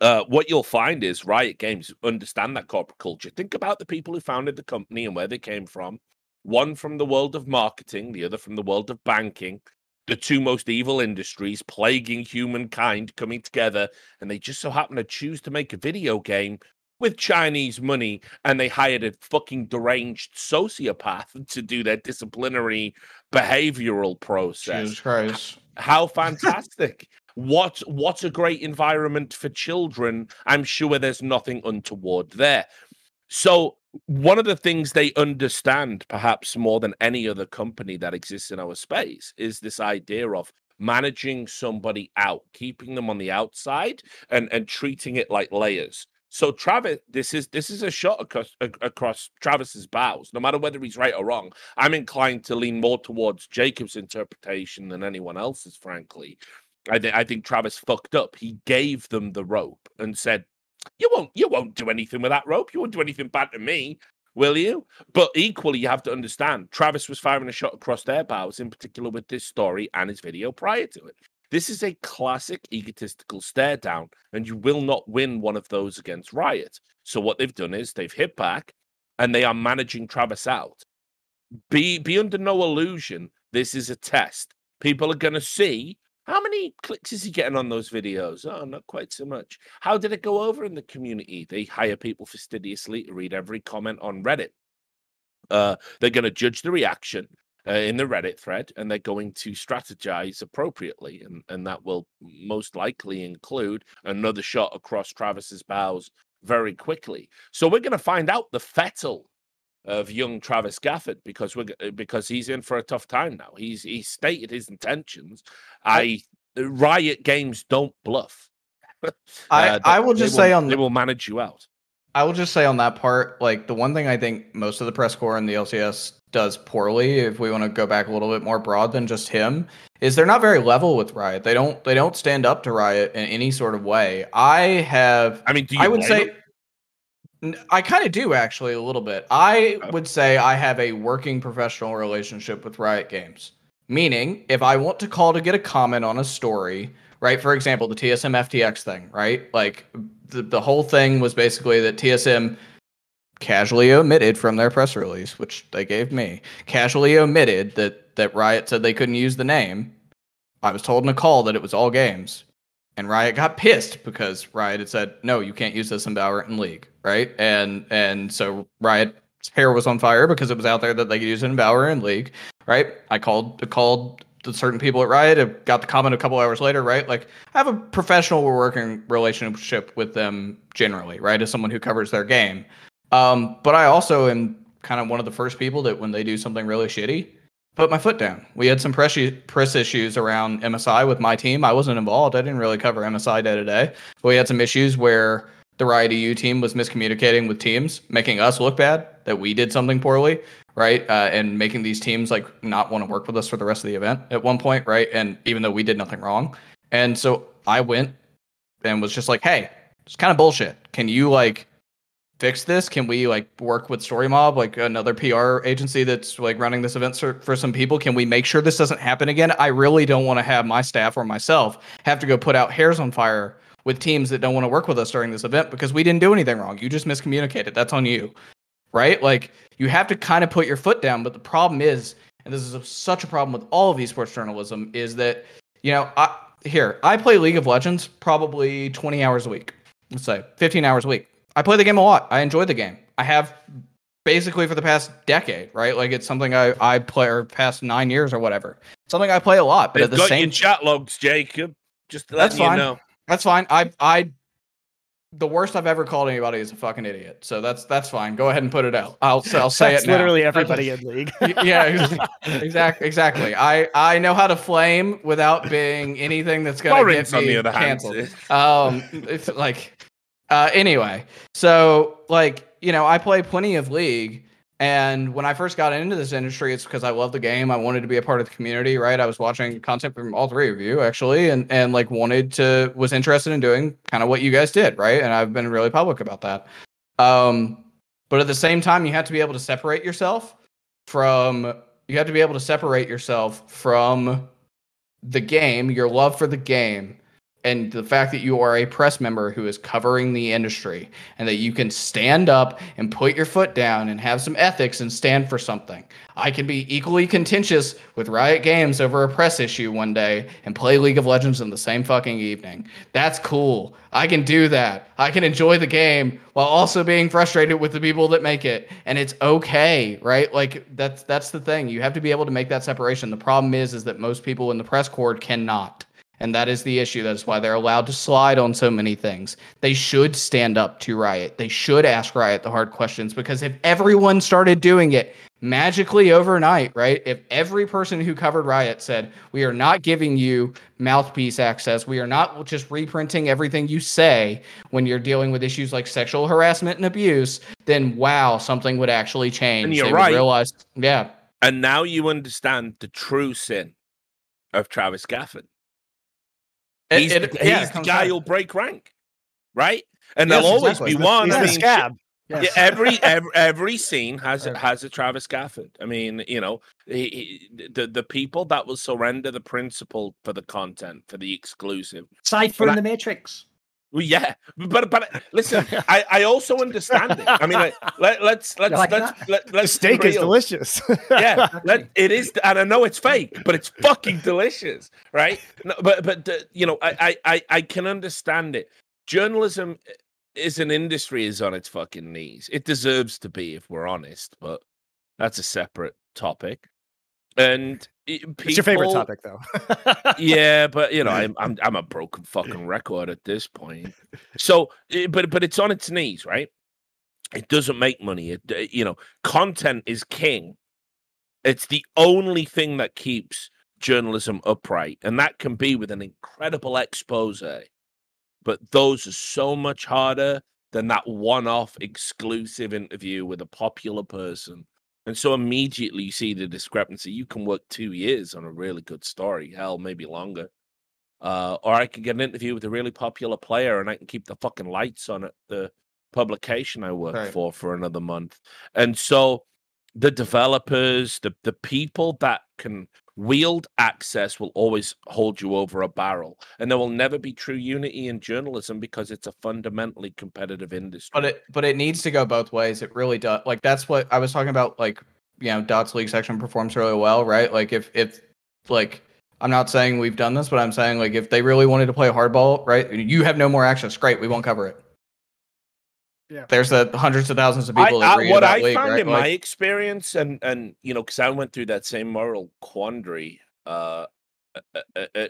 uh, what you'll find is Riot Games understand that corporate culture. Think about the people who founded the company and where they came from. One from the world of marketing, the other from the world of banking. The two most evil industries plaguing humankind coming together, and they just so happen to choose to make a video game with Chinese money, and they hired a fucking deranged sociopath to do their disciplinary behavioral process. Jesus Christ. How fantastic. What what a great environment for children. I'm sure there's nothing untoward there. So one of the things they understand, perhaps more than any other company that exists in our space, is this idea of managing somebody out, keeping them on the outside, and, and treating it like layers. So Travis, this is this is a shot across, across Travis's bows. No matter whether he's right or wrong, I'm inclined to lean more towards Jacob's interpretation than anyone else's, frankly. I, th I think Travis fucked up. He gave them the rope and said, you won't, you won't do anything with that rope. You won't do anything bad to me, will you? But equally, you have to understand, Travis was firing a shot across their bows, in particular with this story and his video prior to it. This is a classic egotistical stare down, and you will not win one of those against Riot. So what they've done is they've hit back, and they are managing Travis out. Be, be under no illusion, this is a test. People are going to see, how many clicks is he getting on those videos? Oh, not quite so much. How did it go over in the community? They hire people fastidiously to read every comment on Reddit. Uh, they're going to judge the reaction uh, in the Reddit thread, and they're going to strategize appropriately. And, and that will most likely include another shot across Travis's bows very quickly. So we're going to find out the fettle of young Travis Gafford, because we're because he's in for a tough time now. He's he stated his intentions. I Riot Games don't bluff. uh, I I will just will, say on they will manage you out. I will just say on that part, like the one thing I think most of the press corps and the L C S does poorly, if we want to go back a little bit more broad than just him, is they're not very level with Riot. They don't they don't stand up to Riot in any sort of way. I have. I mean, do you I would say. Them? I kind of do, actually, a little bit. I would say I have a working professional relationship with Riot Games, meaning if I want to call to get a comment on a story, right? For example, the T S M F T X thing, right? Like the, the whole thing was basically that T S M casually omitted from their press release, which they gave me, casually omitted that, that Riot said they couldn't use the name. I was told in a call that it was all games. And Riot got pissed because Riot had said, no, you can't use this in Valorant and League, right? And and so Riot's hair was on fire because it was out there that they could use it in Valorant and League, right? I called called the certain people at Riot, I got the comment a couple hours later, right? Like, I have a professional working relationship with them generally, right, as someone who covers their game. Um, but I also am kind of one of the first people that when they do something really shitty, put my foot down. We had some press, press issues around M S I with my team. I wasn't involved. I didn't really cover M S I day to day. But we had some issues where the Riot E U team was miscommunicating with teams, making us look bad, that we did something poorly, right? Uh, and making these teams like not want to work with us for the rest of the event at one point, right? And even though we did nothing wrong. And so I went and was just like, hey, it's kind of bullshit. Can you like fix this? Can we like work with StoryMob, like another P R agency that's like running this event for some people? Can we make sure this doesn't happen again? I really don't want to have my staff or myself have to go put out hairs on fire with teams that don't want to work with us during this event because we didn't do anything wrong. You just miscommunicated. That's on you, right? Like you have to kind of put your foot down. But the problem is, and this is a, such a problem with all of esports journalism, is that, you know, I, here, I play League of Legends probably twenty hours a week. Let's say fifteen hours a week. I play the game a lot. I enjoy the game. I have basically for the past decade, right? Like it's something I, I play or past nine years or whatever. Something I play a lot. But They've at the got same your chat logs, Jacob. Just to let you fine. know. That's fine. I I the worst I've ever called anybody is a fucking idiot. So that's that's fine. Go ahead and put it out. I'll I'll say that's it now. Literally everybody in League. Yeah, exactly. Exactly. I I know how to flame without being anything that's going to get me canceled. Um, it's like. Uh, anyway, so like, you know, I play plenty of League, and when I first got into this industry, it's because I love the game. I wanted to be a part of the community, right? I was watching content from all three of you actually, and, and like wanted to, was interested in doing kind of what you guys did, right? And I've been really public about that. Um, but at the same time, you have to be able to separate yourself from, you have to be able to separate yourself from the game, your love for the game, and the fact that you are a press member who is covering the industry and that you can stand up and put your foot down and have some ethics and stand for something. I can be equally contentious with Riot Games over a press issue one day and play League of Legends in the same fucking evening. That's cool. I can do that. I can enjoy the game while also being frustrated with the people that make it. And it's okay, right? Like, that's that's the thing. You have to be able to make that separation. The problem is, is that most people in the press corps cannot. And that is the issue. That's why they're allowed to slide on so many things. They should stand up to Riot. They should ask Riot the hard questions, because if everyone started doing it magically overnight, right? If every person who covered Riot said, we are not giving you mouthpiece access, we are not just reprinting everything you say when you're dealing with issues like sexual harassment and abuse, then wow, something would actually change. And you're they right. would realize, yeah. And now you understand the true sin of Travis Gafford. He's, it, it, he's yeah, the guy out. Who'll break rank, right? And yes, there'll exactly. always be one. He's I mean, scab. Yes. Every, every every scene has has a Travis Gafford. I mean, you know, he, he, the the people that will surrender the principle for the content, for the exclusive. Aside from the Matrix. Well, yeah, but but listen, I, I also understand it. I mean, like, let, let's let's like let's that? let, let's the steak is delicious. Yeah, let, it is, and I know it's fake, but it's fucking delicious, right? No, but but uh, you know, I, I I can understand it. Journalism is an industry is on its fucking knees. It deserves to be, if we're honest. But that's a separate topic. And people, it's your favorite topic, though. Yeah, but you know, I'm I'm I'm a broken fucking record at this point. So, but but it's on its knees, right? It doesn't make money. It, you know, content is king. It's the only thing that keeps journalism upright, and that can be with an incredible expose. But those are so much harder than that one-off exclusive interview with a popular person. And so immediately you see the discrepancy. You can work two years on a really good story, hell, maybe longer. Uh, or I can get an interview with a really popular player and I can keep the fucking lights on at the publication I work right. for for another month. And so the developers, the, the people that can wield access will always hold you over a barrel. And there will never be true unity in journalism because it's a fundamentally competitive industry. But it but it needs to go both ways. It really does. Like, that's what I was talking about. Like, you know, Dot's League section performs really well, right? Like, if if like, I'm not saying we've done this, but I'm saying, like, if they really wanted to play hardball, right? You have no more access. Great, we won't cover it. Yeah. There's the hundreds of thousands of people I, that read what I league, found right? in like, my experience, and and you know, because I went through that same moral quandary, uh,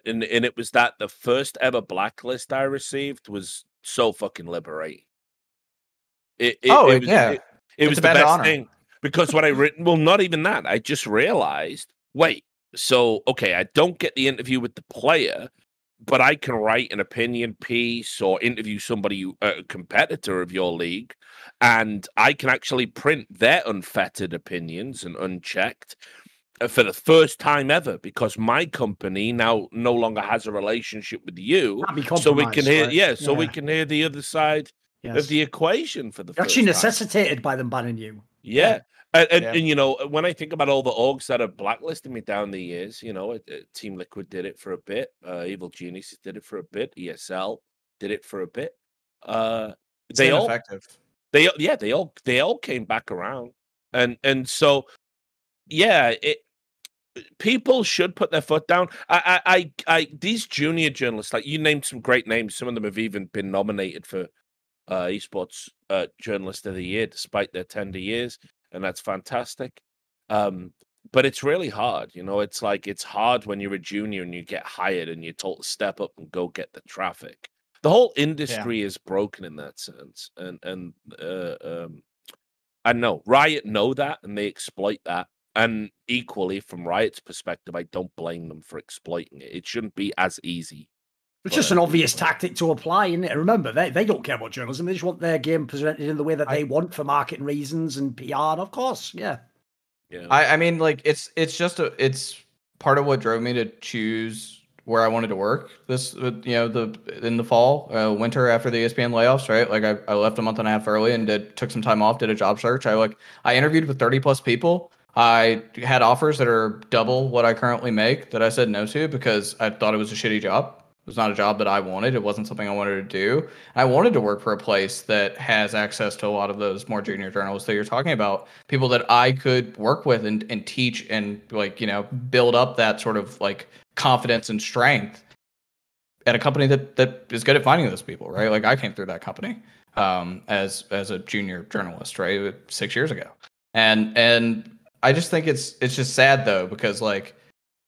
and and it was that the first ever blacklist I received was so fucking liberating. It, it, oh it was, yeah, it, it was the best honor. thing because when I written, well, not even that. I just realized, wait, so okay, I don't get the interview with the player, but I can write an opinion piece or interview somebody, a competitor of your league, and I can actually print their unfettered opinions and unchecked for the first time ever, because my company now no longer has a relationship with you. So we can hear, right? yeah, so yeah. we can hear the other side yes. of the equation for the You're first actually time. Necessitated by them banning you. Yeah. yeah. And, and, yeah. and, you know, when I think about all the orgs that have blacklisted me down the years, you know, Team Liquid did it for a bit. Uh, Evil Geniuses did it for a bit. E S L did it for a bit. Uh, they all, they yeah, they all, they all came back around. And and so, yeah, it, people should put their foot down. I, I, I, I, these junior journalists, like you named some great names. Some of them have even been nominated for uh, esports uh, journalist of the year, despite their tender years. And that's fantastic. Um, but it's really hard. You know, it's like it's hard when you're a junior and you get hired and you're told to step up and go get the traffic. The whole industry yeah. is broken in that sense. And and uh, um, I know Riot know that and they exploit that. And equally, from Riot's perspective, I don't blame them for exploiting it. It shouldn't be as easy. It's just an obvious tactic to apply, isn't it? Remember, they, they don't care about journalism. They just want their game presented in the way that they I, want for marketing reasons and P R, of course. Yeah. Yeah. I, I mean, like, it's it's just a it's part of what drove me to choose where I wanted to work this, you know, the in the fall, uh, winter after the E S P N layoffs, right? Like, I, I left a month and a half early and did, took some time off, did a job search. I, like, I interviewed with thirty plus people. I had offers that are double what I currently make that I said no to because I thought it was a shitty job. It was not a job that I wanted. It wasn't something I wanted to do. I wanted to work for a place that has access to a lot of those more junior journalists that you're talking about, people that I could work with and, and teach and, like, you know, build up that sort of like confidence and strength at a company that that is good at finding those people, right? Like, I came through that company um, as as a junior journalist, right, six years ago. And and I just think it's it's just sad, though, because like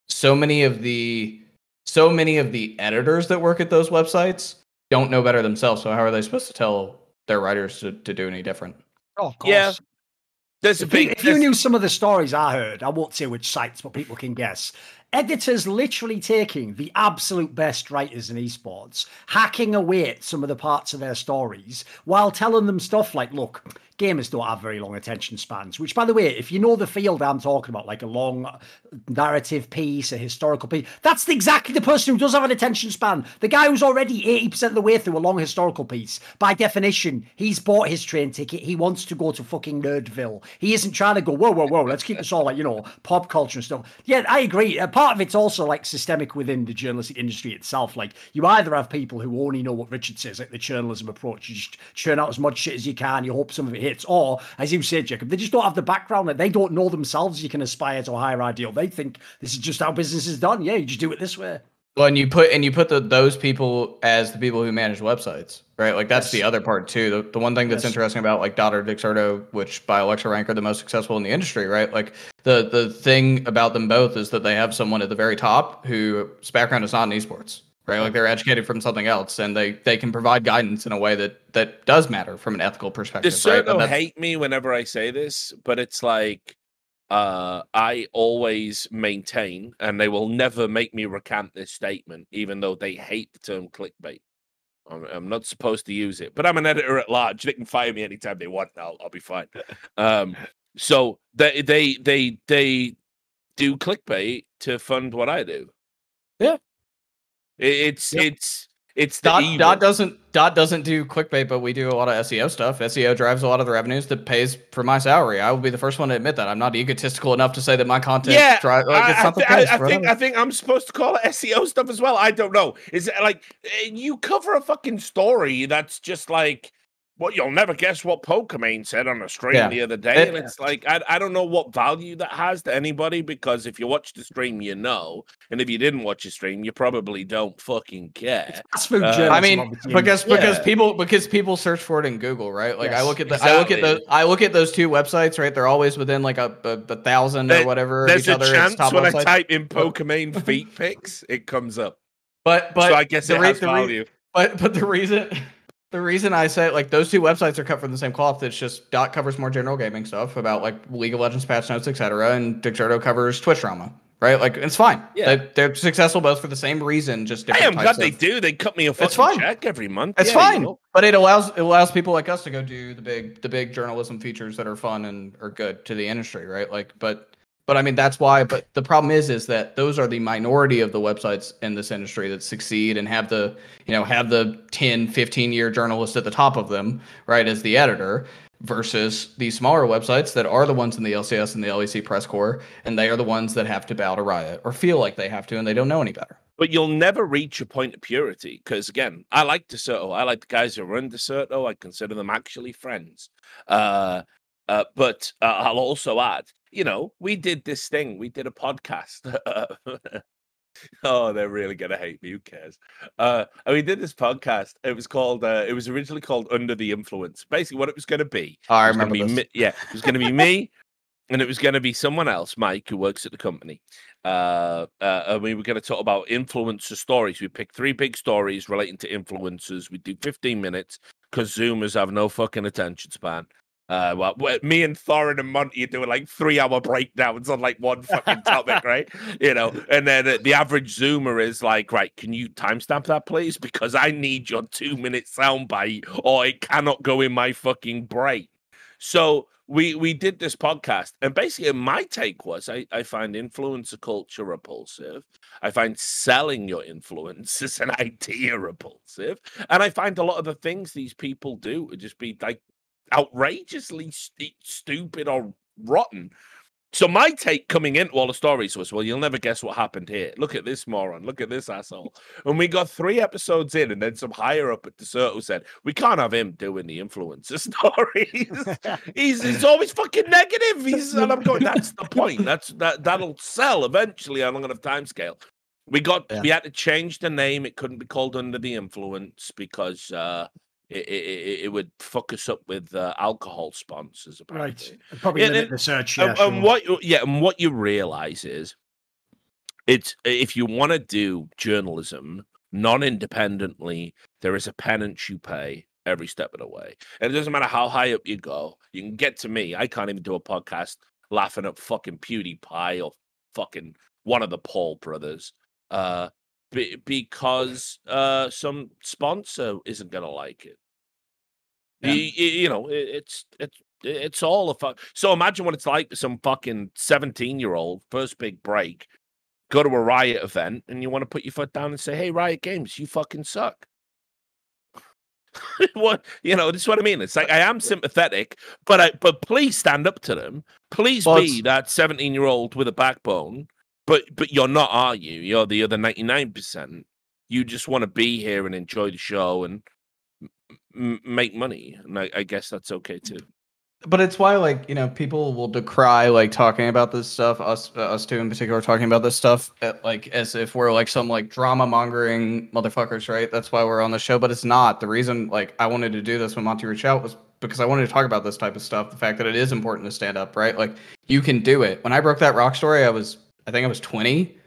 so many of the So many of the editors that work at those websites don't know better themselves. So how are they supposed to tell their writers to, to do any different? Oh, of course. Yeah. That's if a big, you, if you knew some of the stories I heard, I won't say which sites, but people can guess. Editors literally taking the absolute best writers in esports, hacking away at some of the parts of their stories while telling them stuff like, look, gamers don't have very long attention spans, which, by the way, if you know the field I'm talking about, like a long narrative piece, a historical piece, that's exactly the person who does have an attention span. The guy who's already eighty percent of the way through a long historical piece, by definition, he's bought his train ticket. He wants to go to fucking Nerdville. He isn't trying to go, whoa, whoa, whoa, let's keep this all, like, you know, pop culture and stuff. Yeah, I agree. Uh, part of it's also, like, systemic within the journalistic industry itself. Like, you either have people who only know what Richard says, like the journalism approach. You just churn out as much shit as you can. You hope some of it hits. Or, as you said, Jacob, they just don't have the background. Like, they don't know themselves. You can aspire to a higher ideal. They think this is just how business is done. Yeah, you just do it this way. Well, and you put and you put the, those people as the people who manage websites, right? Like, that's yes. the other part too. The, the one thing that's yes. interesting about like Dot or Dexerto, which by Alexa rank are the most successful in the industry, right? Like, the the thing about them both is that they have someone at the very top whose background is not in esports, right? Like, they're educated from something else, and they they can provide guidance in a way that that does matter from an ethical perspective. Dexerto right? hate me whenever I say this, but it's like, Uh, I always maintain, and they will never make me recant this statement, even though they hate the term clickbait. I'm, I'm not supposed to use it, but I'm an editor at large. They can fire me anytime they want. I'll, I'll be fine. Um, so they, they they they do clickbait to fund what I do. Yeah, it, it's yeah. it's it's the Dot, Dot doesn't Dot doesn't do clickbait, but we do a lot of S E O stuff. S E O drives a lot of the revenues that pays for my salary. I will be the first one to admit that. I'm not egotistical enough to say that my content yeah, drives. Like, I, it's I, I, I think I think I'm supposed to call it S E O stuff as well. I don't know. Is it like you cover a fucking story that's just like, well, you'll never guess what Pokemane said on a stream yeah. the other day, it, and it's like I I don't know what value that has to anybody, because if you watch the stream, you know, and if you didn't watch the stream, you probably don't fucking care. Uh, I mean, because yeah. because people because people search for it in Google, right? Like yes, I look at the exactly. I look at the I look at those two websites, right? They're always within like a a, a thousand there, or whatever. There's each a other chance top when website. I type in Pokemane feet pics, it comes up. But but so I guess it re- has value. Re- but but the reason. The reason I say, like, those two websites are cut from the same cloth, it's just Dot covers more general gaming stuff about, like, League of Legends patch notes, et cetera, and Dexerto covers Twitch drama, right? Like, it's fine. Yeah. They, they're successful both for the same reason, just different I am types glad of... they do. They cut me a fucking check every month. It's yeah, fine. You know. But it allows it allows people like us to go do the big the big journalism features that are fun and are good to the industry, right? Like, but... But I mean, that's why, but the problem is, is that those are the minority of the websites in this industry that succeed and have the, you know, have the ten, fifteen year journalist at the top of them, right, as the editor, versus the smaller websites that are the ones in the L C S and the L E C press corps. And they are the ones that have to bow to Riot or feel like they have to, and they don't know any better. But you'll never reach a point of purity. Because again, I like Dexerto. I like the guys who run Dexerto. I consider them actually friends. Uh, uh, but uh, I'll also add, you know, we did this thing. We did a podcast. Oh, they're really going to hate me. Who cares? Uh, and we did this podcast. It was called, uh, it was originally called Under the Influence. Basically what it was going to be. Oh, I remember this. Me, yeah, it was going to be me, and it was going to be someone else, Mike, who works at the company. Uh, uh, and we were going to talk about influencer stories. We picked three big stories relating to influencers. We do fifteen minutes because Zoomers have no fucking attention span. Uh, well, me and Thorin and Monty are doing like three hour breakdowns on like one fucking topic, right? You know, and then uh, the average Zoomer is like, right, can you timestamp that, please? Because I need your two minute soundbite or it cannot go in my fucking brain. So we we did this podcast, and basically my take was I, I find influencer culture repulsive. I find selling your influence as an idea repulsive. And I find a lot of the things these people do would just be like, outrageously st- stupid or rotten. So my take coming into all the stories was, well, you'll never guess what happened here. Look at this moron. Look at this asshole. And we got three episodes in, and then some higher up at Dexerto said, we can't have him doing the influencer stories. he's, he's always fucking negative. He's, and I'm going, that's the point. That's that, that'll sell eventually. I'm going to have timescale. We got, yeah. we had to change the name. It couldn't be called Under the Influence because uh, it, it, it would fuck us up with uh, alcohol sponsors. Apparently. Right. Probably yeah, limit the search. And, yeah, sure. and what, yeah, and what you realize is, it's if you want to do journalism non-independently, there is a penance you pay every step of the way. And it doesn't matter how high up you go. You can get to me. I can't even do a podcast laughing at fucking PewDiePie or fucking one of the Paul brothers. Uh, b- because uh, some sponsor isn't gonna like it. Yeah. You, you know, it, it's it's it's all a fuck. So imagine what it's like to some fucking seventeen-year-old first big break, go to a Riot event, and you want to put your foot down and say, "Hey, Riot Games, you fucking suck." What you know? This is what I mean. It's like I am sympathetic, but I but please stand up to them. Please but... be that seventeen-year-old with a backbone. But but you're not, are you? You're the other ninety-nine percent. You just want to be here and enjoy the show and m- make money. And I, I guess that's okay, too. But it's why, like, you know, people will decry, like, talking about this stuff, us uh, us two in particular, talking about this stuff, at, like, as if we're, like, some, like, drama-mongering motherfuckers, right? That's why we're on the show, but it's not. The reason, like, I wanted to do this when Monty reached out was because I wanted to talk about this type of stuff, the fact that it is important to stand up, right? Like, you can do it. When I broke that rock story, I was... I think I was twenty,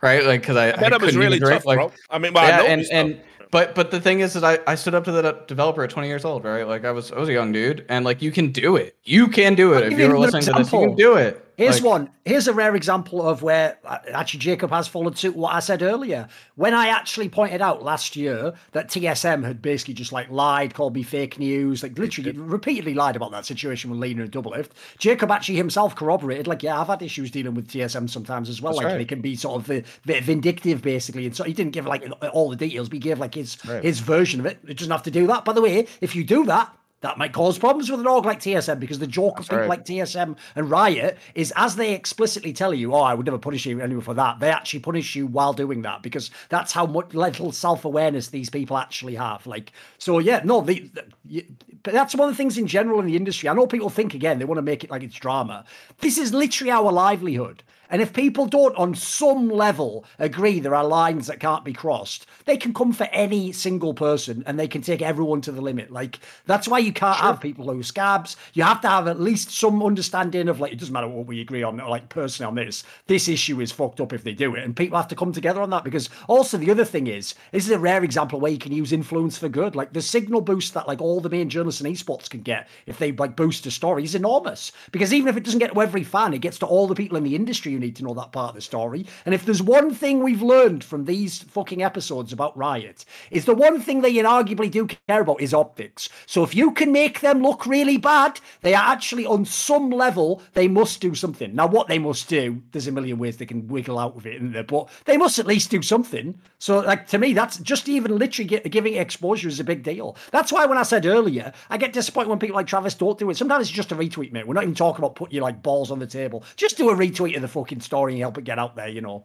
right? Like, because I, I, I was really tough, like, bro. I mean, well, yeah, I know and and but but the thing is that I, I stood up to that developer at twenty years old, right? Like, I was I was a young dude, and like you can do it, you can do it. If you're listening to this, you can do it. Here's like, one. Here's a rare example of where actually Jacob has followed suit what I said earlier. When I actually pointed out last year that T S M had basically just like lied, called me fake news, like literally repeatedly lied about that situation with Lena and Doublelift, Jacob actually himself corroborated, like, yeah, I've had issues dealing with T S M sometimes as well. Like, right. They can be sort of vindictive, basically. And so he didn't give like all the details, but he gave like his, right. his version of it. It doesn't have to do that. By the way, if you do that, that might cause problems with an org like T S M, because the joke That's of people right. like T S M and Riot is, as they explicitly tell you, oh, I would never punish you anyway for that, they actually punish you while doing that, because that's how much little self-awareness these people actually have. Like, so yeah, no, the, the you, but that's one of the things in general in the industry. I know people think, again, they want to make it like it's drama. This is literally our livelihood. And if people don't, on some level, agree there are lines that can't be crossed, they can come for any single person and they can take everyone to the limit. Like, that's why you can't sure. have people who are scabs. You have to have at least some understanding of, like, it doesn't matter what we agree on, like, personally on this, this issue is fucked up if they do it. And people have to come together on that, because also the other thing is, this is a rare example where you can use influence for good. Like, the signal boost that, like, all the main journalists in esports can get if they, like, boost a story is enormous. Because even if it doesn't get to every fan, it gets to all the people in the industry need to know that part of the story. And if there's one thing we've learned from these fucking episodes about Riot, is the one thing they inarguably do care about is optics. So if you can make them look really bad, they are actually, on some level, they must do something. Now, what they must do, there's a million ways they can wiggle out of it, isn't there? But they must at least do something. So, like, to me, that's just even literally get, giving exposure is a big deal. That's why when I said earlier, I get disappointed when people like Travis don't do it. Sometimes it's just a retweet, mate. We're not even talking about putting your, like, balls on the table. Just do a retweet of the fucking story and help it get out there, you know.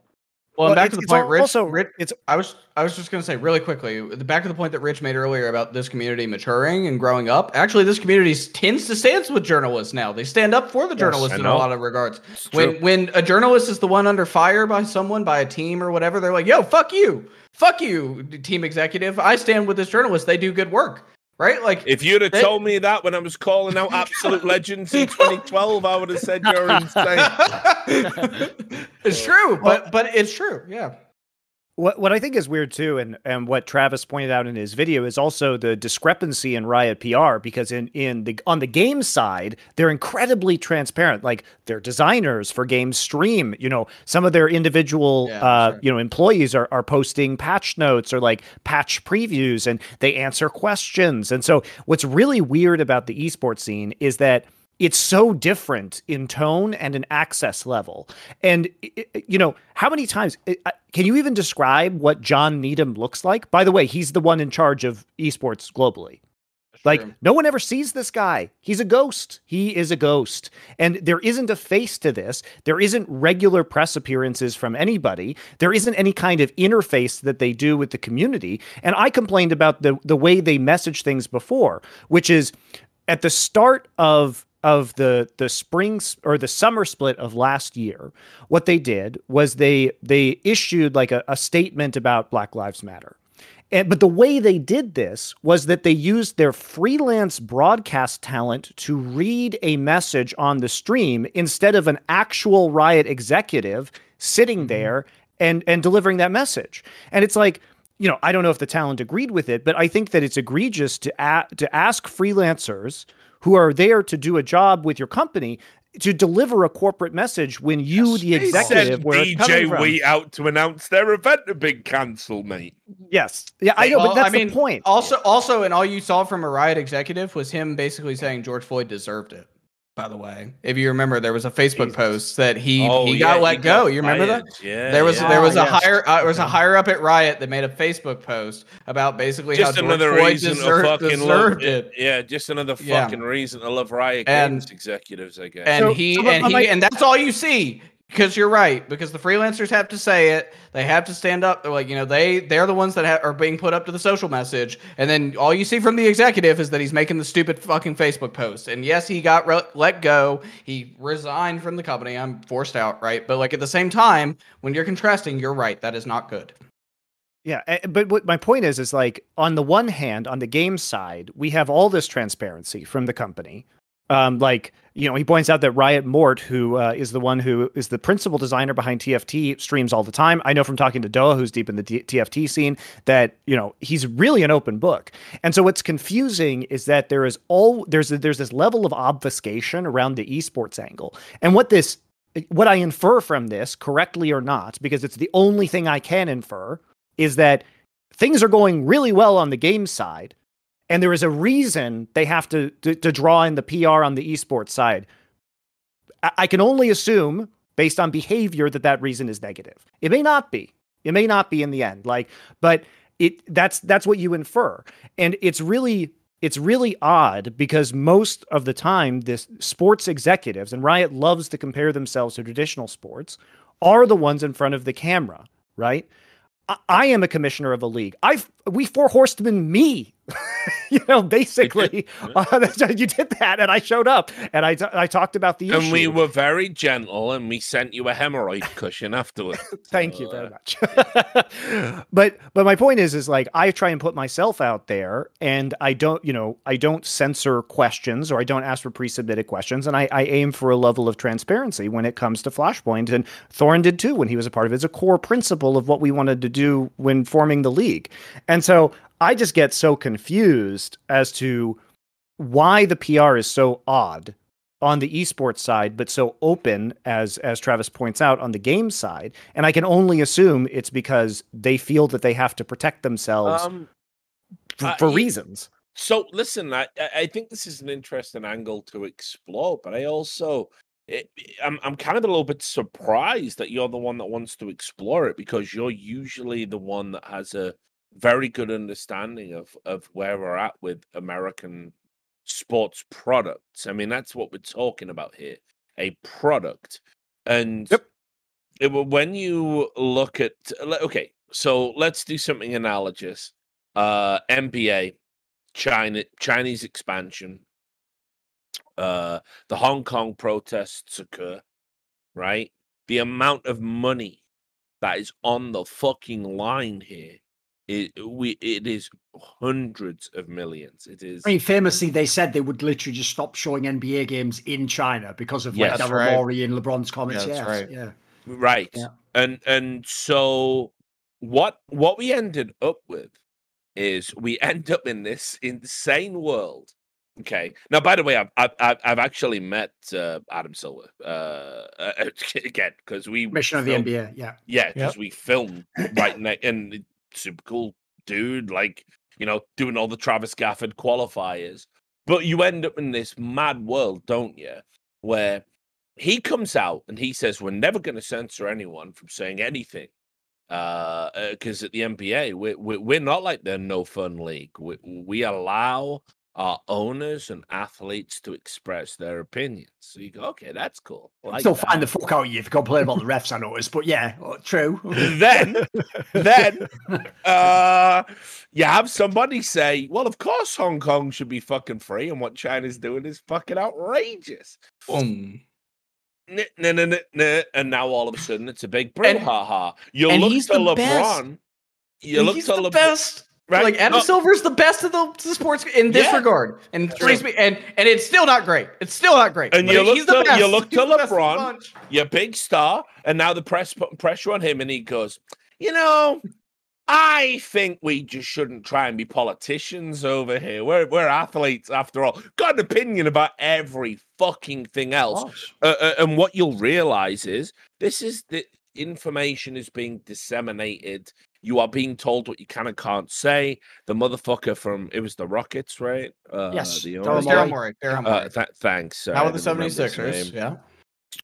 Well, well back to the point, Rich. Also, Rich, it's I was I was just gonna say really quickly, the back to the point that Rich made earlier about this community maturing and growing up. Actually, this community tends to stand with journalists now. They stand up for the journalists yes, in a lot of regards. When when a journalist is the one under fire by someone, by a team or whatever, they're like, "Yo, fuck you, fuck you, team executive. I stand with this journalist. They do good work." Right? Like, if you'd have they, told me that when I was calling out Absolute Legends in twenty twelve, I would have said you're insane. It's true, but but it's true. Yeah. What what I think is weird too, and, and what Travis pointed out in his video, is also the discrepancy in Riot P R, because in, in the on the game side, they're incredibly transparent. Like, their designers for games stream, you know, some of their individual yeah, uh, sure. you know, employees are, are posting patch notes or like patch previews, and they answer questions. And so what's really weird about the esports scene is that it's so different in tone and in access level. And, you know, how many times can you even describe what John Needham looks like? By the way, he's the one in charge of esports globally. Like, true. No one ever sees this guy. He's a ghost. He is a ghost. And there isn't a face to this. There isn't regular press appearances from anybody. There isn't any kind of interface that they do with the community. And I complained about the, the way they message things before, which is at the start of of the the spring or the summer split of last year, what they did was they they issued like a, a statement about Black Lives Matter. And, but the way they did this was that they used their freelance broadcast talent to read a message on the stream instead of an actual Riot executive sitting there and, and delivering that message. And it's like, you know, I don't know if the talent agreed with it, but I think that it's egregious to a- to ask freelancers who are there to do a job with your company to deliver a corporate message when you, yes, the executive, were D J Wee out to announce their event had been cancelled, mate. Yes, yeah, I know, well, but that's I the mean, point. Also, also, and all you saw from a Riot executive was him basically saying George Floyd deserved it. By the way, if you remember, there was a Facebook Jesus. post that he oh, he got yeah, let he got go. You remember that? Yeah, there was yeah. there was ah, a yes. higher uh, there was a higher up at Riot that made a Facebook post about basically just how another George reason Floyd deserved, to fucking deserved love, it. Yeah, just another fucking yeah. reason to love Riot Games and, executives, I guess. And so, he so and he like, and that's all you see. Because you're right, because the freelancers have to say it. They have to stand up. They're like, you know, they, they're the ones that ha- are being put up to the social message. And then all you see from the executive is that he's making the stupid fucking Facebook post. And yes, he got re- let go. He resigned from the company. I'm forced out, right? But like at the same time, when you're contrasting, you're right. That is not good. Yeah, but what my point is, is like on the one hand, on the game side, we have all this transparency from the company. Um, like, you know, he points out that Riot Mort, who uh, is the one who is the principal designer behind T F T, streams all the time. I know from talking to Doa, who's deep in the T- TFT scene, that, you know, he's really an open book. And so what's confusing is that there is all there's a, there's this level of obfuscation around the esports angle. And what this what I infer from this, correctly or not, because it's the only thing I can infer, is that things are going really well on the game side. And there is a reason they have to, to, to draw in the P R on the esports side. I, I can only assume, based on behavior, that that reason is negative. It may not be. It may not be in the end. Like, but it that's that's what you infer. And it's really it's really odd because most of the time, this sports executives, and Riot loves to compare themselves to traditional sports, are the ones in front of the camera, right? I am a commissioner of a league. I've we four horsemen me, you know, basically. uh, you did that, and I showed up, and I t- I talked about the and issue. And we were very gentle, and we sent you a hemorrhoid cushion afterwards. Thank so, you very uh, much. Yeah. But but my point is is like I try and put myself out there, and I don't you know I don't censor questions, or I don't ask for pre-submitted questions, and I, I aim for a level of transparency when it comes to Flashpoint, and Thorin did too when he was a part of it. It's a core principle of what we wanted to do when forming the league. And so I just get so confused as to why the P R is so odd on the esports side, but so open, as as Travis points out, on the game side. And I can only assume it's because they feel that they have to protect themselves um, for, uh, for reasons. So listen, I, I think this is an interesting angle to explore, but I also... It, I'm I'm kind of a little bit surprised that you're the one that wants to explore it, because you're usually the one that has a very good understanding of, of where we're at with American sports products. I mean, that's what we're talking about here, a product. And yep. it, when you look at, okay, so let's do something analogous. Uh, N B A, China, Chinese expansion. Uh, the Hong Kong protests occur, right? The amount of money that is on the fucking line here, it, we, it is hundreds of millions. It is. I mean, famously, they said they would literally just stop showing N B A games in China because of like Daryl right. Morey and LeBron's comments. Yeah, yes, right. Yeah. Right. Yeah. And and so what what we ended up with is we end up in this insane world. Okay. Now, by the way, I've I've, I've actually met uh, Adam Silver uh, again because we commissioner of the N B A, yeah, yeah, because yep. we filmed right now, and super cool dude, like you know, doing all the Travis Gafford qualifiers. But you end up in this mad world, don't you? Where he comes out and he says, "We're never going to censor anyone from saying anything," because uh, uh, at the N B A, we, we we're not like the no fun league. We we allow are owners and athletes to express their opinions. So you go, okay, that's cool. Like Still that. Find the fuck out of you if you complain about the refs, I noticed. But yeah, well, true. Then, then uh, you have somebody say, well, of course Hong Kong should be fucking free and what China's doing is fucking outrageous. Um. N- n- n- n- and now all of a sudden it's a big brouhaha. You look to LeBron. Best. You look he's to LeBron. Best. Right? Like Adam no. Silver's the best of the, the sports in this yeah. regard, and and and it's still not great. It's still not great. And like, you, look he's to, the best. you look to he's LeBron, your big star, and now the press put pressure on him, and he goes, you know, I think we just shouldn't try and be politicians over here. We're we're athletes after all. Got an opinion about every fucking thing else, uh, uh, and what you'll realize is this is the information is being disseminated. You are being told what you can and can't say. The motherfucker from, it was the Rockets, right? Uh, yes. The Daryl Morey. Uh, th- thanks. Now with the seventy-sixers, yeah.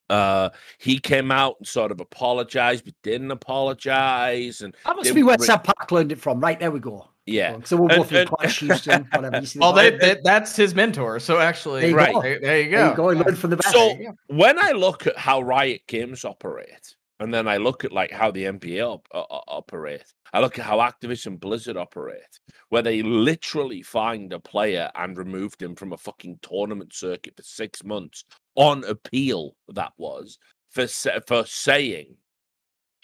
Uh, he came out and sort of apologized, but didn't apologize. And that must be where re- Sam Park learned it from. Right, there we go. Yeah. So we'll go through Clash Houston, whatever. You see well, they, they, that's his mentor. So actually, there you right. go. There, there you go. There you go. He learned from the best. So when I look at how Riot Games operate, and then I look at like how the N B A op- op- operate. I look at how Activision Blizzard operate, where they literally find a player and removed him from a fucking tournament circuit for six months on appeal. That was for for saying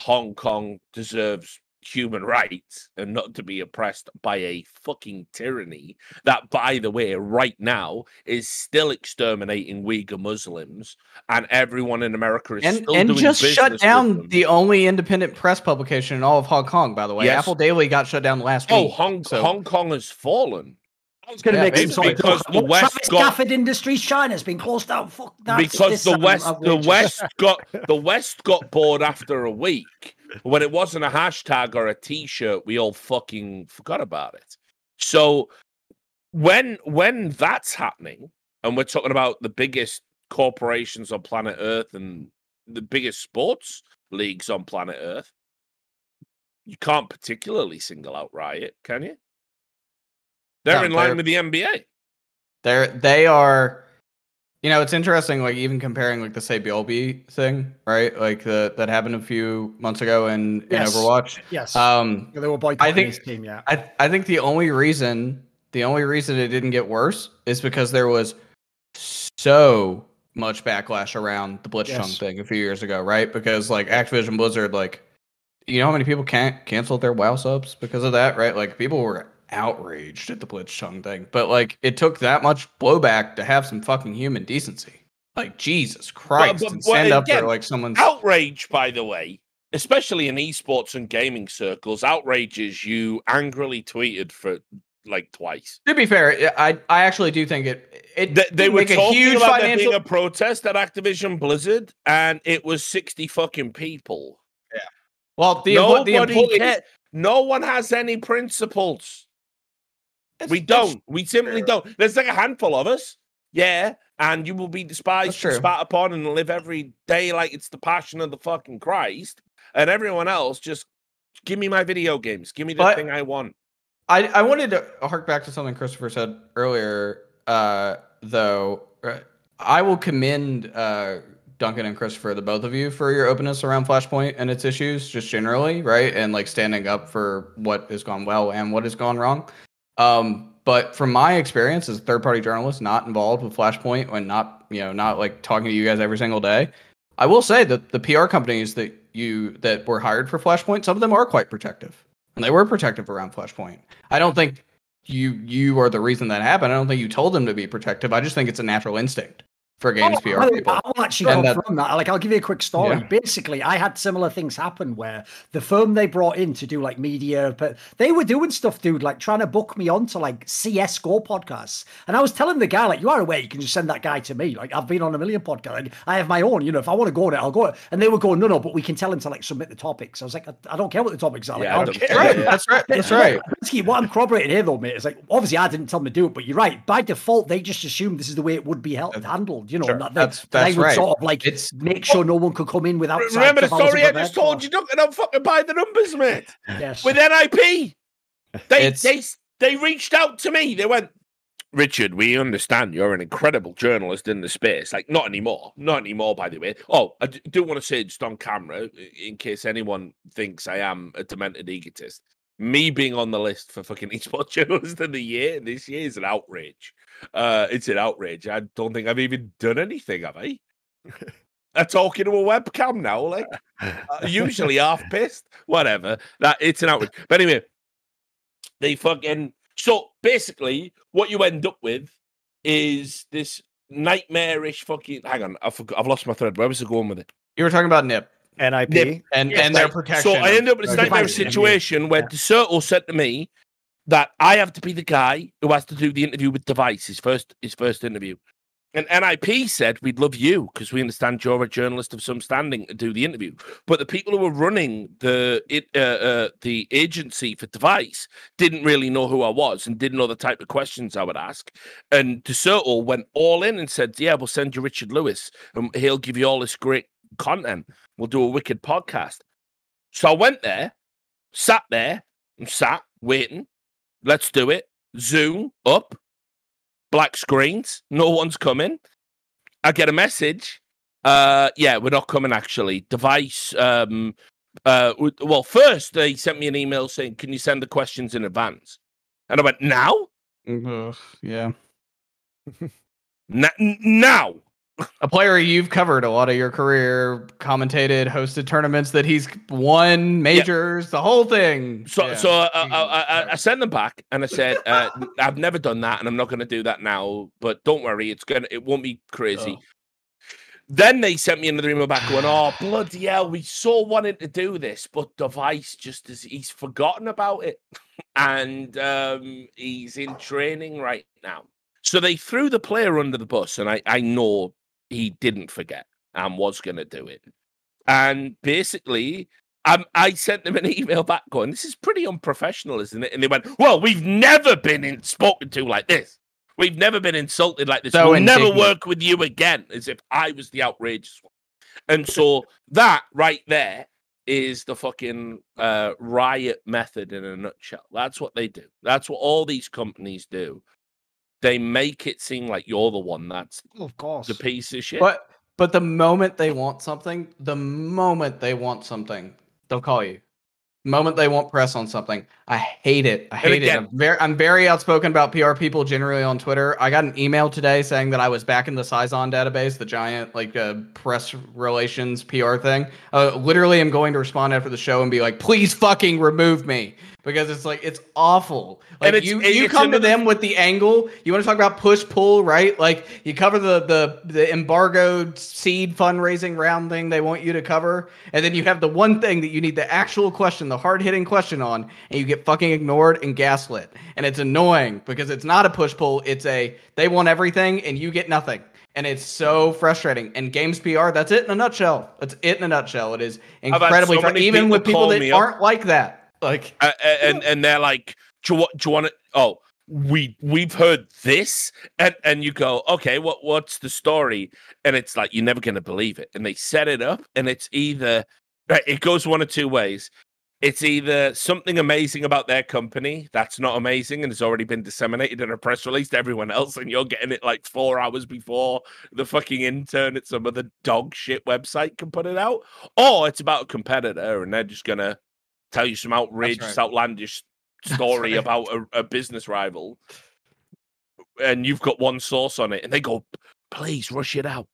Hong Kong deserves human rights and not to be oppressed by a fucking tyranny that, by the way, right now is still exterminating Uyghur Muslims, and everyone in America is and, still and doing just shut down the only independent press publication in all of Hong Kong. By the way, yes. Apple Daily got shut down last oh, week. Oh, Hong, so. Hong Kong has fallen. I was going to yeah, make some sort because of the West Travis got, Gafford Industries China's been closed down. Fuck that. Because the West, the West got the West got bored after a week. When it wasn't a hashtag or a T-shirt, we all fucking forgot about it. So when when that's happening, and we're talking about the biggest corporations on planet Earth and the biggest sports leagues on planet Earth, you can't particularly single out Riot, can you? They're no, in line they're, with the N B A. They're they are. You know, it's interesting, like, even comparing, like, the Sebiolbi thing, right? Like, the, that happened a few months ago in, yes. in Overwatch. Yes. Um, yeah, they were boycotting I think, his team, yeah. I, I think the only reason, the only reason it didn't get worse is because there was so much backlash around the Blitzchung yes. thing a few years ago, right? Because, like, Activision Blizzard, like, you know how many people can't cancel their WoW subs because of that, right? Like, people were outraged at the Blitzchung thing, but like it took that much blowback to have some fucking human decency. Like Jesus Christ, well, but, and stand well, again, up for like someone's outrage. By the way, especially in esports and gaming circles, outrage is you angrily tweeted for like twice. To be fair, I I actually do think it. It they, they were talking a huge about financial... there being a protest at Activision Blizzard, and it was sixty fucking people. Yeah. Well, the nobody the employees... cares. No one has any principles. That's, we don't. We simply true. don't. There's like a handful of us. Yeah. And you will be despised and spat upon and live every day like it's the passion of the fucking Christ. And everyone else just give me my video games. Give me the but thing I want. I, I wanted to hark back to something Christopher said earlier, uh, though. I will commend uh, Duncan and Christopher, the both of you, for your openness around Flashpoint and its issues just generally, right? And like standing up for what has gone well and what has gone wrong. Um, but from my experience as a third-party journalist, not involved with Flashpoint and not, you know, not like talking to you guys every single day, I will say that the P R companies that you that were hired for Flashpoint, some of them are quite protective, and they were protective around Flashpoint. I don't think you you are the reason that happened. I don't think you told them to be protective. I just think it's a natural instinct for games oh, P R I, people. I'll actually and go that, from that. Like, I'll give you a quick story. Yeah. Basically, I had similar things happen where the firm they brought in to do like media, but they were doing stuff, dude, like trying to book me onto like C S G O podcasts. And I was telling the guy, like, you are aware you can just send that guy to me. Like, I've been on a million podcasts. Like, I have my own, you know, if I want to go on it, I'll go. And they were going, no, no, but we can tell him to like submit the topics. I was like, I, I don't care what the topics are. Like, yeah, I don't care. Right. Yeah. That's right. That's right. What I'm corroborating here though, mate, is like, obviously I didn't tell them to do it, but you're right. By default, they just assumed this is the way it would be held, handled. You know, sure, that, that's, that's they would right. sort of like it's, make sure no one could come in without. Remember the story I just told you, Duncan? Don't fucking buy the numbers, mate. Yes. With N I P, they, they they reached out to me. They went, Richard, we understand you're an incredible journalist in the space. Like, not anymore. Not anymore, by the way. Oh, I do want to say just on camera, in case anyone thinks I am a demented egotist, me being on the list for fucking esports journalist of the year this year is an outrage. Uh, it's an outrage. I don't think I've even done anything, have I? I'm talking to a webcam now, like, uh, usually half-pissed. Whatever. That, it's an outrage. But anyway, they fucking... So basically, what you end up with is this nightmarish fucking. Hang on, I've I've lost my thread. Where was I going with it? You were talking about N I P, N I P, Nip. and yes, and their protection. So I end up in this nightmarish situation yeah. where Dexerto said to me that I have to be the guy who has to do the interview with Device, his first his first interview, and N I P said we'd love you because we understand you're a journalist of some standing to do the interview. But the people who were running the it, uh, uh, the agency for Device didn't really know who I was and didn't know the type of questions I would ask. And Dexerto went all in and said, "Yeah, we'll send you Richard Lewis, and he'll give you all this great content. We'll do a wicked podcast." So I went there, sat there, and sat waiting. Let's do it. Zoom up. Black screens, no one's coming. I get a message. Uh, yeah, we're not coming, actually. Device, um, uh, well, first they sent me an email saying, can you send the questions in advance? And I went, now? Uh, yeah. N- now! A player you've covered a lot of your career, commentated, hosted tournaments that he's won, majors, yeah. the whole thing. So, yeah. so I, I, I, I sent them back and I said, uh, "I've never done that, and I'm not going to do that now. But don't worry, it's gonna, it won't be crazy." Oh. Then they sent me another email back going, "Oh bloody hell, we so wanted to do this, but Device just is he's forgotten about it, and um, he's in training right now." So they threw the player under the bus, and I, I know. He didn't forget and was going to do it. And basically, um, I sent them an email back going, this is pretty unprofessional, isn't it? And they went, well, we've never been in- spoken to like this. We've never been insulted like this. So we'll indignant. never work with you again, as if I was the outrageous one. And so that right there is the fucking uh, Riot method in a nutshell. That's what they do. That's what all these companies do. They make it seem like you're the one that's of course. the piece of shit. But but the moment they want something, the moment they want something, they'll call you. The moment they want press on something, I hate it. I hate again, it. I'm very, I'm very outspoken about P R people generally on Twitter. I got an email today saying that I was back in the Sizon database, the giant like uh, press relations P R thing. Uh, literally, I'm going to respond after the show and be like, please fucking remove me. Because it's like, it's awful. Like it's, you, you come to them with the angle. You want to talk about push-pull, right? Like you cover the, the, the embargoed seed fundraising round thing they want you to cover. And then you have the one thing that you need the actual question, the hard-hitting question on, and you get fucking ignored and gaslit. And it's annoying because it's not a push-pull. It's a, they want everything and you get nothing. And it's so frustrating. And Games P R, that's it in a nutshell. That's it in a nutshell. It is incredibly so frustrating. Even with people that aren't up. like that. Like uh, and and they're like, do you, do you want to? Oh, we we've heard this, and and you go, okay, what what's the story? And it's like you're never gonna believe it. And they set it up, and it's either it goes one of two ways. It's either something amazing about their company that's not amazing and has already been disseminated in a press release to everyone else, and you're getting it like four hours before the fucking intern at some other dog shit website can put it out, or it's about a competitor, and they're just gonna. Tell you some outrageous, right. outlandish story right. about a, a business rival, and you've got one source on it, and they go, "Please rush it out."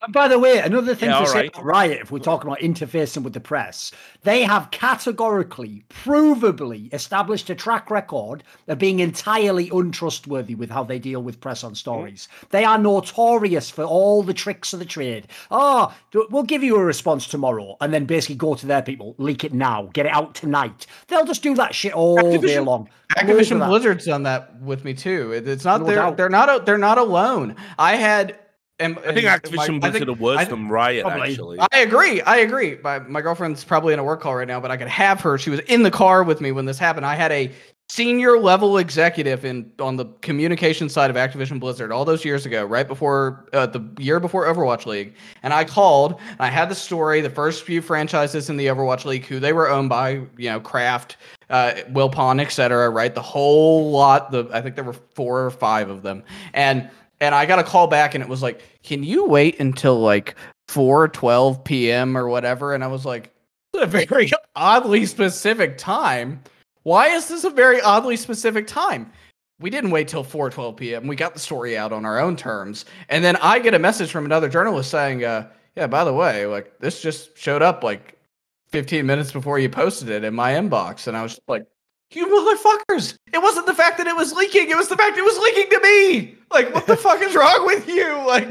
And by the way, another thing yeah, to say right. about Riot, if we're talking about interfacing with the press, they have categorically, provably established a track record of being entirely untrustworthy with how they deal with press on stories. Mm. They are notorious for all the tricks of the trade. Oh, we'll give you a response tomorrow, and then basically go to their people, leak it now, get it out tonight. They'll just do that shit all Activision, day long. Activision Blizzard's done that with me too. It's not no they're doubt. they're not they're not alone. I had. And, I think Activision Blizzard the worst from Riot, probably. actually. I agree. I agree. My, my girlfriend's probably in a work call right now, but I could have her. She was in the car with me when this happened. I had a senior level executive in on the communication side of Activision Blizzard all those years ago, right before uh, the year before Overwatch League. And I called, and I had the story, the first few franchises in the Overwatch League, who they were owned by, you know, Kraft, uh, Wilpon, et cetera, right? The whole lot, the, I think there were four or five of them. And, and I got a call back, and it was like, can you wait until like four twelve p m or whatever? And I was like, a very oddly specific time. Why is this a very oddly specific time? We didn't wait till four twelve p m We got the story out on our own terms. And then I get a message from another journalist saying, uh, yeah, by the way, like, this just showed up like fifteen minutes before you posted it in my inbox. And I was just like, you motherfuckers. It wasn't the fact that it was leaking. It was the fact it was leaking to me. Like, what the fuck is wrong with you? Like,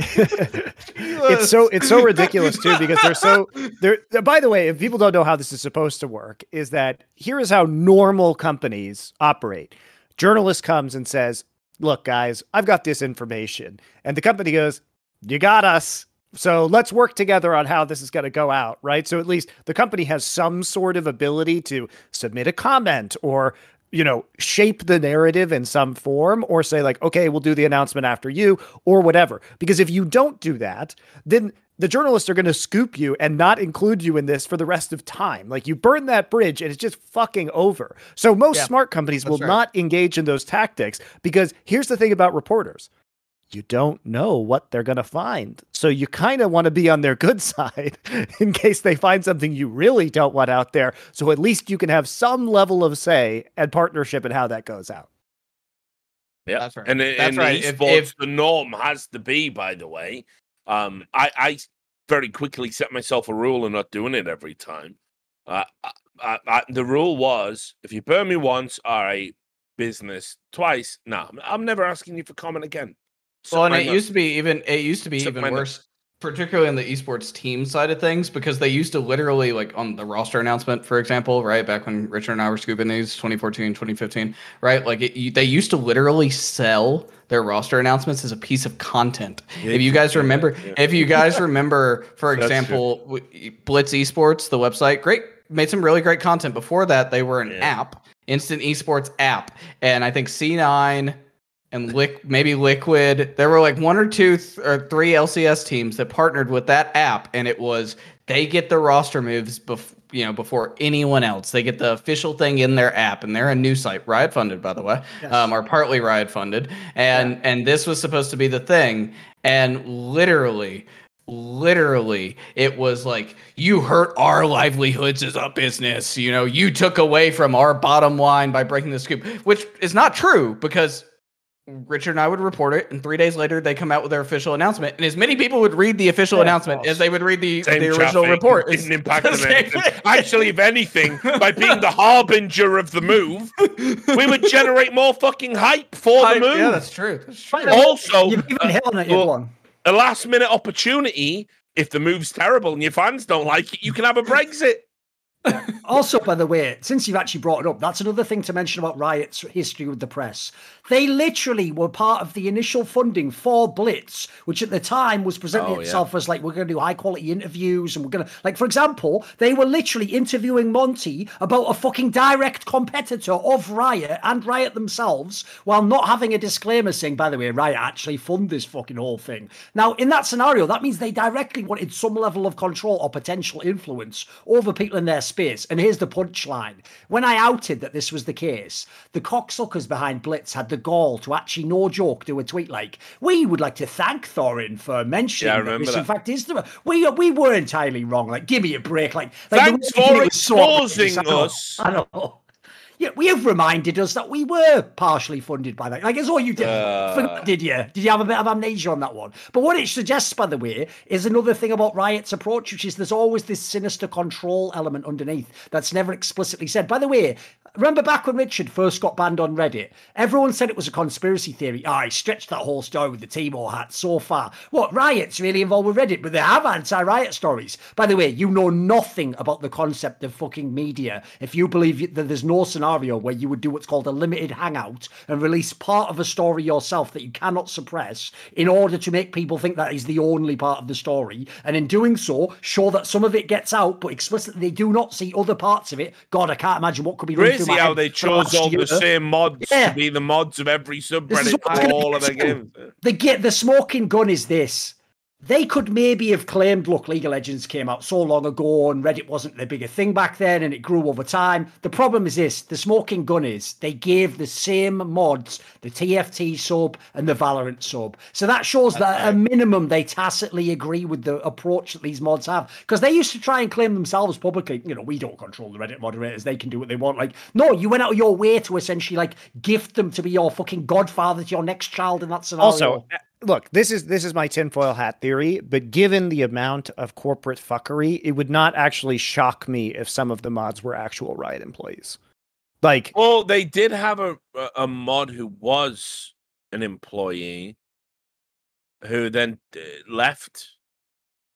it's so it's so ridiculous too, because they're so they're by the way, if people don't know how this is supposed to work, is that here is how normal companies operate. Journalist comes and says, look, guys, I've got this information. And the company goes, you got us. So let's work together on how this is going to go out, right? So at least the company has some sort of ability to submit a comment or, you know, shape the narrative in some form, or say like, okay, we'll do the announcement after you or whatever. Because if you don't do that, then the journalists are going to scoop you and not include you in this for the rest of time. Like, you burn that bridge and it's just fucking over. So most yeah, smart companies will right. not engage in those tactics, because here's the thing about reporters. You don't know what they're going to find. So you kind of want to be on their good side in case they find something you really don't want out there. So at least you can have some level of say and partnership in how that goes out. Yeah, that's right. And, that's and right. If, if the norm has to be, by the way, um, I, I very quickly set myself a rule of not doing it every time. Uh, I, I, I, the rule was, if you burn me once, all right, business twice. No, nah, I'm never asking you for comment again. Well, and it used to be even it used to be even worse, particularly in the esports team side of things, because they used to literally, like, on the roster announcement, for example, right back when Richard and I were scooping these twenty fourteen, twenty fifteen, right? Like, it, they used to literally sell their roster announcements as a piece of content. Yeah, if you guys remember, yeah, yeah. if you guys remember, for example, Blitz Esports, the website, great, made some really great content. Before that, they were an yeah. app, instant esports app, and I think C nine. And Liq, maybe Liquid. There were like one or two th- or three L C S teams that partnered with that app, and it was they get the roster moves bef- you know, before anyone else. They get the official thing in their app, and they're a new site, Riot funded, by the way, yes. um, or partly Riot funded. And yeah. and this was supposed to be the thing, and literally. Literally, it was like, you hurt our livelihoods as a business. You know, you took away from our bottom line by breaking the scoop, which is not true, because Richard and I would report it, and three days later they come out with their official announcement, and as many people would read the official yeah, announcement as they would read the, the original report. It didn't impact them anything. Actually, if anything, by being the harbinger of the move, we would generate more fucking hype for hype, the move. Yeah, that's true. That's true. Also, you've even held on that uh, well, a last-minute opportunity. If the move's terrible and your fans don't like it, you can have a Brexit. Also, by the way, since you've actually brought it up, that's another thing to mention about Riot's history with the press. They literally were part of the initial funding for Blitz, which at the time was presenting oh, itself yeah. as like, we're going to do high quality interviews, and we're going to, like, for example, they were literally interviewing Monty about a fucking direct competitor of Riot and Riot themselves, while not having a disclaimer saying, by the way, Riot actually fund this fucking whole thing. Now, in that scenario, that means they directly wanted some level of control or potential influence over people in their space. And here's the punchline. When I outed that this was the case, the cocksuckers behind Blitz had the gall to actually, no joke, do a tweet like, we would like to thank Thorin for mentioning yeah, this. That. In fact, is there a, we we were entirely wrong. Like, give me a break. Like, like thanks for exposing so us. I don't know. Yeah, we have reminded us that we were partially funded by that. I guess all you did, uh, forgot, did you? Did you have a bit of amnesia on that one? But what it suggests, by the way, is another thing about Riot's approach, which is there's always this sinister control element underneath that's never explicitly said. By the way, remember back when Richard first got banned on Reddit? Everyone said it was a conspiracy theory. Oh, I stretched that whole story with the Timor hat so far. What, Riot's really involved with Reddit, but they have anti-Riot stories. By the way, you know nothing about the concept of fucking media if you believe that there's no scenario scenario where you would do what's called a limited hangout and release part of a story yourself that you cannot suppress in order to make people think that is the only part of the story. And in doing so, sure that some of it gets out, but explicitly they do not see other parts of it. God, I can't imagine what could be running through my head. Crazy how they chose all year. The same mods yeah. to be the mods of every subreddit for all of their games. The, get, the smoking gun is this. They could maybe have claimed, look, League of Legends came out so long ago and Reddit wasn't the bigger thing back then and it grew over time. The problem is this, the smoking gun is they gave the same mods, the T F T sub and the Valorant sub. So that shows that at a minimum they tacitly agree with the approach that these mods have. Because they used to try and claim themselves publicly, you know, we don't control the Reddit moderators, they can do what they want. Like, no, you went out of your way to essentially like gift them to be your fucking godfather to your next child in that scenario. Also, look, this is this is my tinfoil hat theory, but given the amount of corporate fuckery, it would not actually shock me if some of the mods were actual Riot employees. Like, well, they did have a a mod who was an employee who then left.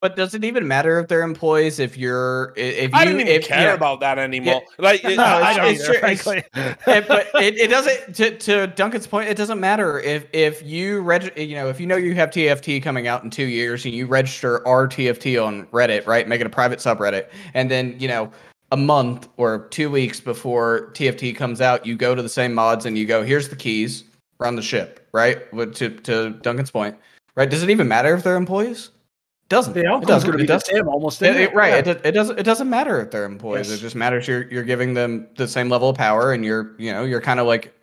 But does it even matter if they're employees? If you're, if you, I don't even if, care yeah. about that anymore. Yeah. Like, it, no, I don't it's, either, frankly. It, but it, it doesn't. To, to Duncan's point, it doesn't matter if if you reg, you know, if you know you have T F T coming out in two years and you register R T F T on Reddit, right? Make it a private subreddit, and then you know a month or two weeks before T F T comes out, you go to the same mods and you go, here's the keys, run the ship, right? To to Duncan's point, right? Does it even matter if they're employees? Doesn't the outcome's it doesn't, gonna it be doesn't. Him, almost it, it, right yeah. it, it doesn't it doesn't matter if they're employees yes. It just matters you're you're giving them the same level of power and you're you know you're kind of like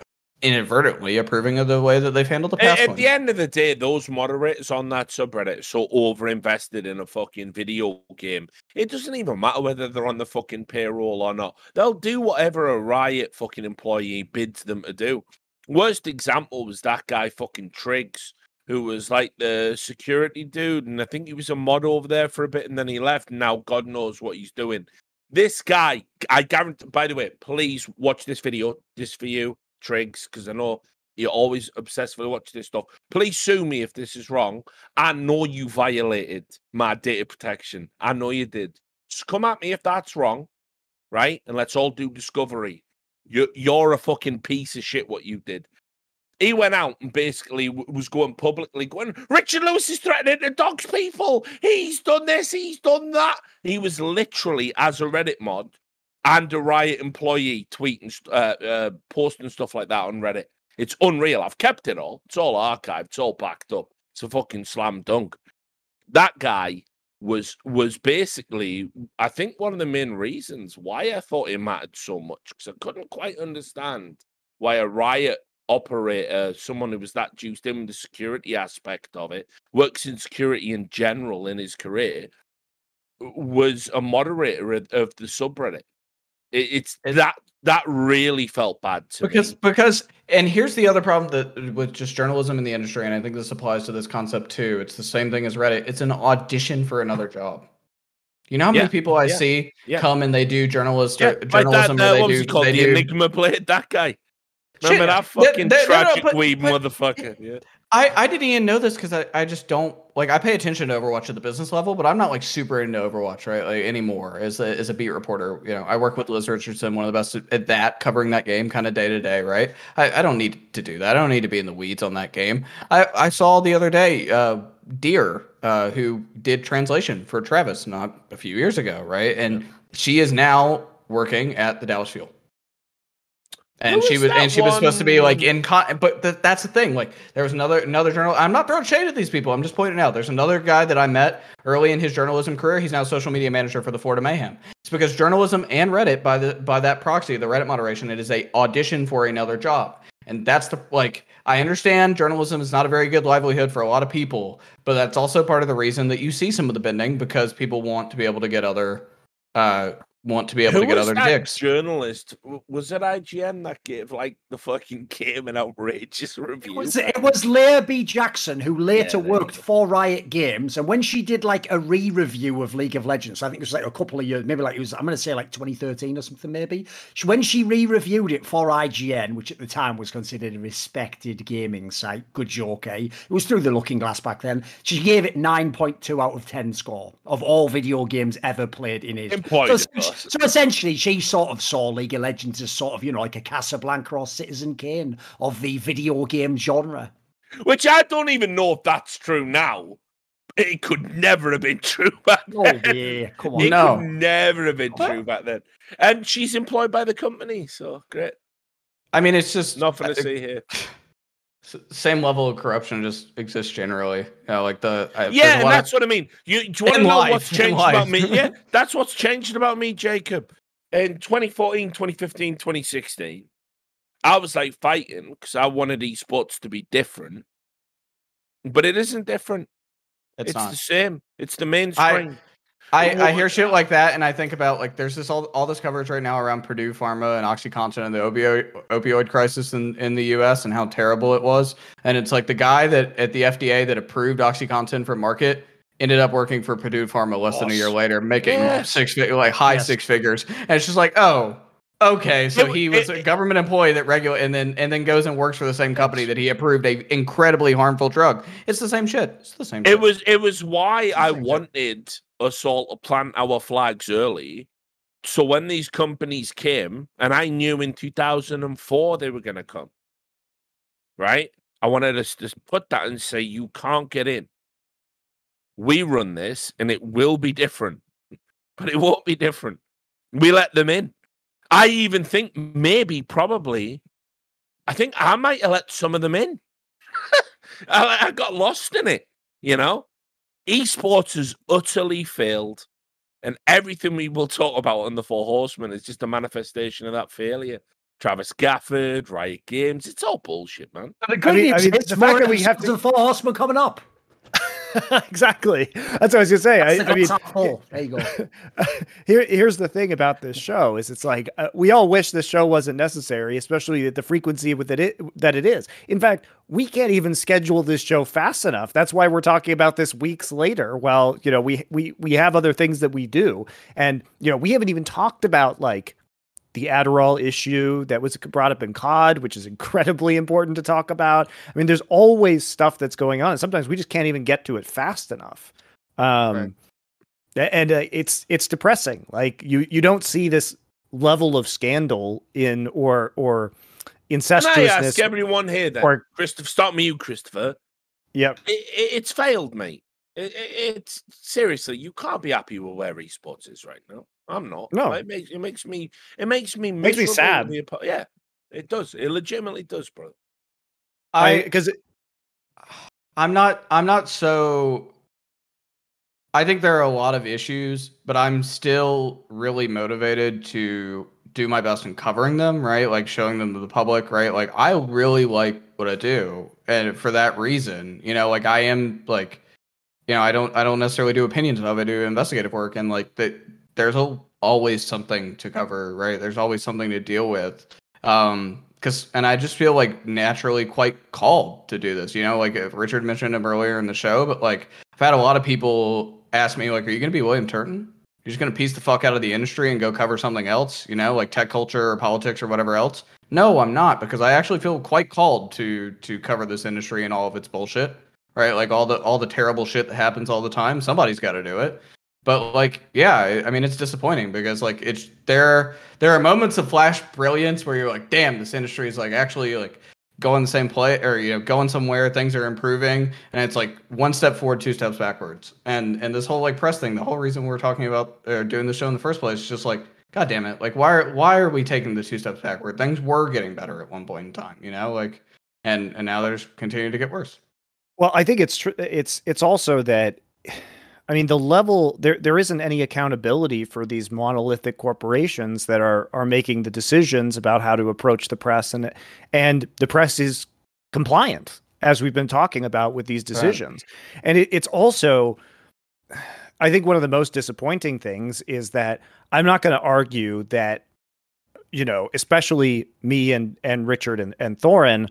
inadvertently approving of the way that they've handled the past at, at the end of the day. Those moderators on that subreddit so over invested in a fucking video game, it doesn't even matter whether they're on the fucking payroll or not. They'll do whatever a Riot fucking employee bids them to do. Worst example was that guy fucking Triggs, who was like the security dude, and I think he was a mod over there for a bit, and then he left, and now God knows what he's doing. This guy, I guarantee, by the way, please watch this video, this for you, Triggs, because I know you're always obsessively watch this stuff. Please sue me if this is wrong. I know you violated my data protection. I know you did. Just come at me if that's wrong, right? And let's all do discovery. You're, you're a fucking piece of shit what you did. He went out and basically was going publicly going, Richard Lewis is threatening to dox people. He's done this. He's done that. He was literally, as a Reddit mod and a Riot employee, tweeting, uh, uh, posting stuff like that on Reddit. It's unreal. I've kept it all. It's all archived. It's all backed up. It's a fucking slam dunk. That guy was was basically, I think, one of the main reasons why I thought it mattered so much, because I couldn't quite understand why a Riot operator, someone who was that juiced in with the security aspect of it, works in security in general in his career, was a moderator of, of the subreddit. It, it's that that really felt bad to because, me. Because, and here's the other problem that with just journalism in the industry, and I think this applies to this concept too. It's the same thing as Reddit. It's an audition for another job. You know how many yeah, people I yeah, see yeah. come and they do journalist yeah, journalism. Dad, uh, they what was do, called? They the do, Enigma played that guy. Remember that fucking they, they, tragic no, no, but, weeb but, motherfucker. Yeah. I, I didn't even know this because I, I just don't like I pay attention to Overwatch at the business level, but I'm not like super into Overwatch right like anymore as a as a beat reporter. You know, I work with Liz Richardson, one of the best at that, covering that game kind of day to day, right? I, I don't need to do that. I don't need to be in the weeds on that game. I, I saw the other day uh Deer, uh, who did translation for Travis not a few years ago, right? And yeah. she is now working at the Dallas Fuel. And she was, and she was supposed to be like in con, but th that's the thing. Like there was another, another journal. I'm not throwing shade at these people. I'm just pointing out there's another guy that I met early in his journalism career. He's now social media manager for the Florida Mayhem. It's because journalism and Reddit by the, by that proxy, the Reddit moderation, it is a audition for another job. And that's the, like, I understand journalism is not a very good livelihood for a lot of people, but that's also part of the reason that you see some of the bending because people want to be able to get other, uh, want to be able Who to get other dicks. Journalist was it I G N that gave like the fucking game an outrageous review? It was, it was Leah B. Jackson who later yeah, worked for Riot Games, and when she did like a re-review of League of Legends, I think it was like a couple of years, maybe like it was I'm going to say like twenty thirteen or something maybe. She, when she re-reviewed it for I G N, which at the time was considered a respected gaming site, good joke, eh? It was through the looking glass back then. She gave it nine point two out of ten score of all video games ever played in it. Employed, so So essentially, she sort of saw League of Legends as sort of, you know, like a Casablanca or Citizen Kane of the video game genre. Which I don't even know if that's true now. It could never have been true back then. Oh, yeah, come on. It no. could never have been true back then. And she's employed by the company, so great. I mean, it's just... nothing to see here. Same level of corruption just exists generally. You know, like the, I, yeah, and that's of... what I mean. You, do you want in to know life, what's changed life. about me? Yeah, that's what's changed about me, Jacob. In twenty fourteen, twenty fifteen, twenty sixteen, I was like fighting because I wanted esports to be different. But it isn't different. It's, it's not. the same. It's the mainstream. I, I, I hear shit like that, and I think about, like, there's this all, all this coverage right now around Purdue Pharma and OxyContin and the opioid, opioid crisis in, in the U S and how terrible it was. And it's like the guy that at the F D A that approved OxyContin for market ended up working for Purdue Pharma less awesome. than a year later, making yeah. six like high yes. six figures. And it's just like, oh, okay, so it, he was it, a government employee that regular and then and then goes and works for the same company that he approved a incredibly harmful drug. It's the same shit. It's the same. It shit. was it was why I wanted shit. us all to plant our flags early. So when these companies came, and I knew in two thousand four they were going to come, right? I wanted us to put that and say, you can't get in. We run this, and it will be different, but it won't be different. We let them in. I even think maybe, probably, I think I might have let some of them in. I, I got lost in it, you know? Esports has utterly failed, and everything we will talk about on The Four Horsemen is just a manifestation of that failure. Travis Gafford, Riot Games, it's all bullshit, man. I mean, I mean, it's, it's the fact that we have to... The Four Horsemen coming up. Exactly. That's what I was gonna say. I, I mean, hole. There you go. Here, here's the thing about this show is it's like uh, we all wish this show wasn't necessary, especially at the frequency with it, it that it is. In fact, we can't even schedule this show fast enough. That's why we're talking about this weeks later. Well, you know, we we we have other things that we do, and you know, we haven't even talked about like the Adderall issue that was brought up in C O D, which is incredibly important to talk about. I mean, there's always stuff that's going on. And sometimes we just can't even get to it fast enough. Um, right. And uh, it's it's depressing. Like you you don't see this level of scandal in or or incestuousness. Can I ask everyone here then, or Christopher, stop me, you Christopher. Yep, it, it, it's failed, mate. It, it, it's seriously, you can't be happy with where esports is right now. I'm not. No, it makes it makes me it makes me makes me sad. Yeah, it does. It legitimately does, bro. I because I'm not I'm not so. I think there are a lot of issues, but I'm still really motivated to do my best in covering them. Right, like showing them to the public. Right, like I really like what I do, and for that reason, you know, like I am like, you know, I don't I don't necessarily do opinions of it. I do investigative work, and like that. There's always something to cover, right? There's always something to deal with. Um, cause, and I just feel like naturally quite called to do this, you know, like if Richard mentioned him earlier in the show, but like I've had a lot of people ask me like, are you going to be William Turton? You're just going to piece the fuck out of the industry and go cover something else, you know, like tech culture or politics or whatever else. No, I'm not, because I actually feel quite called to, to cover this industry and all of its bullshit, right? Like all the, all the terrible shit that happens all the time, somebody's got to do it. But like, yeah, I mean, it's disappointing because like it's there. There are moments of flash brilliance where you're like, damn, this industry is like actually like going the same place or, you know, going somewhere. Things are improving. And it's like one step forward, two steps backwards. And and this whole like press thing, the whole reason we're talking about or doing the show in the first place is just like, God damn it. Like, why are why are we taking the two steps backward? Things were getting better at one point in time, you know, like and and now there's continuing to get worse. Well, I think it's true. It's it's also that. I mean, the level there, there isn't any accountability for these monolithic corporations that are are making the decisions about how to approach the press. And, and the press is compliant, as we've been talking about with these decisions. Right. And it, it's also, I think one of the most disappointing things is that I'm not going to argue that, you know, especially me and, and Richard and, and Thorin,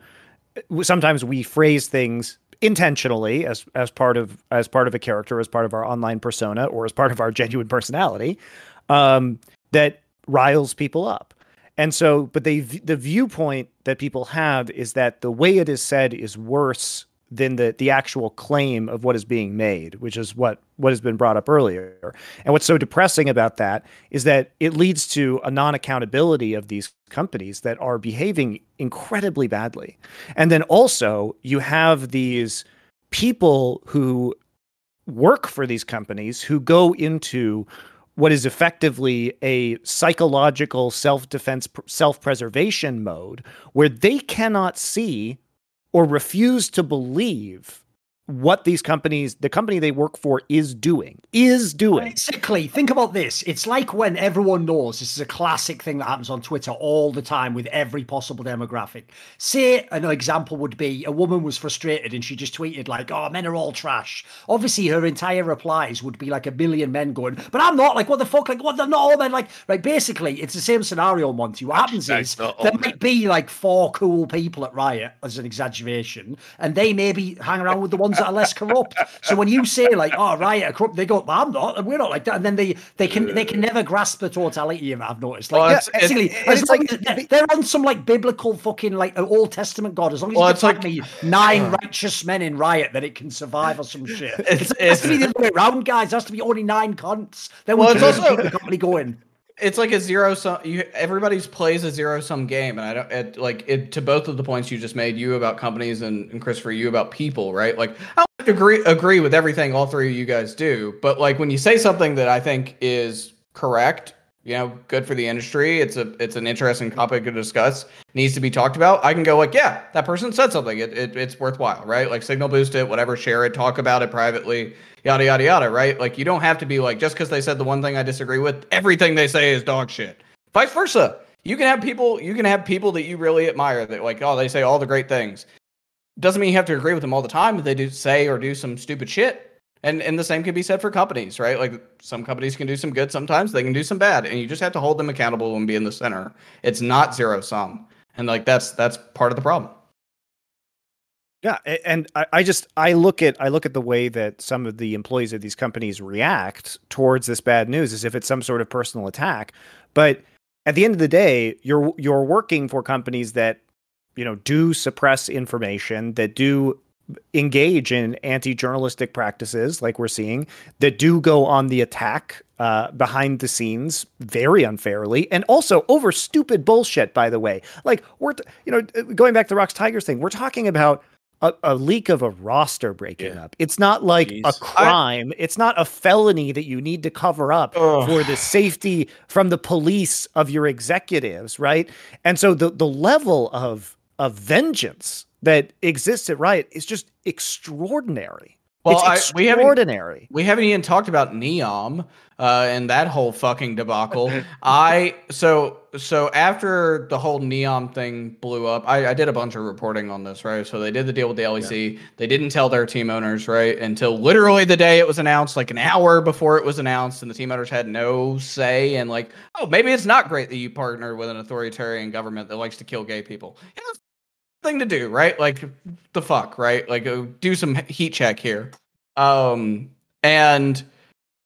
sometimes we phrase things intentionally as as part of as part of a character, as part of our online persona, or as part of our genuine personality um that riles people up. And so but they the viewpoint that people have is that the way it is said is worse than the, the actual claim of what is being made, which is what, what has been brought up earlier. And what's so depressing about that is that it leads to a non-accountability of these companies that are behaving incredibly badly. And then also you have these people who work for these companies who go into what is effectively a psychological self-defense, self-preservation mode where they cannot see or refuse to believe what these companies, the company they work for, is doing, is doing. Basically, think about this. It's like when everyone knows, this is a classic thing that happens on Twitter all the time with every possible demographic. Say an example would be a woman was frustrated and she just tweeted like, oh, men are all trash. Obviously, her entire replies would be like a million men going, but I'm not, like, what the fuck? Like, what? They're not all men. Like, right. Basically, it's the same scenario, Monty. What happens no, is there men. might be like four cool people at Riot, as an exaggeration, and they maybe hang around with the ones that are less corrupt. So when you say like, oh, Riot are corrupt, they go, well, I'm not, and we're not like that, and then they they can they can never grasp the totality of it, I've noticed. Like, well, it's, basically, it's, as it's long like, as they're, they're on some like biblical fucking like Old Testament God, as long as well, you it's like me nine uh, righteous men in Riot that it can survive or some shit. It's, it has it's, to be the other way around, guys. It has to be only nine cunts. Then we'll keep the company going. It's like a zero sum. You, everybody's plays a zero sum game, and I don't it, like it. To both of the points you just made, you about companies and, and Christopher, you about people, right? Like, I don't agree agree with everything all three of you guys do, but like when you say something that I think is correct, you know, good for the industry, it's a it's an interesting topic to discuss, needs to be talked about. I can go like, yeah, that person said something. It, it it's worthwhile, right? Like, signal boost it, whatever, share it, talk about it privately. Yada, yada, yada, right? Like, you don't have to be like, just because they said the one thing I disagree with, everything they say is dog shit. Vice versa. You can have people, you can have people that you really admire that like, oh, they say all the great things. Doesn't mean you have to agree with them all the time, but they do say or do some stupid shit. And and the same can be said for companies, right? Like, some companies can do some good sometimes, they can do some bad. And you just have to hold them accountable and be in the center. It's not zero sum. And like, that's that's part of the problem. Yeah, and I just I look at I look at the way that some of the employees of these companies react towards this bad news as if it's some sort of personal attack. But at the end of the day, you're you're working for companies that, you know, do suppress information, that do engage in anti-journalistic practices like we're seeing, that do go on the attack uh, behind the scenes very unfairly, and also over stupid bullshit. By the way, like we're t- you know going back to the Rox Tigers thing, we're talking about A, a leak of a roster breaking yeah. up. It's not like Jeez. a crime. I, it's not a felony that you need to cover up ugh. for the safety from the police of your executives, right? And so the the level of of vengeance that exists at Riot is just extraordinary. Well, it's extraordinary. I, we, haven't, we haven't even talked about Neom uh, and that whole fucking debacle. I so so after the whole Neom thing blew up, I, I did a bunch of reporting on this, right? So they did the deal with the L E C. Yeah. They didn't tell their team owners, right, until literally the day it was announced, like an hour before it was announced, and the team owners had no say. And like, oh, maybe it's not great that you partnered with an authoritarian government that likes to kill gay people. Yeah, thing to do, right? Like, the fuck, right? Like, do some heat check here. Um, and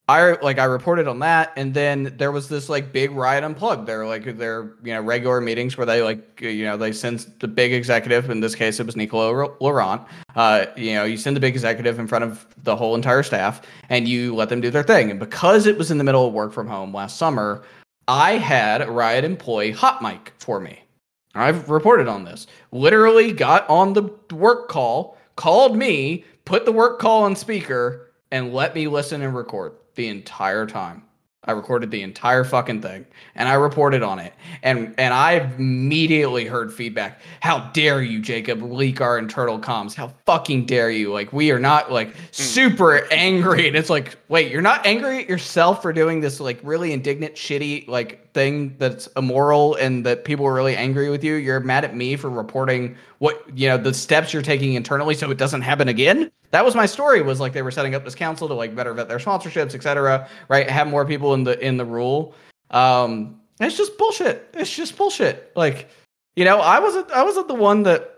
I like I reported on that, and then there was this like big Riot Unplugged. They're like their you know regular meetings where they like you know they send the big executive. In this case, it was Nicolas Laurent. Uh, you know, you send the big executive in front of the whole entire staff, and you let them do their thing. And because it was in the middle of work from home last summer, I had a Riot employee hot mic for me. I've reported on this. Literally got on the work call, called me, put the work call on speaker, and let me listen and record the entire time. I recorded the entire fucking thing, and I reported on it. And and I immediately heard feedback. How dare you, Jacob, leak our internal comms? How fucking dare you? Like, we are not, like, super angry. And it's like, wait, you're not angry at yourself for doing this, like, really indignant, shitty, like, thing that's immoral and that people are really angry with you? You're mad at me for reporting what, you know, the steps you're taking internally so it doesn't happen again? That was my story, was like they were setting up this council to like better vet their sponsorships, et cetera, right? Have more people in the in the rule. Um, it's just bullshit. It's just bullshit. Like, you know, I wasn't I wasn't the one that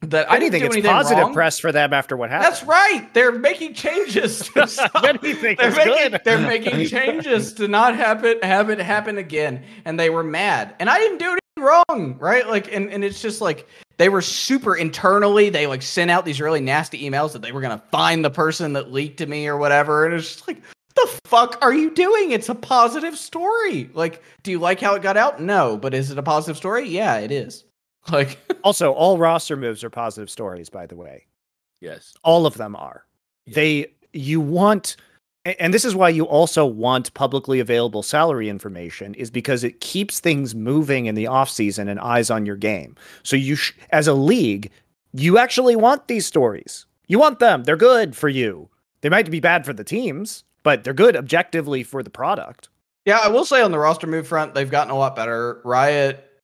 that if I didn't think do it's anything positive wrong. Press for them after what happened. That's right. They're making changes to stuff. Anything they're, is making, good. They're making changes to not have it have it happen again. And they were mad. And I didn't do anything wrong, right? Like, and, and it's just like they were super internally. They like sent out these really nasty emails that they were gonna find the person that leaked to me or whatever. And it's just like, what the fuck are you doing? It's a positive story. Like, do you like how it got out? No, but is it a positive story? Yeah, it is. Like, also, all roster moves are positive stories, by the way. Yes, all of them are. Yes. They, you want. And this is why you also want publicly available salary information, is because it keeps things moving in the offseason and eyes on your game. So you, sh- as a league, you actually want these stories. You want them. They're good for you. They might be bad for the teams, but they're good objectively for the product. Yeah, I will say on the roster move front, they've gotten a lot better. Riot,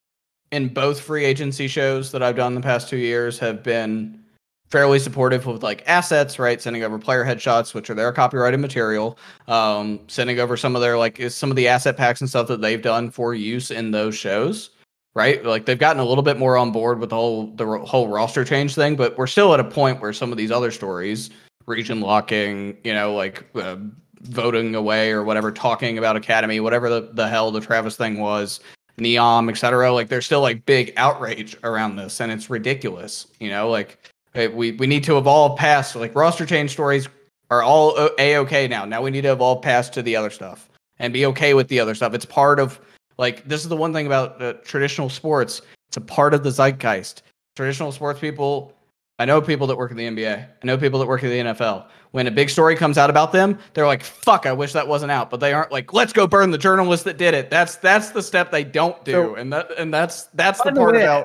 in both free agency shows that I've done the past two years, have been fairly supportive with like assets, right? Sending over player headshots, which are their copyrighted material, um, sending over some of their, like, some of the asset packs and stuff that they've done for use in those shows, right? Like, they've gotten a little bit more on board with the whole, the whole roster change thing, but we're still at a point where some of these other stories, region locking, you know, like uh, voting away or whatever, talking about Academy, whatever the, the hell the Travis thing was, Neom, et cetera. Like, there's still like big outrage around this, and it's ridiculous, you know, like, We we need to evolve past, like, roster change stories are all A-okay now. Now we need to evolve past to the other stuff and be okay with the other stuff. It's part of, like, this is the one thing about uh, traditional sports. It's a part of the zeitgeist. Traditional sports people, I know people that work in the N B A. I know people that work in the N F L. When a big story comes out about them, they're like, fuck, I wish that wasn't out. But they aren't like, let's go burn the journalist that did it. That's that's the step they don't do. So, and that and that's that's the part about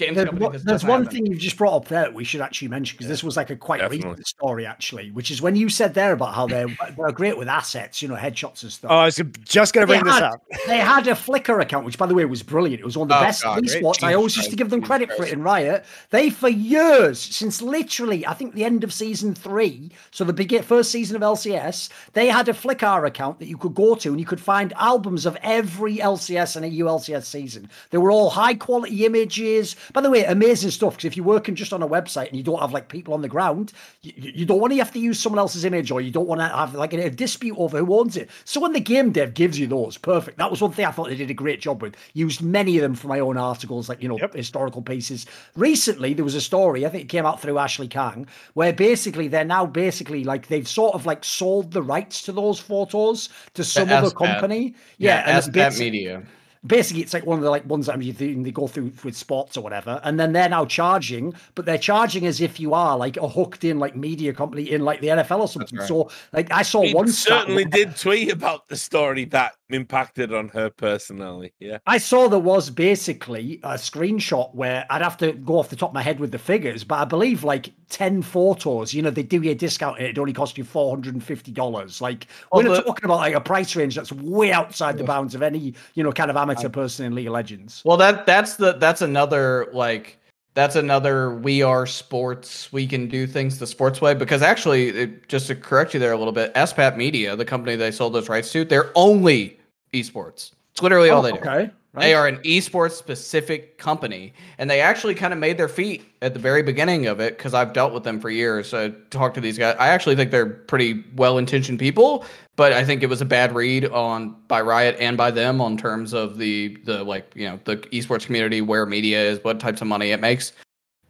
There's, what, there's one happen. thing you've just brought up there that we should actually mention, because yeah, this was like a quite definitely. recent story actually, which is when you said there about how they're, they're great with assets, you know, headshots and stuff. Oh, I was just going to bring they this had, up. They had a Flickr account, which by the way was brilliant. It was one of the oh, best esports. I always used to give them credit for it in Riot. They, for years, since literally, I think the end of season three, so the big, first season of L C S, they had a Flickr account that you could go to and you could find albums of every L C S and E U L C S season. They were all high quality images. By the way, amazing stuff, because if you're working just on a website and you don't have like people on the ground, you, you don't want to have to use someone else's image, or you don't want to have like a, a dispute over who owns it. So when the game dev gives you those, perfect. That was one thing I thought they did a great job with. Used many of them for my own articles, like, you know, yep. historical pieces. Recently, there was a story, I think it came out through Ashley Kang, where basically they're now basically like, they've sort of like sold the rights to those photos to some the other S-Pat. company. Yeah, yeah S-Pat Media. Basically, it's like one of the like ones that I mean, they go through with sports or whatever, and then they're now charging, but they're charging as if you are like a hooked in like media company in like the N F L or something. Right. So like I saw he one certainly stat- did tweet about the story that impacted on her personally. Yeah, I saw there was basically a screenshot where I'd have to go off the top of my head with the figures, but I believe like ten photos. You know, they do you a discount and it only cost you four hundred and fifty dollars. Like we're not talking about like a price range that's way outside the bounds of any, you know, kind of amateur person in League of Legends. Well, that that's the that's another like that's another we are sports. We can do things the sports way, because actually, it, just to correct you there a little bit, S P A P Media, the company they sold those rights to, they're only esports. It's literally oh, all they okay. do. Okay. Right. They are an esports specific company, and they actually kind of made their feet at the very beginning of it, because I've dealt with them for years. I talked to these guys. I actually think they're pretty well-intentioned people, but I think it was a bad read on by Riot and by them on terms of the the like you know the esports community, where media is, what types of money it makes.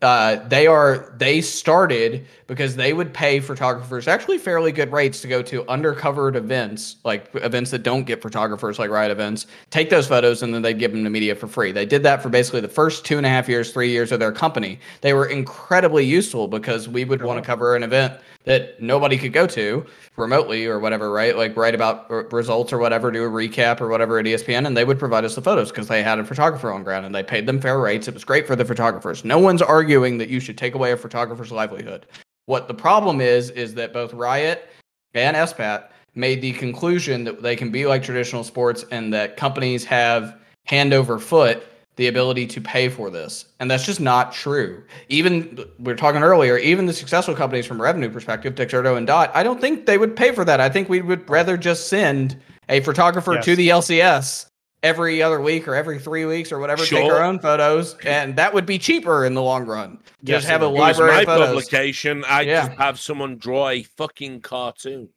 Uh, they are they started because they would pay photographers actually fairly good rates to go to undercovered events, like events that don't get photographers, like Riot events, take those photos, and then they'd give them to media for free. They did that for basically the first two and a half years, three years of their company. They were incredibly useful, because we would want to cover an event that nobody could go to remotely or whatever, right? Like write about r- results or whatever, do a recap or whatever at E S P N, and they would provide us the photos because they had a photographer on ground and they paid them fair rates. It was great for the photographers. No one's arguing that you should take away a photographer's livelihood. What the problem is, is that both Riot and S P A T made the conclusion that they can be like traditional sports and that companies have hand over foot the ability to pay for this. And that's just not true. Even, we were talking earlier, even the successful companies from a revenue perspective, Dexerto and Dot, I don't think they would pay for that. I think we would rather just send a photographer yes. to the L C S every other week or every three weeks or whatever, sure. take our own photos, and that would be cheaper in the long run. Yes, just have a library my of photos. publication, I'd yeah. just have someone draw a fucking cartoon.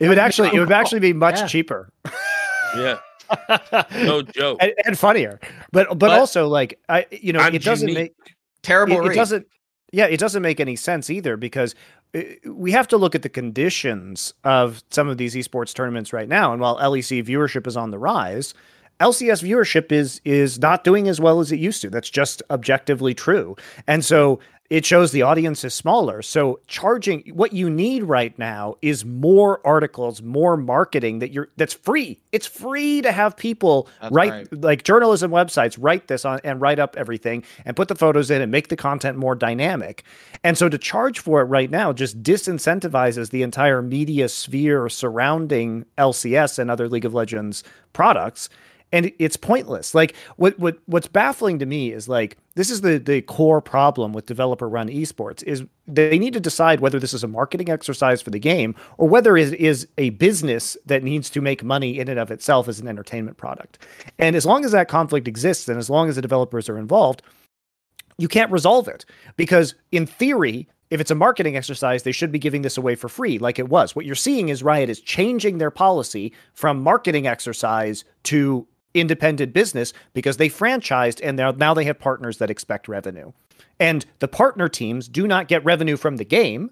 It would actually, it would actually be much yeah. cheaper. Yeah. No joke. And, and funnier. But, but but also like I you know, I'm it doesn't unique. make terrible it, it doesn't yeah, it doesn't make any sense either, because we have to look at the conditions of some of these esports tournaments right now. And while L E C viewership is on the rise, L C S viewership is is not doing as well as it used to. That's just objectively true. And so it shows the audience is smaller. So charging, what you need right now is more articles, more marketing that you're that's free. It's free to have people that's write right. like journalism websites write this on and write up everything and put the photos in and make the content more dynamic. And so to charge for it right now just disincentivizes the entire media sphere surrounding L C S and other League of Legends products. And it's pointless. Like what what what's baffling to me is like this is the the core problem with developer run esports is they need to decide whether this is a marketing exercise for the game or whether it is a business that needs to make money in and of itself as an entertainment product. And as long as that conflict exists and as long as the developers are involved, you can't resolve it, because in theory, if it's a marketing exercise, they should be giving this away for free like it was. What you're seeing is Riot is changing their policy from marketing exercise to independent business, because they franchised and now now they have partners that expect revenue, and the partner teams do not get revenue from the game,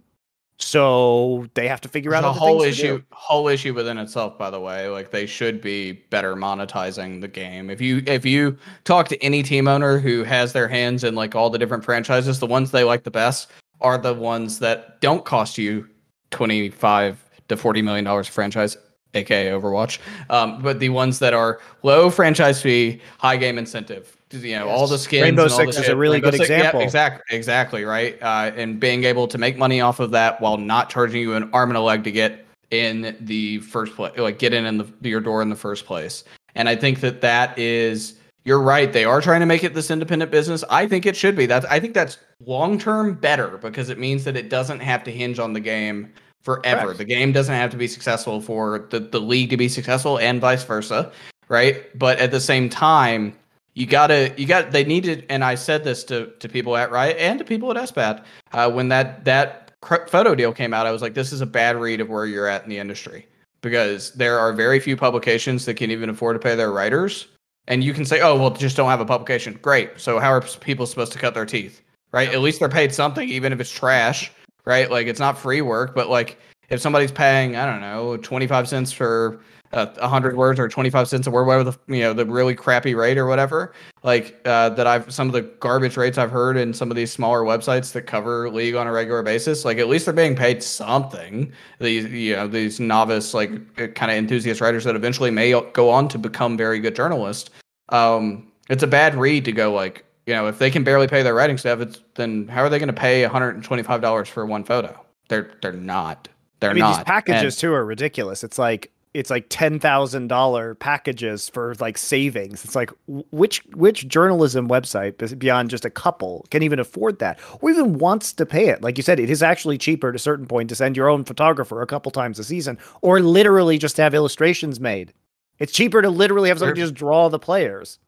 so they have to figure There's out the whole issue whole issue within itself. By the way, like they should be better monetizing the game. If you if you talk to any team owner who has their hands in like all the different franchises, the ones they like the best are the ones that don't cost you twenty-five to forty million dollars franchise, aka Overwatch, um, but the ones that are low franchise fee, high game incentive. You know, yes. all the skins. Rainbow and all Six the is shit. a really Rainbow good Six, example. Yeah, exactly, exactly, right. Uh, and being able to make money off of that while not charging you an arm and a leg to get in the first place, like get in, in the, your door in the first place. And I think that that is. You're right. They are trying to make it this independent business. I think it should be. That's. I think that's long term better, because it means that it doesn't have to hinge on the game forever. Correct. The game doesn't have to be successful for the, the league to be successful, and vice versa, right? But at the same time, you gotta you got they need to, and I said this to to people at Riot and to people at S B A T uh, when that that photo deal came out. I was like, this is a bad read of where you're at in the industry, because there are very few publications that can even afford to pay their writers. And you can say, oh well, just don't have a publication. Great. So how are people supposed to cut their teeth, right? Yep. At least they're paid something, even if it's trash. Right, like it's not free work, but like if somebody's paying, I don't know, twenty-five cents for a uh, hundred words, or twenty-five cents a word, whatever the you know the really crappy rate or whatever, like uh, that I've some of the garbage rates I've heard in some of these smaller websites that cover League on a regular basis. Like at least they're being paid something. These you know these novice like kind of enthusiast writers that eventually may go on to become very good journalists. Um, it's a bad read to go like. You know, if they can barely pay their writing staff, it's, then how are they going to pay one hundred twenty-five dollars for one photo? They're they're not. They're I mean, not. These packages and, too are ridiculous. It's like it's like ten thousand dollars packages for like savings. It's like which which journalism website beyond just a couple can even afford that, or even wants to pay it? Like you said, it is actually cheaper at a certain point to send your own photographer a couple times a season, or literally just to have illustrations made. It's cheaper to literally have somebody just draw the players.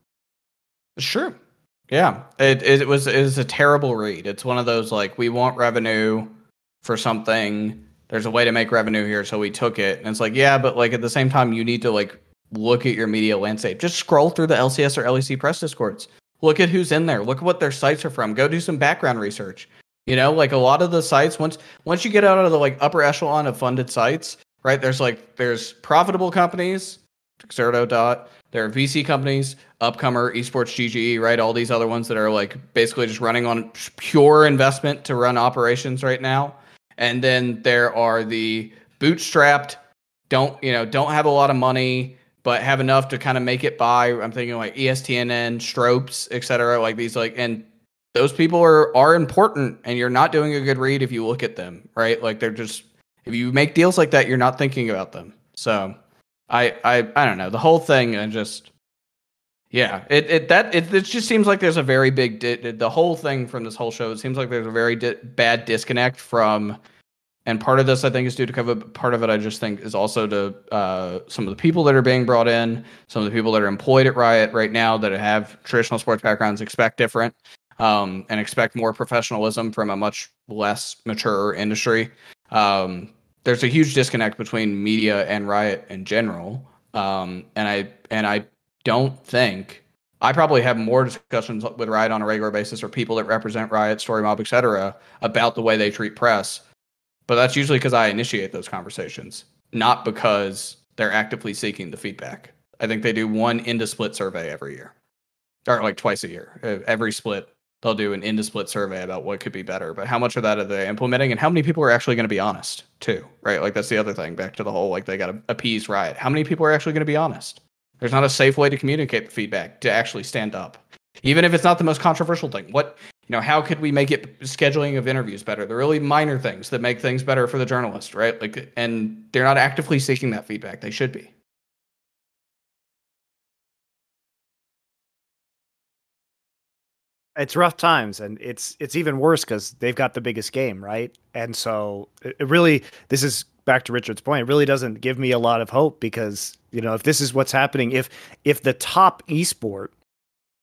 Sure. Yeah, it it was it was a terrible read. It's one of those like we want revenue for something. There's a way to make revenue here, so we took it. And it's like, yeah, but like at the same time, you need to like look at your media landscape. Just scroll through the L C S or L E C press discords. Look at who's in there. Look at what their sites are from. Go do some background research. You know, like a lot of the sites once once you get out of the like upper echelon of funded sites, right? There's like there's profitable companies, Dexerto, Dot. There are V C companies, Upcomer, Esports G G E, right? All these other ones that are like basically just running on pure investment to run operations right now. And then there are the bootstrapped, don't you know, don't have a lot of money, but have enough to kind of make it by. I'm thinking like E S P N, Stropes, et cetera, like these like, and those people are are important, and you're not doing a good read if you look at them, right? Like they're just, if you make deals like that, you're not thinking about them. So I, I I don't know, the whole thing, and just yeah it it that it, it just seems like there's a very big di- the whole thing from this whole show, it seems like there's a very di- bad disconnect from, and part of this I think is due to COVID, part of it I just think is also to uh, some of the people that are being brought in, some of the people that are employed at Riot right now that have traditional sports backgrounds expect different um, and expect more professionalism from a much less mature industry. Um, There's a huge disconnect between media and Riot in general. Um, and I and I don't think I probably have more discussions with Riot on a regular basis, or people that represent Riot, StoryMob, et cetera, about the way they treat press. But that's usually because I initiate those conversations, not because they're actively seeking the feedback. I think they do one end-to-split survey every year, or like twice a year. Every split, they'll do an end-to-split survey about what could be better. But how much of that are they implementing, and how many people are actually going to be honest too, right? Like that's the other thing, back to the whole, like they got to appease Riot. How many people are actually going to be honest? There's not a safe way to communicate the feedback, to actually stand up. Even if it's not the most controversial thing, what, you know, how could we make it scheduling of interviews better? The really minor things that make things better for the journalist, right? Like, and they're not actively seeking that feedback. They should be. It's rough times, and it's it's even worse because they've got the biggest game, right? And so it, it really, this is back to Richard's point, it really doesn't give me a lot of hope because, you know, if this is what's happening, if if the top esport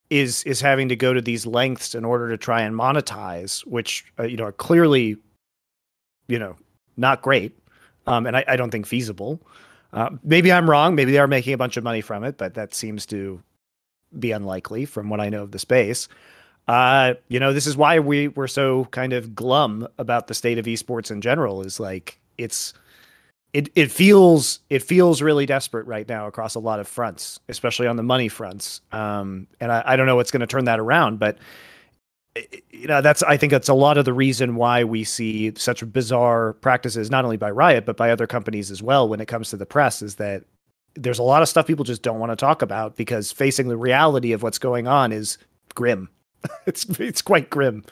is is having to go to these lengths in order to try and monetize, which, uh, you know, are clearly, you know, not great, um, and I, I don't think feasible. Uh, maybe I'm wrong. Maybe they are making a bunch of money from it, but that seems to be unlikely from what I know of the space. Uh, you know, this is why we were so kind of glum about the state of esports in general, is like, it's, it, it feels, it feels really desperate right now across a lot of fronts, especially on the money fronts. Um, and I, I don't know what's going to turn that around, but you know, that's, I think that's a lot of the reason why we see such bizarre practices, not only by Riot, but by other companies as well. When it comes to the press, is that there's a lot of stuff people just don't want to talk about because facing the reality of what's going on is grim. It's it's quite grim.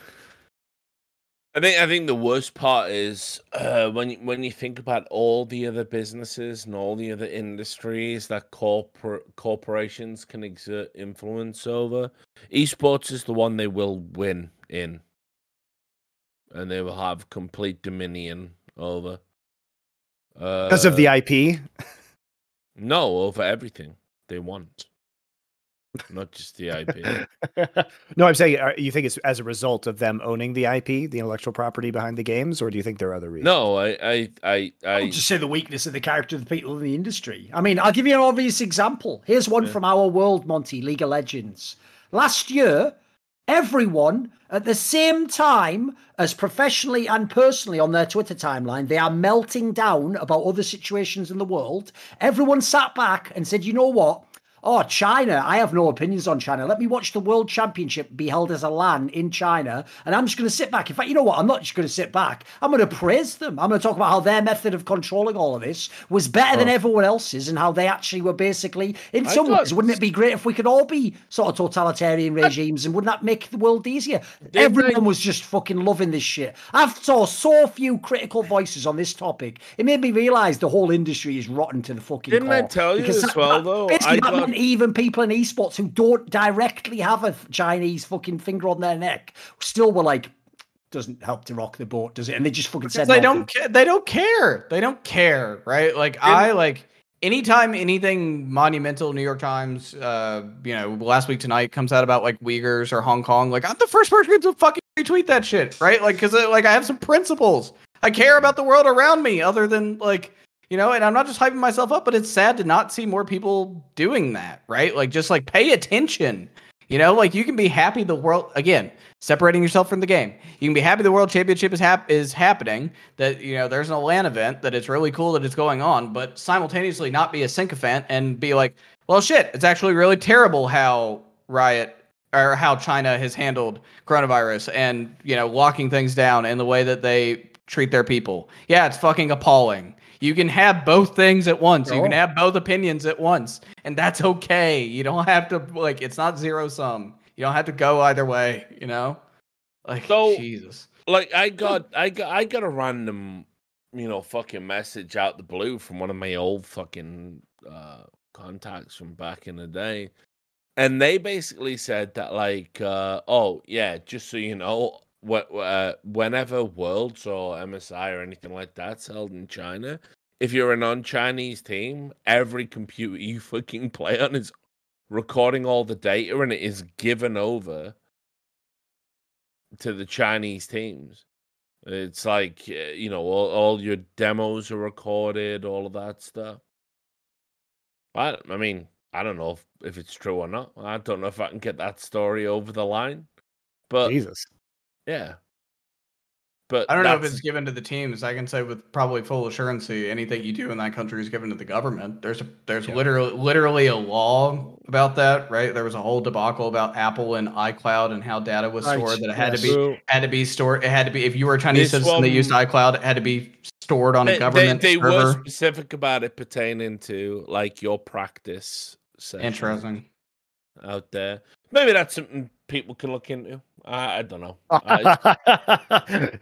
I think I think the worst part is uh, when you, when you think about all the other businesses and all the other industries that corpor corporations can exert influence over. Esports is the one they will win in, and they will have complete dominion over. Uh, because of the I P? No, over everything they want. Not just the I P. No, I'm saying, are, you think it's as a result of them owning the I P, the intellectual property behind the games, or do you think there are other reasons? No, I, I, I, I... I would just say the weakness of the character of the people in the industry. I mean, I'll give you an obvious example. Here's one yeah. from our world, Monty, League of Legends. Last year, everyone, at the same time as professionally and personally on their Twitter timeline, they are melting down about other situations in the world. Everyone sat back and said, you know what? Oh, China. I have no opinions on China. Let me watch the World Championship be held as a LAN in China. And I'm just going to sit back. In fact, you know what? I'm not just going to sit back. I'm going to praise them. I'm going to talk about how their method of controlling all of this was better oh. than everyone else's, and how they actually were basically, in I some thought... ways, wouldn't it be great if we could all be sort of totalitarian regimes, and wouldn't that make the world easier? Did everyone they... was just fucking loving this shit. I've saw so few critical voices on this topic. It made me realize the whole industry is rotten to the fucking Didn't core. I tell you because as well, though? I thought... even people in esports who don't directly have a Chinese fucking finger on their neck still were like, doesn't help to rock the boat, does it? And they just fucking said they don't care. They don't care. They don't care, right? Like and I like anytime anything monumental, New York Times, uh, you know, Last Week Tonight comes out about like Uyghurs or Hong Kong. Like I'm the first person to fucking retweet that shit, right? Like because like I have some principles. I care about the world around me, other than like. You know, and I'm not just hyping myself up, but it's sad to not see more people doing that, right? Like, just, like, pay attention. You know, like, you can be happy the world, again, separating yourself from the game. You can be happy the World Championship is hap is happening, that, you know, there's an LAN event, that it's really cool that it's going on, but simultaneously not be a sycophant and be like, well, shit, it's actually really terrible how Riot, or how China has handled coronavirus and, you know, locking things down and the way that they treat their people. Yeah, it's fucking appalling. You can have both things at once. Oh. You can have both opinions at once. And that's okay. You don't have to, like, it's not zero sum. You don't have to go either way, you know? Like, so, Jesus. Like, I got, I got, I got a random, you know, fucking message out the blue from one of my old fucking uh, contacts from back in the day. And they basically said that, like, uh, oh, yeah, just so you know, What, uh, whenever Worlds or M S I or anything like that's held in China, if you're a non-Chinese team, every computer you fucking play on is recording all the data, and it is given over to the Chinese teams. It's like, you know, all, all your demos are recorded, all of that stuff. I, I mean, I don't know if, if it's true or not. I don't know if I can get that story over the line. But Jesus. Yeah. But I don't know if it's given to the teams. I can say with probably full assurance, anything you do in that country is given to the government. There's a, there's yeah. literally literally a law about that, right? There was a whole debacle about Apple and iCloud and how data was stored. Right. That it had yes. to be had to be stored. It had to be, if you were a Chinese citizen one, that used iCloud, it had to be stored on they, a government they, they server. They were specific about it pertaining to like your practice. Interesting. Out there, maybe that's something people can look into. I, I don't know. I,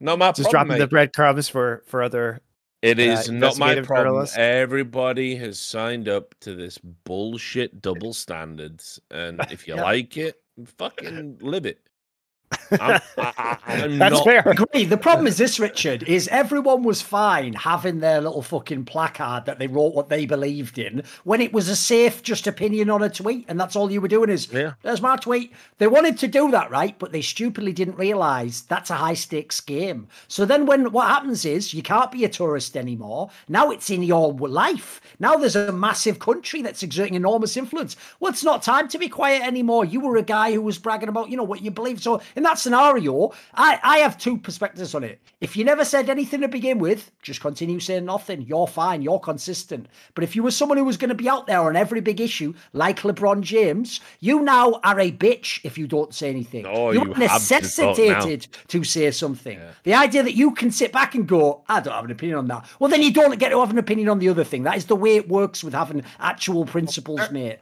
Not my Just problem, dropping mate. The breadcrumbs for, for other. It is uh, not my problem. Journalists. Everybody has signed up to this bullshit double standards, and if you yeah. like it, fucking live it. I'm, I, I'm That's not... fair. Agree. The problem is this, Richard, is everyone was fine having their little fucking placard that they wrote what they believed in when it was a safe just opinion on a tweet, and that's all you were doing is, yeah. there's my tweet. They wanted to do that, right? But they stupidly didn't realise that's a high-stakes game. So then when what happens is you can't be a tourist anymore. Now it's in your life. Now there's a massive country that's exerting enormous influence. Well, it's not time to be quiet anymore. You were a guy who was bragging about, you know, what you believe. So in that scenario, I, I have two perspectives on it. If you never said anything to begin with, just continue saying nothing. You're fine. You're consistent. But if you were someone who was going to be out there on every big issue, like LeBron James, you now are a bitch if you don't say anything. No, You're you necessitated to, to say something. Yeah. The idea that you can sit back and go, I don't have an opinion on that. Well, then you don't get to have an opinion on the other thing. That is the way it works with having actual principles, well, mate.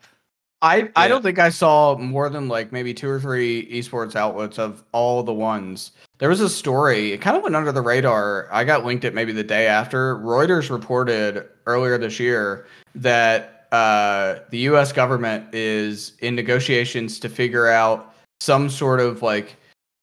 I, yeah. I don't think I saw more than like maybe two or three esports outlets of all the ones. There was a story, it kind of went under the radar. I got linked it maybe the day after. Reuters reported earlier this year that uh, the U S government is in negotiations to figure out some sort of like,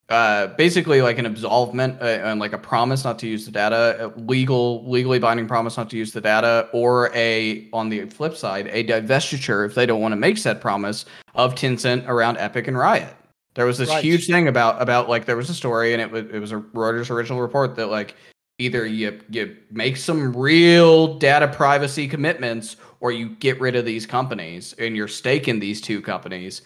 uh, basically like an absolvement uh, and like a promise not to use the data, a legal, legally binding promise not to use the data, or a, on the flip side, a divestiture if they don't want to make said promise of Tencent around Epic and Riot. There was this right. huge thing about, about like, there was a story and it was, it was a Reuters original report that like either you, you make some real data privacy commitments or you get rid of these companies and you're staking these two companies.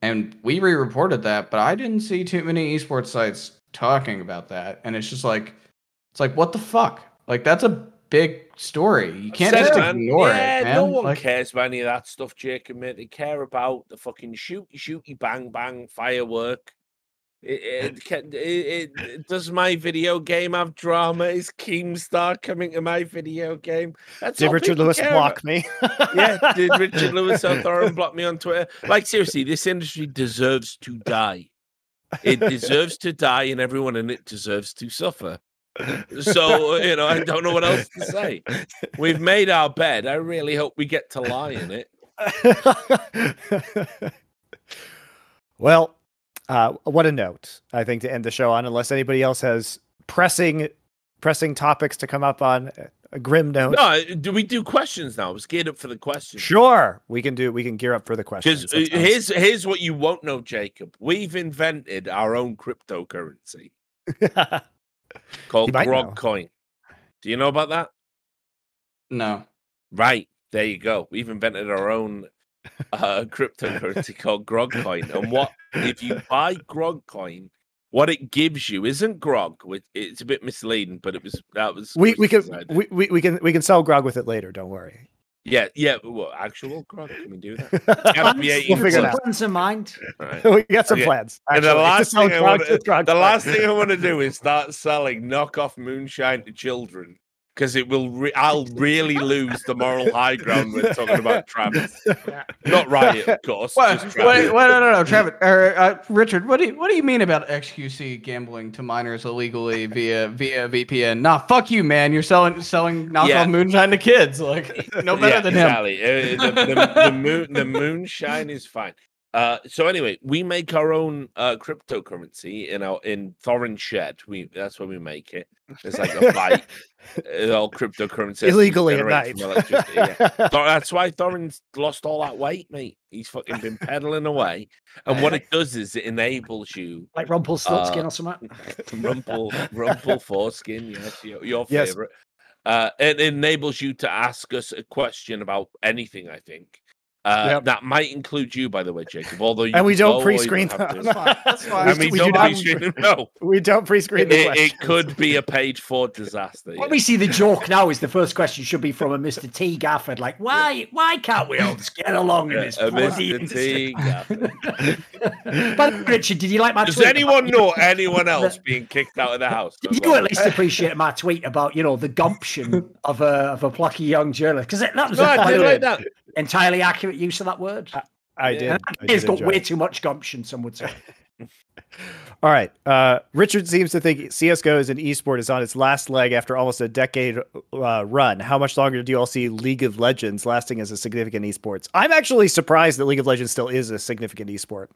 And we re-reported that, but I didn't see too many esports sites talking about that. And it's just like, it's like, what the fuck? Like, that's a big story. You can't just ignore it, man. Yeah, no one cares about any of that stuff, Jacob, mate. They care about the fucking shooty, shooty, bang, bang, firework. It, it, it, it, does my video game have drama? Is Keemstar coming to my video game? That's did Richard Lewis block about. me? Yeah, did Richard Lewis or Thorin block me on Twitter? Like, seriously, this industry deserves to die. It deserves to die, and everyone in it deserves to suffer. So, you know, I don't know what else to say. We've made our bed. I really hope we get to lie in it. Well, Uh, what a note, I think, to end the show on, unless anybody else has pressing pressing topics to come up on. A grim note. No, do we do questions now? I was geared up for the questions. Sure, we can do. We can gear up for the questions. Because uh, here's, here's what you won't know, Jacob. We've invented our own cryptocurrency called Grogcoin. Do you know about that? No. Right, there you go. We've invented our own uh cryptocurrency called Grogcoin, and what if you buy Grogcoin, what it gives you isn't grog, which it's a bit misleading, but it was that was we we can we, we we can we can sell grog with it later, don't worry. Yeah, yeah, well, actual grog, can we do that? We'll figure out. Plans in mind. Right. We got some okay. plans. And the last thing I want to, the last thing I want to do is start selling knockoff moonshine to children. Because it will, re- I'll really lose the moral high ground when talking about Travis. Not Riot, of course. Well, wait, wait, no, no, no, Travis, or, uh, Richard. What do you, what do you mean about X Q C gambling to minors illegally via via V P N? Nah, fuck you, man. You're selling selling knockoff yeah. moonshine to kids. Like no better yeah, than exactly. him. Uh, the, the, the, moon, the moonshine is fine. Uh, so anyway, we make our own uh, cryptocurrency in our in Thorin Shed. We that's where we make it. It's like a bike. All cryptocurrency illegally at night. Yeah. That's why Thorin's lost all that weight, mate. He's fucking been peddling away. And what it does is it enables you, like Rumpel Slutskin uh, or something. Rumpel, Rumpel Foreskin. Yes, your, your yes. favorite. Uh, it enables you to ask us a question about anything, I think. Uh, yep. That might include you, by the way, Jacob. Although you and we don't pre-screen them. That's fine. That's fine. And we, we don't do pre-screen them. No, we don't pre-screen them. It, it could be a paid-for disaster. Let yeah. me see the joke now. Is the first question should be from a Mister T Gafford? Like, why, yeah. why can't we all just get along yeah, in this? A Mister T Gafford. But Richard, did you like my? Does tweet anyone know anyone else being kicked out of the house? Did you at least appreciate my tweet about you know the gumption of a of a plucky young journalist? Because that was no, a I did like that. Entirely accurate use of that word. I, I did. And I it's did got way it. too much gumption, some would say. All right. Uh, Richard seems to think C S G O as an esport is on its last leg after almost a decade uh, run. How much longer do you all see League of Legends lasting as a significant esports? I'm actually surprised that League of Legends still is a significant esport.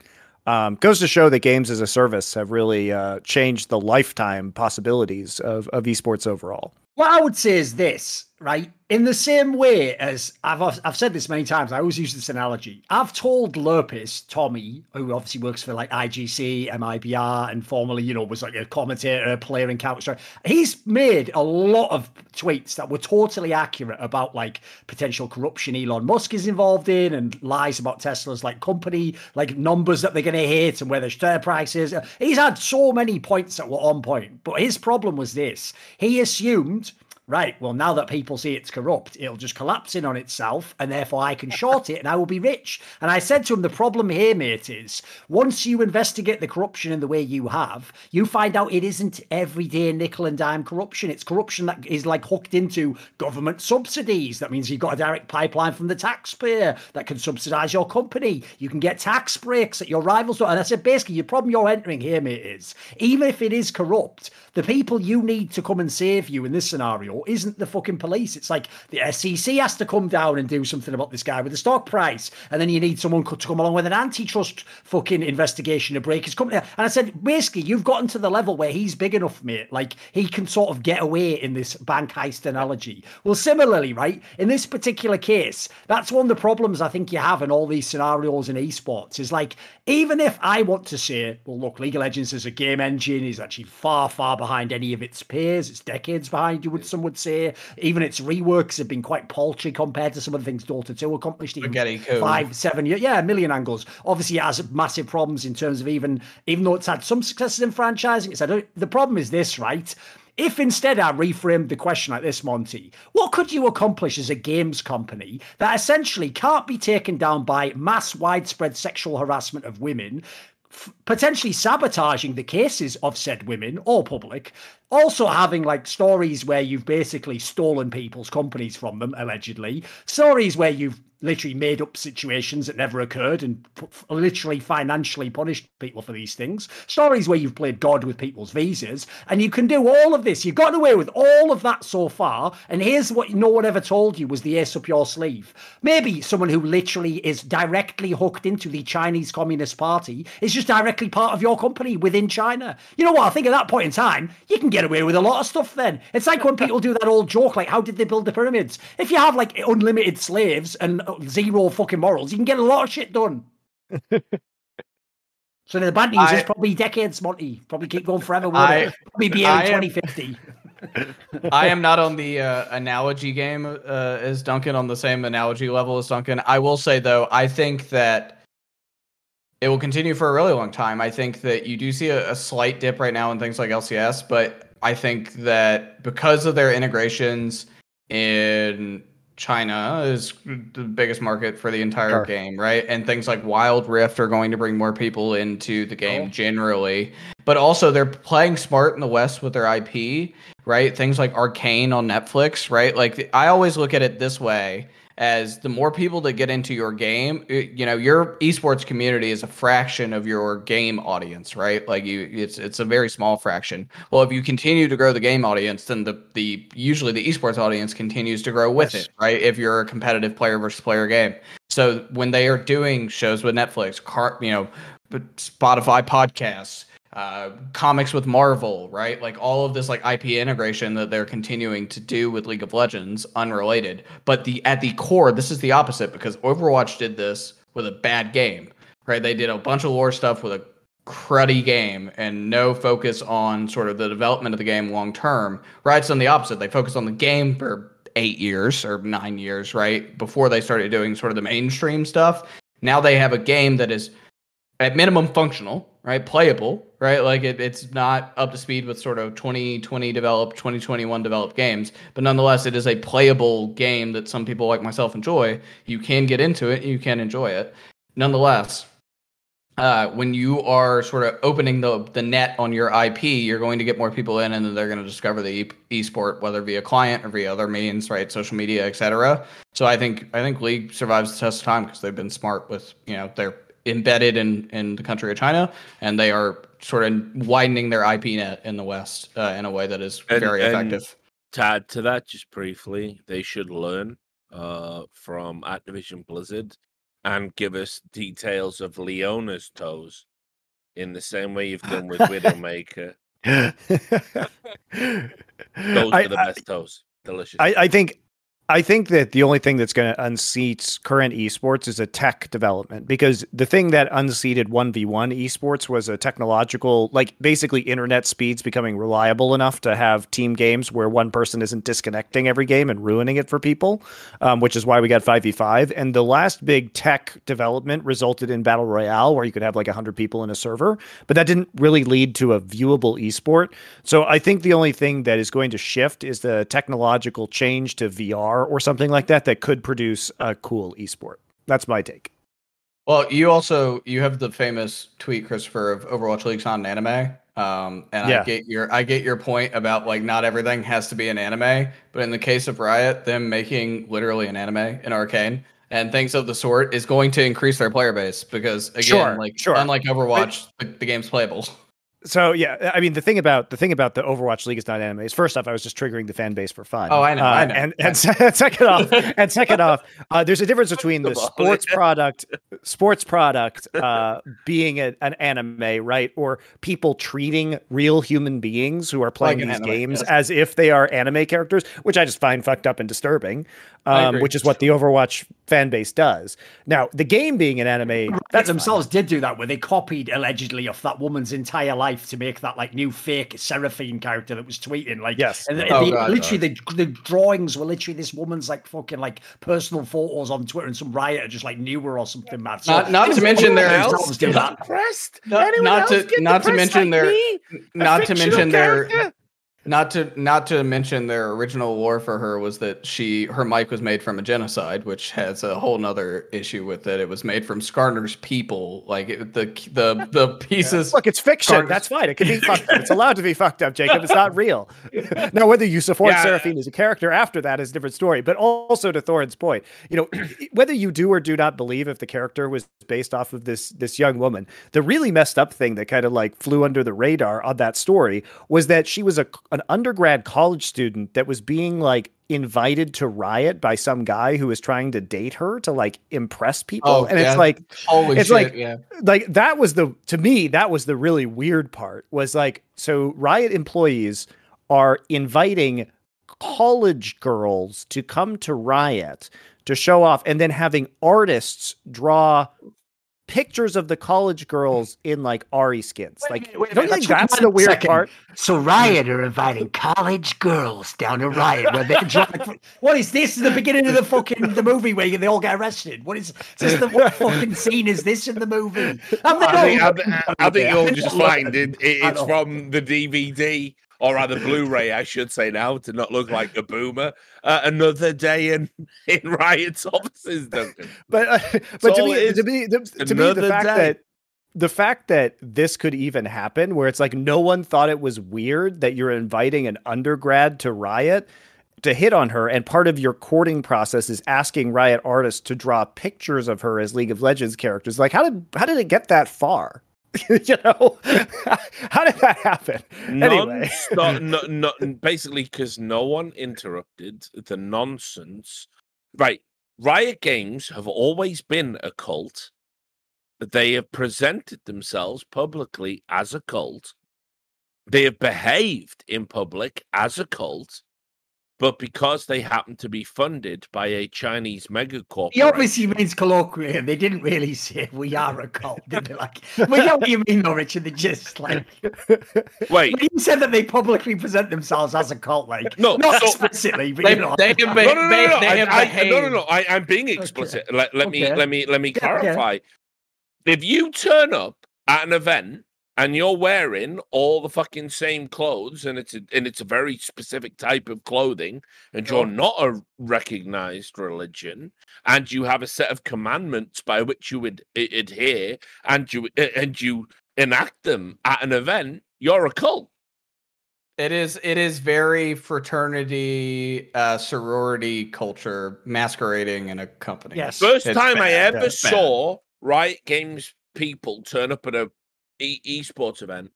Um, goes to show that games as a service have really uh, changed the lifetime possibilities of, of esports overall. What I would say is this, right? In the same way as I've I've said this many times, I always use this analogy. I've told Lurpis, Tommy, who obviously works for like I G C, M I B R, and formerly, you know, was like a commentator, a player in Counter-Strike. He's made a lot of tweets that were totally accurate about like potential corruption Elon Musk is involved in and lies about Tesla's like company, like numbers that they're going to hit and where their share price is. He's had so many points that were on point, but his problem was this. He assumed... Right, well, now that people see it's corrupt, it'll just collapse in on itself, and therefore I can short it and I will be rich. And I said to him, the problem here, mate, is once you investigate the corruption in the way you have, you find out it isn't everyday nickel and dime corruption. It's corruption that is like hooked into government subsidies. That means you've got a direct pipeline from the taxpayer that can subsidize your company. You can get tax breaks at your rivals. And I said, basically, your problem you're entering here, mate, is even if it is corrupt, the people you need to come and save you in this scenario isn't the fucking police. It's like the S E C has to come down and do something about this guy with the stock price, and then you need someone to come along with an antitrust fucking investigation to break his company. And I said, basically, you've gotten to the level where he's big enough, mate, like he can sort of get away in this bank heist analogy. Well, similarly, right, in this particular case, that's one of the problems I think you have in all these scenarios in esports is like, even if I want to say, well, look, League of Legends as a game engine is actually far, far behind any of its peers. It's decades behind, you would some would say. Even its reworks have been quite paltry compared to some of the things Dota two accomplished in cool. five, seven years. Yeah, a million angles. Obviously, it has massive problems in terms of even, even though it's had some successes in franchising, it's had, the problem is this, right? If instead I reframed the question like this, Monty, what could you accomplish as a games company that essentially can't be taken down by mass widespread sexual harassment of women, f- potentially sabotaging the cases of said women or public, also having like stories where you've basically stolen people's companies from them, allegedly, stories where you've literally made up situations that never occurred and literally financially punished people for these things, stories where you've played God with people's visas, and you can do all of this. You've gotten away with all of that so far, and here's what no one ever told you was the ace up your sleeve. Maybe someone who literally is directly hooked into the Chinese Communist Party is just directly part of your company within China. You know what? I think at that point in time, you can get away with a lot of stuff then. It's like when people do that old joke, like, how did they build the pyramids? If you have, like, unlimited slaves and zero fucking morals, you can get a lot of shit done. So the bad news I, is probably decades, Monty. Probably keep going forever. I, probably be here in twenty fifty. I am not on the uh, analogy game uh, as Duncan, on the same analogy level as Duncan. I will say, though, I think that it will continue for a really long time. I think that you do see a, a slight dip right now in things like L C S, but I think that because of their integrations in... China is the biggest market for the entire sure. game, right? And things like Wild Rift are going to bring more people into the game oh. generally. But also they're playing smart in the West with their I P, right? Things like Arcane on Netflix, right? Like, I always look at it this way, as the more people that get into your game, you know, your esports community is a fraction of your game audience, right? Like, you, it's it's a very small fraction. Well, if you continue to grow the game audience, then the the usually the esports audience continues to grow with yes. it, right? If you're a competitive player versus player game. So when they are doing shows with Netflix, car, you know, Spotify podcasts, uh, comics with Marvel, right? Like all of this like I P integration that they're continuing to do with League of Legends, unrelated. But the at the core, this is the opposite, because Overwatch did this with a bad game, right? They did a bunch of lore stuff with a cruddy game and no focus on sort of the development of the game long term. Riot's done the opposite. They focused on the game for eight years or nine years, right, before they started doing sort of the mainstream stuff. Now they have a game that is at minimum functional, right, playable, right? Like it, it's not up to speed with sort of twenty twenty developed, twenty twenty-one developed games, but nonetheless, it is a playable game that some people like myself enjoy. You can get into it, you can enjoy it. Nonetheless, uh, when you are sort of opening the the net on your I P, you're going to get more people in, and then they're going to discover the e- esport, whether via client or via other means, right? Social media, et cetera. So I think I think League survives the test of time because they've been smart with, you know, their embedded in, in the country of China, and they are sort of widening their I P net in the West uh, in a way that is and, very effective. And to add to that, just briefly, they should learn uh, from Activision Blizzard and give us details of Leona's toes in the same way you've done with Widowmaker. Those I, are the best I, toes. Delicious. I, I think... I think that the only thing that's going to unseat current esports is a tech development, because the thing that unseated one v one esports was a technological, like basically internet speeds becoming reliable enough to have team games where one person isn't disconnecting every game and ruining it for people, um, which is why we got five v five. And the last big tech development resulted in Battle Royale, where you could have like one hundred people in a server, but that didn't really lead to a viewable esport. So I think the only thing that is going to shift is the technological change to V R or something like that that could produce a cool esport. That's my take. Well, you also you have the famous tweet, Christopher, of Overwatch League's not an anime. Um, and yeah. I get your I get your point about like not everything has to be an anime, but in the case of Riot, them making literally an anime in Arcane and things of the sort is going to increase their player base because again, sure, like sure. unlike Overwatch, but- the, the game's playable. So yeah, I mean the thing about the thing about the Overwatch League is not anime. Is first off, I was just triggering the fan base for fun. Oh, I know. Uh, I know. And, and second off, and second off, uh, there's a difference between the sports product, sports product uh, being a, an anime, right? Or people treating real human beings who are playing like these anime, games yes. as if they are anime characters, which I just find fucked up and disturbing. Um, which is what the Overwatch fan base does. Now, the game being an anime, that themselves did do that, where they copied allegedly off that woman's entire life. To make that like new fake Seraphine character that was tweeting, like, yes, and oh, they, God, literally God. The, the drawings were literally this woman's like fucking like personal photos on Twitter, and some rioter just like knew her or something mad. So, not, not to mention their else do that. Depressed. Not, not else to not to mention like their not to mention character? their not to not to mention their original lore for her was that she her mic was made from a genocide, which has a whole nother issue with it. It was made from Skarner's people, like it, the the the pieces. Yeah. Look, it's fiction. Skarner's. That's fine. It can be fucked up. It's allowed to be fucked up, Jacob. It's not real. Now, whether you support yeah. Seraphine as a character after that is a different story. But also to Thorin's point, you know, whether you do or do not believe if the character was based off of this this young woman, the really messed up thing that kind of like flew under the radar on that story was that she was a an undergrad college student that was being like invited to Riot by some guy who was trying to date her to like impress people. Oh, and yeah. it's like, Holy it's shit, like, yeah. like that was the, to me, that was the really weird part was like, so Riot employees are inviting college girls to come to Riot to show off and then having artists draw pictures of the college girls in like Ari skins. Like, wait, wait, don't you think that's the weird second. part? So Riot are inviting college girls down to Riot where they draw. What is this? The beginning of the fucking the movie where they all get arrested. What is this? The what fucking scene is this in the movie? I'm the I, think, I, think, I think you'll just find it, it's from the D V D or rather Blu-ray, I should say now, to not look like a boomer. Uh, another day in, in Riot's offices, Duncan. But uh, but to me, to me, to, to me, the fact day. that the fact that this could even happen, where it's like no one thought it was weird that you're inviting an undergrad to Riot to hit on her, and part of your courting process is asking Riot artists to draw pictures of her as League of Legends characters. Like, how did how did it get that far? You know, how did that happen? None, anyway, not, not, not, basically because no one interrupted the nonsense. Right, Riot Games have always been a cult. They have presented themselves publicly as a cult. They have behaved in public as a cult. but because they happen to be funded by a Chinese mega corporation. He obviously means colloquium. They didn't really say we are a cult, did they? Like, we know what you mean, though, Richard. They just like wait. When you said that they publicly present themselves as a cult, like no, not so, explicitly, but they, you know, they have been, no, no, no, no, they, they I, I, no, no, no. I, I'm being explicit. Okay. Let, let okay. me, let me, let me clarify. Yeah, yeah. If you turn up at an event and you're wearing all the fucking same clothes, and it's a, and it's a very specific type of clothing, and you're not a recognized religion, and you have a set of commandments by which you would adhere, and you and you enact them at an event, you're a cult. It is it is very fraternity, uh, sorority culture masquerading in a company. Yes. First it's time bad. I ever it's saw bad. Riot Games people turn up at a esports event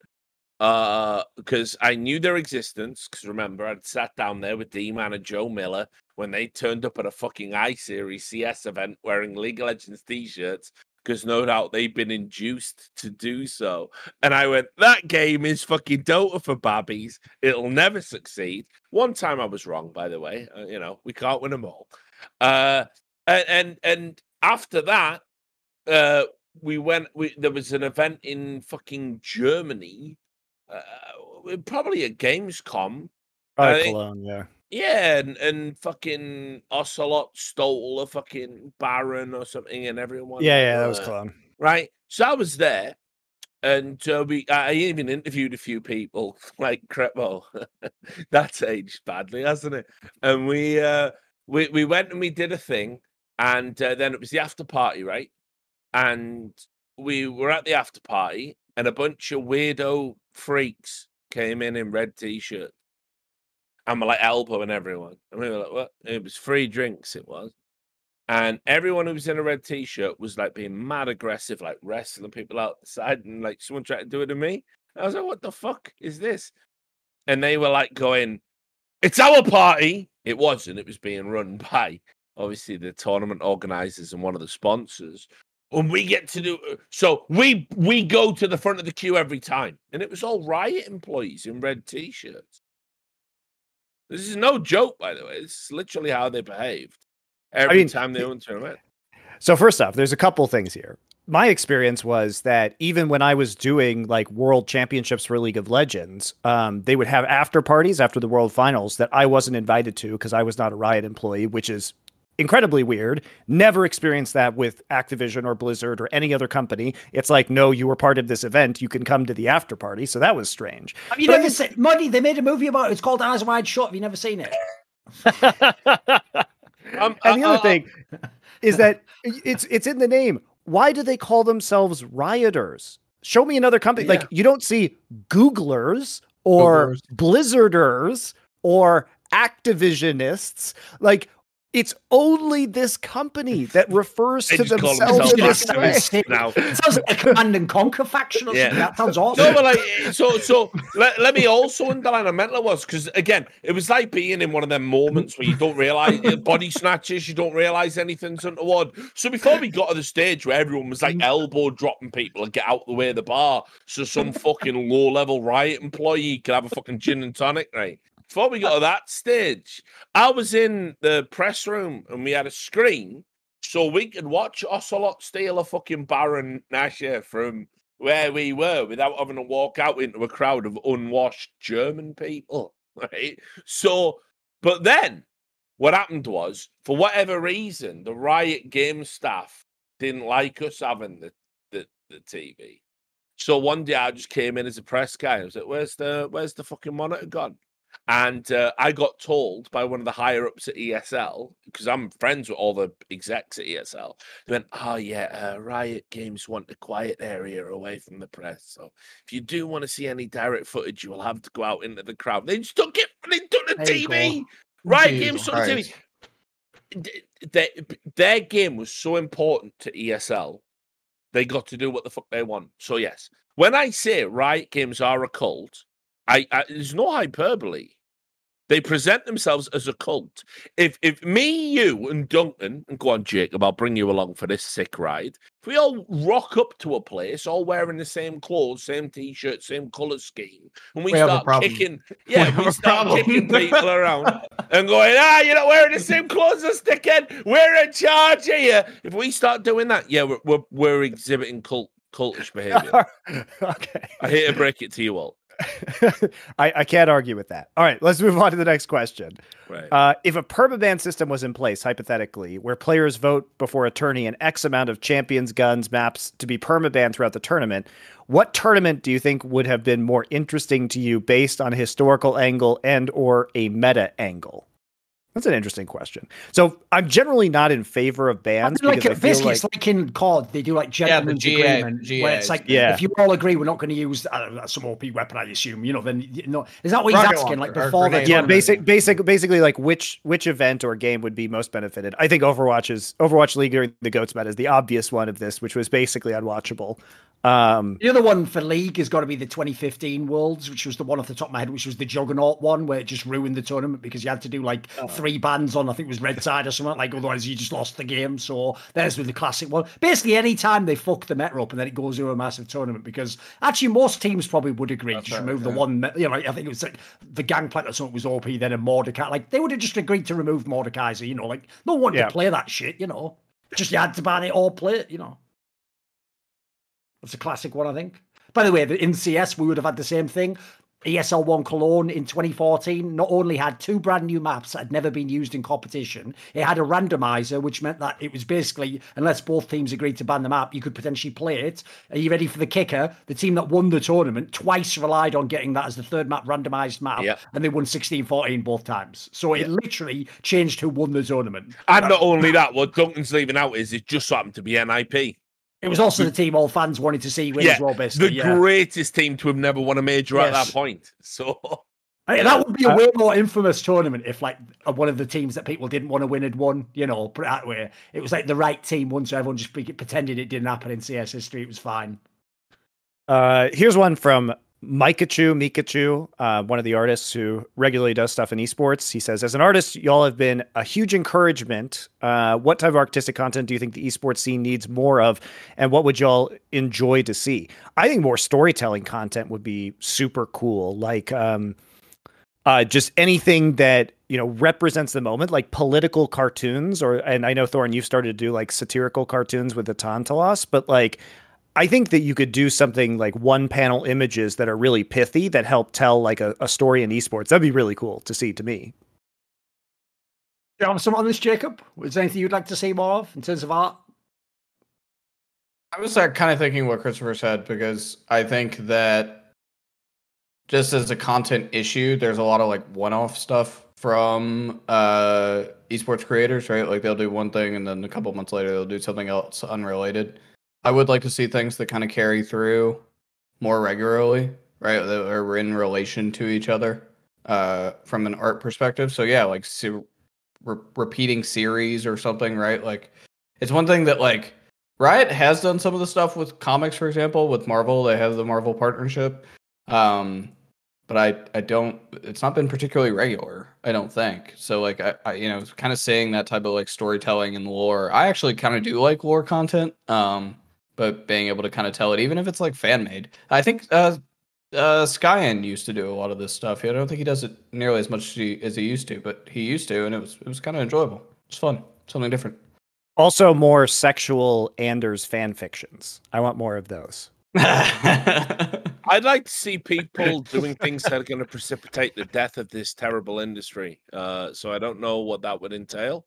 uh because I knew their existence, because remember I'd sat down there with D-Man and Joe Miller when they turned up at a fucking I-Series C S event wearing League of Legends t-shirts, because no doubt they've been induced to do so, and I went, that game is fucking Dota for babbies, it'll never succeed. One time I was wrong, by the way. Uh, you know, we can't win them all. Uh and and, and after that, uh We went. We, there was an event in fucking Germany, uh, probably at Gamescom. Oh, Cologne, yeah. Yeah, and, and fucking Ocelot stole a fucking Baron or something, and everyone. Yeah, yeah, uh, that was Cologne, right? So I was there, and uh, we. I even interviewed a few people, like Crepo. That's aged badly, hasn't it? And we, uh, we, we went and we did a thing, and uh, then it was the after party, right? And we were at the after party, and a bunch of weirdo freaks came in in red t-shirts, and we're like elbowing everyone. And we were like, "What?" It was free drinks, it was. And everyone who was in a red t-shirt was like being mad aggressive, like wrestling people out the side, and like someone tried to do it to me. And I was like, "What the fuck is this?" And they were like going, "It's our party." It wasn't. It was being run by obviously the tournament organizers and one of the sponsors. And we get to do so. We we go to the front of the queue every time, and it was all Riot employees in red t-shirts. This is no joke, by the way. It's literally how they behaved every I mean, time they went to it. So first off, there's a couple things here. My experience was that even when I was doing like world championships for League of Legends, um, they would have after parties after the world finals that I wasn't invited to because I was not a Riot employee, which is incredibly weird. Never experienced that with Activision or Blizzard or any other company. It's like, no, you were part of this event. You can come to the after party. So that was strange. Have you but never seen Monty? They made a movie about it. It's called Eyes Wide Shut. Have you never seen it? um, and the uh, other uh, thing uh, is that it's it's in the name. Why do they call themselves rioters? Show me another company. Yeah. Like, you don't see Googlers or Googlers. Blizzarders or Activisionists. Like, it's only this company that refers to themselves in this way. Now. It sounds like a command and conquer faction or yeah. something. That sounds awesome. No, but like, so, so let, let me also underline how mental it was, because again, it was like being in one of them moments where you don't realize body snatches, you don't realize anything's untoward. So before we got to the stage where everyone was like elbow dropping people and get out the way of the bar, so some fucking low level Riot employee could have a fucking gin and tonic, right? Before we got to that stage, I was in the press room and we had a screen so we could watch Ocelot steal a fucking Baron Nashor from where we were without having to walk out into a crowd of unwashed German people, right? So, but then what happened was, for whatever reason, the Riot Games staff didn't like us having the, the, the T V. So one day I just came in as a press guy. I was like, where's the, where's the fucking monitor gone? And uh, I got told by one of the higher-ups at E S L, because I'm friends with all the execs at E S L, they went, oh, yeah, uh, Riot Games want a quiet area away from the press. So if you do want to see any direct footage, you will have to go out into the crowd. They just took it. They took the T V. Riot Games on the T V. Their, their game was so important to E S L, they got to do what the fuck they want. So, yes, when I say Riot Games are a cult, I, I, there's no hyperbole. They present themselves as a cult. If if me, you, and Duncan, and go on, Jacob, I'll bring you along for this sick ride. If we all rock up to a place, all wearing the same clothes, same T-shirt, same colour scheme, and we, we start kicking, yeah, we, we start kicking people around and going, ah, you're not wearing the same clothes as dickhead. We're in charge here. If we start doing that, yeah, we're we're, we're exhibiting cult cultish behaviour. Okay, I hate to break it to you all. I, I can't argue with that. All right, let's move on to the next question. Right. Uh, if a permaban system was in place, hypothetically, where players vote before a tourney and X amount of champions, guns, maps to be permaban throughout the tournament, what tournament do you think would have been more interesting to you based on a historical angle and or a meta angle? That's an interesting question. So I'm generally not in favor of bans. Like, because I feel like... it's like in C O D, they do like gentleman's yeah, G A, agreement, G A, where it's like, yeah. if you all agree we're not going to use I don't know, some O P weapon, I assume, you know, then, you know, is that what he's Rocket asking? Like before the yeah, basic, basic, basically like which which event or game would be most benefited? I think Overwatch is, Overwatch League during the GOATS meta is the obvious one of this, which was basically unwatchable. Um, the other one for League has got to be the twenty fifteen Worlds, which was the one off the top of my head, which was the Juggernaut one, where it just ruined the tournament because you had to do like oh. three bans on, I think it was Red Tide or something, like otherwise you just lost the game. So there's the classic one. Basically, any time they fuck the meta up and then it goes into a massive tournament, because actually most teams probably would agree. That's just right, remove yeah. the one, you know, like, I think it was like the Gangplank or something was O P, then a Mordecai. Like they would have just agreed to remove Mordekaiser, you know, like no one wanted yeah. to play that shit, you know. Just you had to ban it or play it, you know. It's a classic one, I think. By the way, in C S, we would have had the same thing. E S L one Cologne in twenty fourteen not only had two brand new maps that had never been used in competition, it had a randomizer, which meant that it was basically, unless both teams agreed to ban the map, you could potentially play it. Are you ready for the kicker? The team that won the tournament twice relied on getting that as the third map randomized map, yep. and they won sixteen fourteen both times. So it yep. literally changed who won the tournament. And not only that, what Duncan's leaving out is it just happened to be N I P. It was also the team all fans wanted to see win yeah, as well, basically. The yeah. greatest team to have never won a major yes. at that point. So I mean, that would be a way more infamous tournament if, like, one of the teams that people didn't want to win had won. You know, put it that way. It was like the right team won, so everyone just pretended it didn't happen in C S history. It was fine. Uh, here's one from Mikachu Mikachu, uh, one of the artists who regularly does stuff in esports. He says, as an artist, y'all have been a huge encouragement. Uh, what type of artistic content do you think the esports scene needs more of? And what would y'all enjoy to see? I think more storytelling content would be super cool. Like, um, uh, just anything that, you know, represents the moment, like political cartoons, or, and I know Thorin, you've started to do like satirical cartoons with the Tantalos, but like, I think that you could do something like one panel images that are really pithy that help tell like a, a story in esports. That'd be really cool to see to me. Do you have some on this, Jacob? Is there anything you'd like to see more of in terms of art? I was uh, kind of thinking what Christopher said, because I think that just as a content issue, there's a lot of like one-off stuff from uh, esports creators, right? Like they'll do one thing and then a couple months later, they'll do something else unrelated. I would like to see things that kind of carry through more regularly, right? That are in relation to each other uh, from an art perspective. So yeah, like se- re- repeating series or something, right? Like it's one thing that like Riot has done some of the stuff with comics, for example, with Marvel. They have the Marvel partnership, um, but I I don't. It's not been particularly regular, I don't think. So like I, I you know, kind of seeing that type of like storytelling and lore. I actually kind of do like lore content. Um, But being able to kind of tell it, even if it's like fan made, I think uh, uh, Skyen used to do a lot of this stuff. I don't think he does it nearly as much as he, as he used to, but he used to, and it was it was kind of enjoyable. It's fun, something different. Also, more sexual Anders fan fictions. I want more of those. I'd like to see people doing things that are going to precipitate the death of this terrible industry. Uh, so I don't know what that would entail.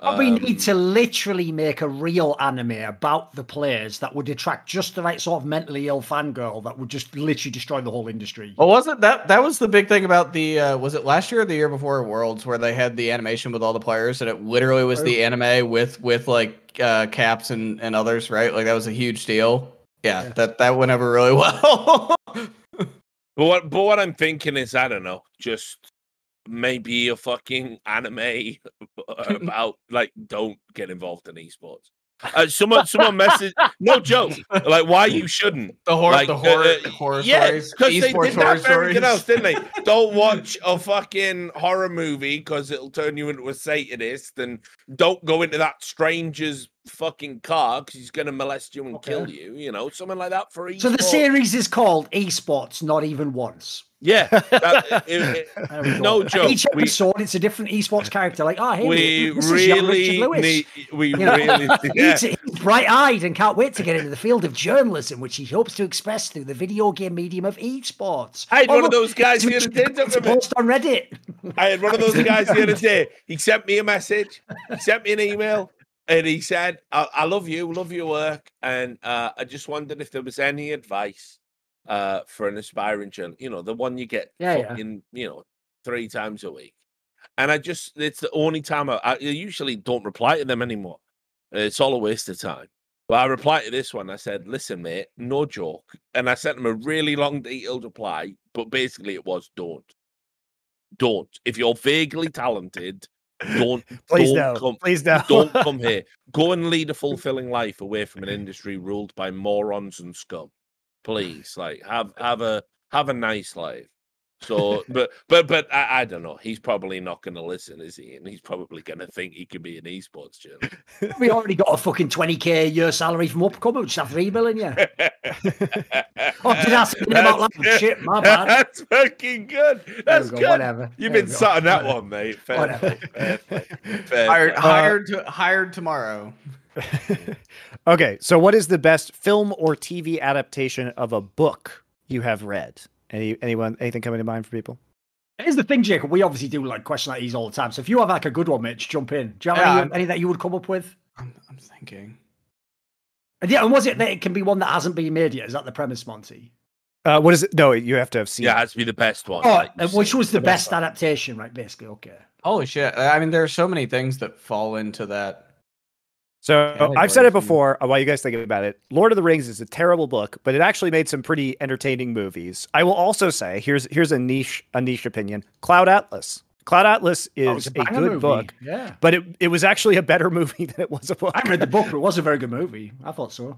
Um, we need to literally make a real anime about the players that would attract just the right sort of mentally ill fangirl that would just literally destroy the whole industry. Well, wasn't that that was the big thing about the uh, was it last year or the year before Worlds where they had the animation with all the players and it literally was the anime with with like uh, Caps and, and others, right? Like that was a huge deal. Yeah, yeah. that that went over really well. but what but what I'm thinking is I don't know just. Maybe a fucking anime about like don't get involved in esports. Uh, someone, someone messaged. No joke. Like, why you shouldn't? The horror, like, the horror, uh, horror yeah, stories. Because they did that for everything else, didn't they? Don't watch a fucking horror movie because it'll turn you into a Satanist, and don't go into that stranger's fucking car because he's going to molest you and okay. kill you. You know, something like that for esports. So the series is called Esports, Not Even Once. Yeah, that, it, it, no joke. Each episode, we, it's a different esports character. Like, oh, hey, we this really is young Richard Lewis. Need, we you know? really, yeah. he's, he's bright-eyed and can't wait to get into the field of journalism, which he hopes to express through the video game medium of esports. I had oh, one look, of those guys the other day. Post on Reddit. I had one of those guys the other day. He sent me a message. He sent me an email. And he said, I, I love you, love your work. And uh, I just wondered if there was any advice uh, for an aspiring journalist, you know, the one you get yeah, fucking, yeah. you know, three times a week. And I just, it's the only time I, I usually don't reply to them anymore. It's all a waste of time. But I replied to this one. I said, listen, mate, no joke. And I sent him a really long detailed reply, but basically it was don't. Don't. If you're vaguely talented, Don't, Please don't no. come, Please no. don't come here. Go and lead a fulfilling life away from an industry ruled by morons and scum. Please, like have have a have a nice life. So, but but but I, I don't know. He's probably not going to listen, is he? And he's probably going to think he could be an esports journalist. We already got a fucking twenty K a year salary from Upcomer, which is three million, yeah. Oh, did I say about like shit? My bad. That's fucking good. That's go, good. Whatever. You've there been sat on that one, mate. Fair whatever. Fair, fair, fair, hired, uh, hired, to, hired tomorrow. Okay, so what is the best film or T V adaptation of a book you have read? Any, anyone, anything coming to mind for people? Here's the thing, Jacob. We obviously do like question like these all the time. So if you have like a good one, Mitch, jump in. Do you have yeah, any, any that you would come up with? I'm, I'm thinking. And yeah, and was it that it can be one that hasn't been made yet? Is that the premise, Monty? Uh, what is it? No, you have to have seen. Yeah, it has to be the best one. Oh, like which was the, the best, best adaptation, right? Basically, okay. Holy shit! I mean, there are so many things that fall into that. So category. I've said it before, while you guys think about it, Lord of the Rings is a terrible book, but it actually made some pretty entertaining movies. I will also say, here's here's a niche a niche opinion, Cloud Atlas. Cloud Atlas is oh, a, a good movie. book, yeah. but it, it was actually a better movie than it was a book. I read the book, but it was a very good movie. I thought so.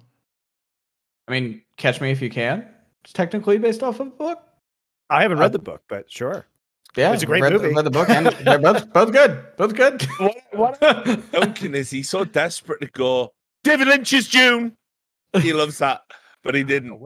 I mean, Catch Me If You Can. It's technically based off of a book. I haven't read um, the book, but sure. Yeah, it's a great read, movie. Read the book and they're both, both good. Both good. What, what Duncan is, he's so desperate to go, David Lynch's Dune. He loves that, but he didn't.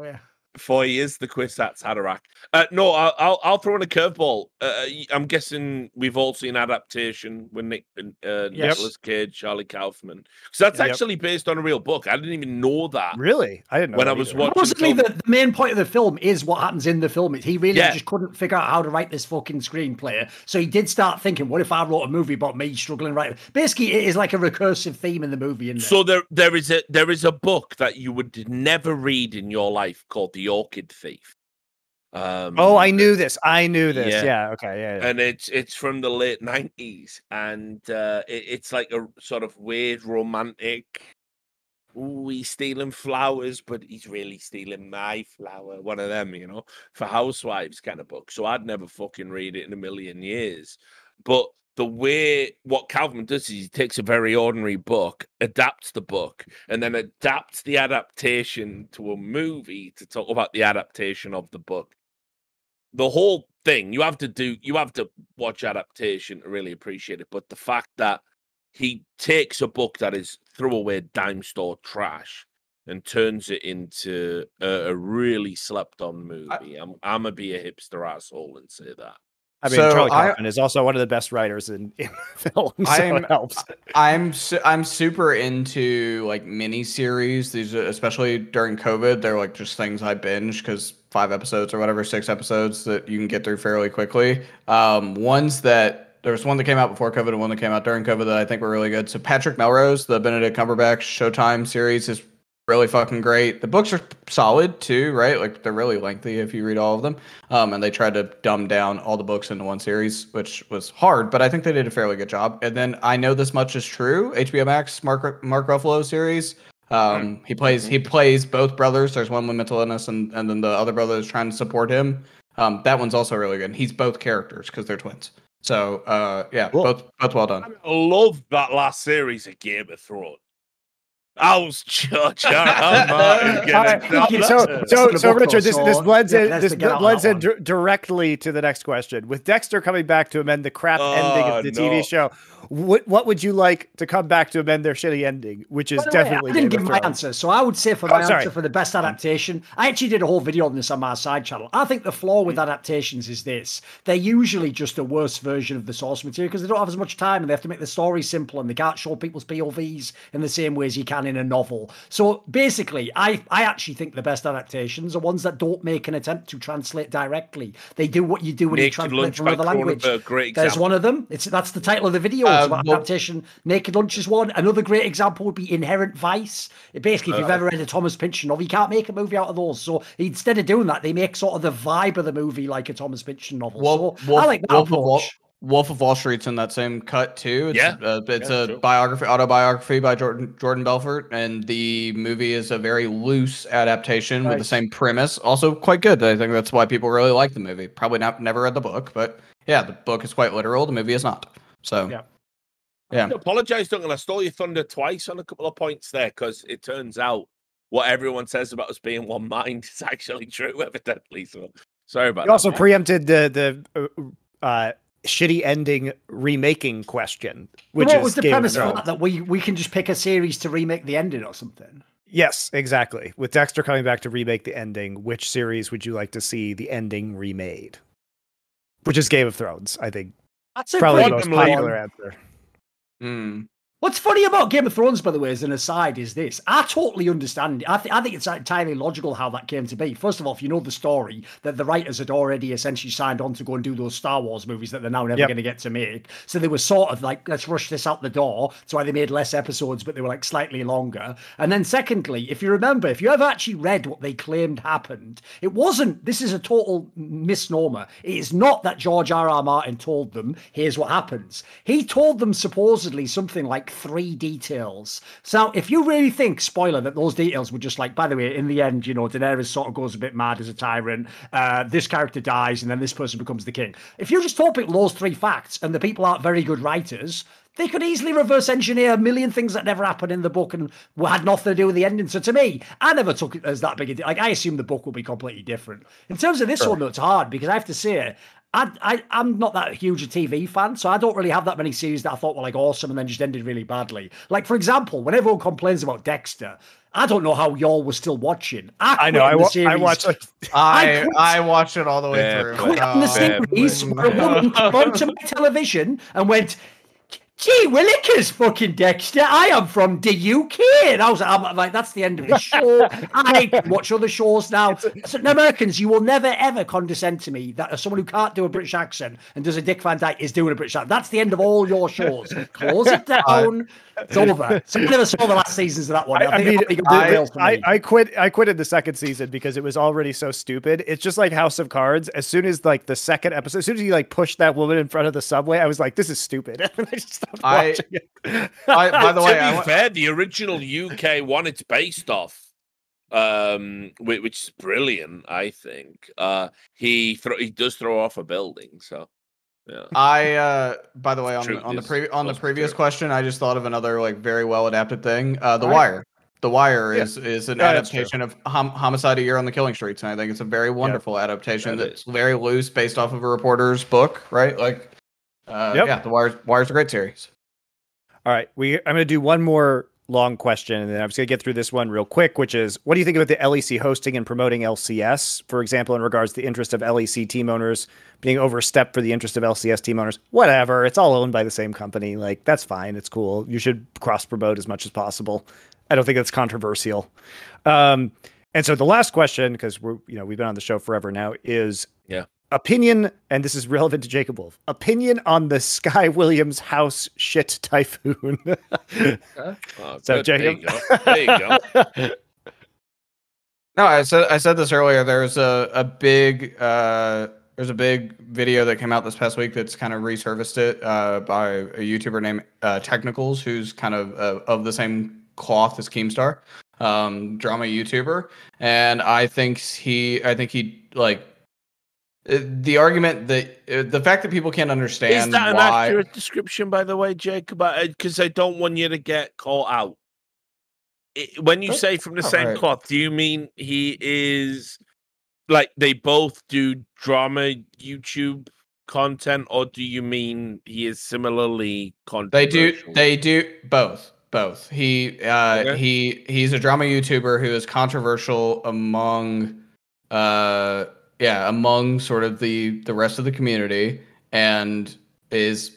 For he is the Kwisatz Haderach. Uh, no, I'll, I'll I'll throw in a curveball. Uh, I'm guessing we've all seen Adaptation with Nick, uh, yes. Nicolas Cage, Charlie Kaufman. So that's yep. actually based on a real book. I didn't even know that. Really, I didn't know when that I was either. watching. Supposedly, the, the main point of the film is what happens in the film. He really yeah. just couldn't figure out how to write this fucking screenplay, so he did start thinking, "What if I wrote a movie about me struggling?" Right. Basically, it is like a recursive theme in the movie. Isn't it? So there there is a there is a book that you would never read in your life called The Orchid Thief. Um, oh, I knew this. I knew this. Yeah. yeah okay. Yeah, yeah. And it's it's from the late nineties, and uh, it, it's like a sort of weird romantic. Ooh, he's stealing flowers, but he's really stealing my flower. One of them, you know, for housewives kind of book. So I'd never fucking read it in a million years. But the way what Kaufman does is he takes a very ordinary book, adapts the book, and then adapts the adaptation to a movie to talk about the adaptation of the book. The whole thing, you have to do, you have to watch Adaptation to really appreciate it. But the fact that he takes a book that is throwaway dime store trash and turns it into a, a really slept on movie. I, I'm, I'm going to be a hipster asshole and say that. I mean, so Charlie Kaufman I, is also one of the best writers in, in film, so I'm, it helps. I'm su I'm super into like mini series. These, are, especially during COVID, they're like just things I binge because five episodes or whatever, six episodes that you can get through fairly quickly. Um, ones that there was one that came out before COVID and one that came out during COVID that I think were really good. So Patrick Melrose, the Benedict Cumberbatch Showtime series, is really fucking great. The books are solid too, right? Like they're really lengthy if you read all of them. Um, and they tried to dumb down all the books into one series, which was hard, but I think they did a fairly good job. And then I Know This Much Is True, H B O Max, Mark Mark Ruffalo series. Um, he plays he plays both brothers. There's one with mental illness, and and then the other brother is trying to support him. Um, that one's also really good. And he's both characters because they're twins. So uh, yeah, cool. both both well done. I love that last series of Game of Thrones. I was judge. So, so, so Richard, this this blends yeah, in this blends in d- directly to the next question. With Dexter coming back to amend the crap uh, ending of the no. T V show, what what would you like to come back to amend their shitty ending? Which is definitely. Way, I didn't give my answer, so I would say for my oh, answer for the best adaptation, I actually did a whole video on this on my side channel. I think the flaw with adaptations is this: they're usually just a worse version of the source material because they don't have as much time and they have to make the story simple and they can't show people's P O Vs in the same way as you can in a novel. So basically, I, I actually think the best adaptations are ones that don't make an attempt to translate directly. They do what you do when Naked you translate from another language. There's one of them. It's that's the title of the video. Um, about adaptation. Naked Lunch is one. Another great example would be Inherent Vice. It basically, if you've uh, ever read a Thomas Pynchon novel, you can't make a movie out of those. So instead of doing that, they make sort of the vibe of the movie like a Thomas Pynchon novel. Wolf, so Wolf, I like that Wolf, approach. Wolf of Wall Street's in that same cut too. It's, yeah, uh, it's yeah, a true. biography, autobiography by Jordan Jordan Belfort, and the movie is a very loose adaptation right. with the same premise. Also, quite good. I think that's why people really like the movie. Probably not never read the book, but yeah, the book is quite literal. The movie is not. So yeah, yeah. I apologize, Duncan. I stole your thunder twice on a couple of points there because it turns out what everyone says about us being one mind is actually true, evidently. So sorry about. You that. also preempted the the. Uh, uh, shitty ending remaking question, which what was the premise of that, that we we can just pick a series to remake the ending or something? Yes, exactly. With Dexter coming back to remake the ending, which series would you like to see the ending remade? Which is Game of Thrones, I think. That's probably the most popular answer. Mm. What's funny about Game of Thrones, by the way, as an aside, is this. I totally understand. I, th- I think it's entirely logical how that came to be. First of all, if you know the story, that the writers had already essentially signed on to go and do those Star Wars movies that they're now never yep. going to get to make. So they were sort of like, let's rush this out the door. That's why they made less episodes, but they were like slightly longer. And then secondly, if you remember, if you ever actually read what they claimed happened, it wasn't, this is a total misnomer. It is not that George R R. Martin told them, here's what happens. He told them supposedly something like, three details. So if you really think, spoiler, that those details were just like, by the way, in the end, you know, Daenerys sort of goes a bit mad as a tyrant, uh, this character dies, and then this person becomes the king. If you just told people those three facts, and the people aren't very good writers, they could easily reverse engineer a million things that never happened in the book and had nothing to do with the ending. So to me, I never took it as that big a deal. Like, I assume the book will be completely different. In terms of this sure. one, though, it's hard, because I have to say, I, I, I'm not that huge a T V fan, so I don't really have that many series that I thought were like awesome and then just ended really badly. Like, for example, when everyone complains about Dexter, I don't know how y'all were still watching. I, I know, I, wa- I watched like, I, I, I watched it all the way yeah, through. I quit on oh, the series yeah, where a woman came onto my television and went, gee, Willikers, fucking Dexter, I am from the U K. And I was like, I'm like, that's the end of the show. I watch other shows now. So, Americans, you will never, ever condescend to me that someone who can't do a British accent and does a Dick Van Dyke is doing a British accent. That's the end of all your shows. Close it down. It's over. So I never saw the last seasons of that one. I, I, I, mean, I, I, I quit I quit in the second season because it was already so stupid. It's just like House of Cards. As soon as like the second episode, as soon as you like pushed that woman in front of the subway, I was like, this is stupid. And I just stopped I, watching it. I, by the way, to be I, fair, the original U K one it's based off, um, which is brilliant, I think. Uh, he th- he does throw off a building, so. Yeah. I uh by the way on the, on the pre- on the previous question I just thought of another like very well adapted thing uh The right. Wire The Wire yeah. is is an yeah, adaptation of hom- Homicide: A Year on the Killing Streets, and I think it's a very wonderful yeah. adaptation that that's is. very loose based off of a reporter's book, right? Like uh yep. yeah The Wire's Wire's a great series. All right, we I'm going to do one more long question, and then I'm just gonna get through this one real quick, which is, what do you think about the L E C hosting and promoting L C S, for example, in regards to the interest of L E C team owners being overstepped for the interest of L C S team owners? Whatever, it's all owned by the same company. Like, that's fine, it's cool. You should cross promote as much as possible. I don't think that's controversial. Um, and so the last question, because we're you know we've been on the show forever now, is yeah opinion, and this is relevant to Jacob Wolf, opinion on the Sky Williams house shit typhoon. oh, so, Jacob, there you go. There you go. No, I said I said this earlier. There's a a big uh, there's a big video that came out this past week that's kind of resurfaced it uh, by a YouTuber named uh, Technicals, who's kind of uh, of the same cloth as Keemstar, um, drama YouTuber, and I think he I think he like. The argument that uh, the fact that people can't understand is that an why... accurate description, by the way, Jacob, because I don't want you to get caught out. it, when you say from the All same right. cloth, do you mean he is like they both do drama YouTube content, or do you mean he is similarly controversial? They do. They do both. Both. He uh, okay. he he's a drama YouTuber who is controversial among uh yeah among sort of the the rest of the community, and is,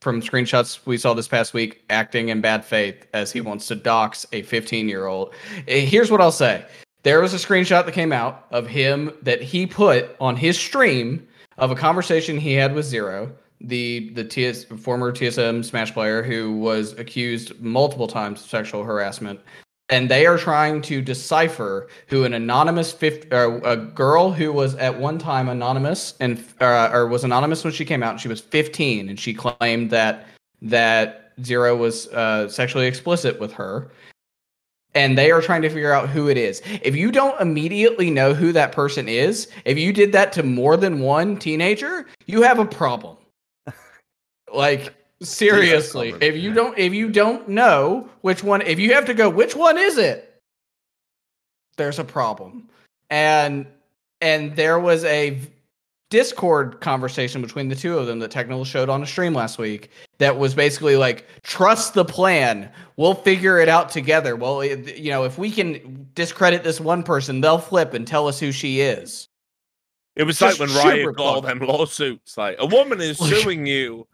from screenshots we saw this past week, acting in bad faith as he wants to dox a fifteen-year-old. Here's what I'll say. There was a screenshot that came out of him that he put on his stream of a conversation he had with Zero, the the T S, former T S M Smash player who was accused multiple times of sexual harassment. And they are trying to decipher who an anonymous fifth, uh, a girl who was at one time anonymous and uh, or was anonymous when she came out, and she was fifteen, and she claimed that that Zero was uh, sexually explicit with her. And they are trying to figure out who it is. If you don't immediately know who that person is, if you did that to more than one teenager, you have a problem. Like, seriously, yeah, if you don't, if you don't know which one, if you have to go, which one is it? There's a problem. And, and there was a Discord conversation between the two of them that Technical showed on a stream last week that was basically like, trust the plan. We'll figure it out together. Well, it, you know, if we can discredit this one person, they'll flip and tell us who she is. It was Just like when Riot got all them lawsuits. Like, a woman is suing you.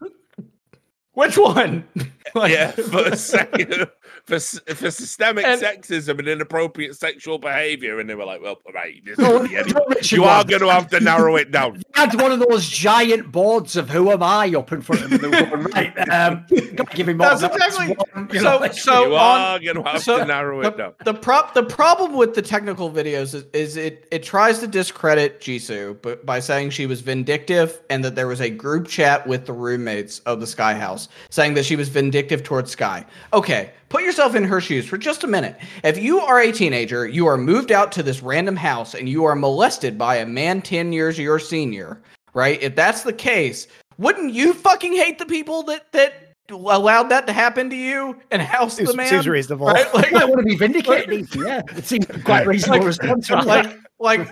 Which one? Like, yeah, for, for for systemic and, sexism and inappropriate sexual behavior, and they were like, "Well, right, this no, is the you are going to have to narrow it down." I had one of those giant boards of "Who am I?" up in front of them. Right, um, give me more. That's exactly. So, so you are going to have so to narrow the, it down. The prop, the problem with the Technical videos is, is it it tries to discredit Jisoo, but by saying she was vindictive and that there was a group chat with the roommates of the Sky House, saying that she was vindictive towards Sky. Okay, put yourself in her shoes for just a minute. If you are a teenager, you are moved out to this random house, and you are molested by a man ten years your senior, right? If that's the case, wouldn't you fucking hate the people that that allowed that to happen to you and house the man? Seems reasonable. Right? Like, I want to be vindicated. Like, yeah, it seems quite reasonable. Like, response. Like, like,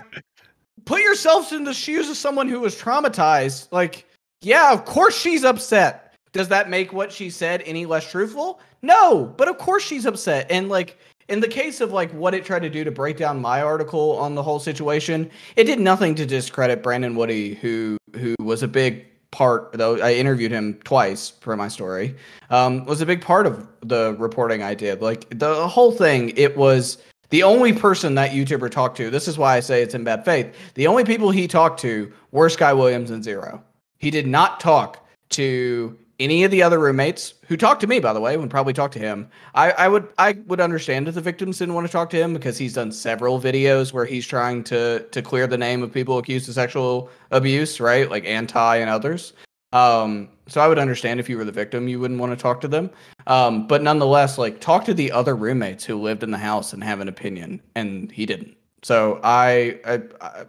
put yourselves in the shoes of someone who was traumatized. Like, yeah, of course she's upset. Does that make what she said any less truthful? No, but of course she's upset. And like in the case of like what it tried to do to break down my article on the whole situation, it did nothing to discredit Brandon Woody, who who was a big part, though I interviewed him twice for my story, um, was a big part of the reporting I did. Like the whole thing, it was the only person that YouTuber talked to. This is why I say it's in bad faith. The only people he talked to were Sky Williams and Zero. He did not talk to any of the other roommates who talked to me, by the way, would probably talk to him. I, I would I would understand if the victims didn't want to talk to him, because he's done several videos where he's trying to to clear the name of people accused of sexual abuse, right? Like Anti and others. Um, so I would understand if you were the victim, you wouldn't want to talk to them. Um, but nonetheless, like talk to the other roommates who lived in the house and have an opinion, and he didn't. So I, I, I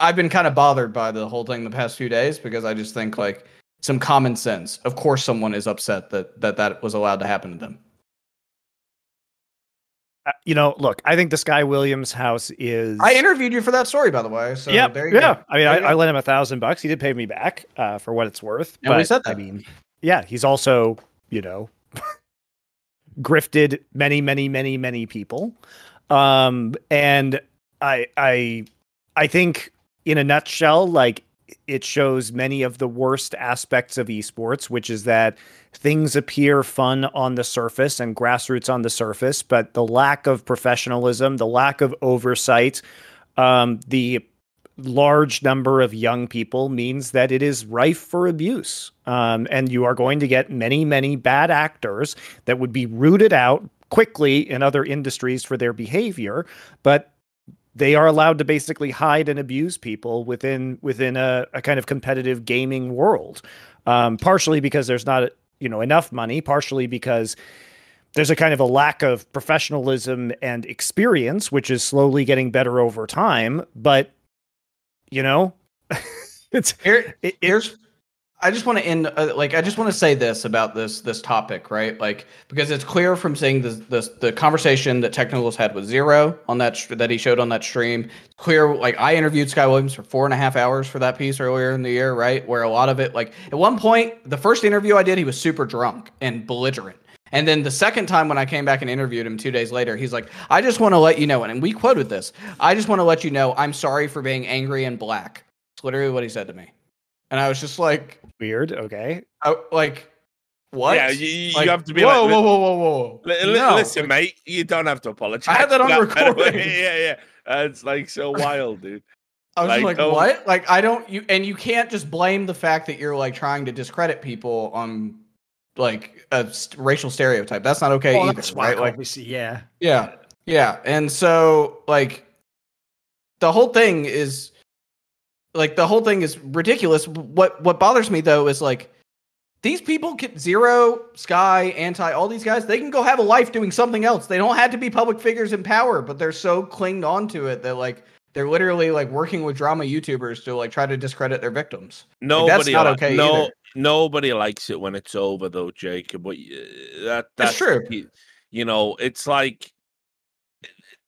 I've been kind of bothered by the whole thing the past few days, because I just think like, some common sense. Of course, someone is upset that that, that was allowed to happen to them. Uh, you know, look, I think the Sky Williams house is... I interviewed you for that story, by the way. So yeah, there you yeah. go. I mean, I, I lent him a thousand bucks. He did pay me back uh, for what it's worth. And but, we said that. I mean, yeah, he's also, you know, grifted many, many, many, many people. Um, and I, I, I think in a nutshell, like, it shows many of the worst aspects of esports, which is that things appear fun on the surface and grassroots on the surface, but the lack of professionalism, the lack of oversight, um, the large number of young people means that it is rife for abuse. Um, and you are going to get many, many bad actors that would be rooted out quickly in other industries for their behavior, but they are allowed to basically hide and abuse people within within a, a kind of competitive gaming world, um, partially because there's not, you know, enough money, partially because there's a kind of a lack of professionalism and experience, which is slowly getting better over time. But, you know, it's it, it, here's I just want to end, uh, like, I just want to say this about this this topic, right? Like, because it's clear from seeing the the, the conversation that Technical's had with Zero on that sh- that he showed on that stream. Clear, like, I interviewed Sky Williams for four and a half hours for that piece earlier in the year, right? Where a lot of it, like, at one point, the first interview I did, he was super drunk and belligerent. And then the second time when I came back and interviewed him two days later, he's like, I just want to let you know, and we quoted this, I just want to let you know, I'm sorry for being angry and black. It's literally what he said to me. And I was just like... Weird, okay. I, like, what? Yeah, you, you like, have to be whoa, like... Whoa, whoa, whoa, whoa, whoa. L- no. Listen, mate, you don't have to apologize. I had that on no, recording. Yeah, yeah. Uh, it's like so wild, dude. I was like, like oh. what? Like, I don't... You And you can't just blame the fact that you're, like, trying to discredit people on... like a st- racial stereotype. That's not okay well, either, right? Like, obviously, yeah. Yeah. Yeah. And so, like, the whole thing is like the whole thing is ridiculous. What what bothers me though is like these people can Zero, Sky, Anti, all these guys, they can go have a life doing something else. They don't have to be public figures in power, but they're so clinged on to it that like they're literally like working with drama YouTubers to like try to discredit their victims. Nobody like, that's not okay either. No. Nobody likes it when it's over, though, Jacob. But that, that's true. You, you know, it's like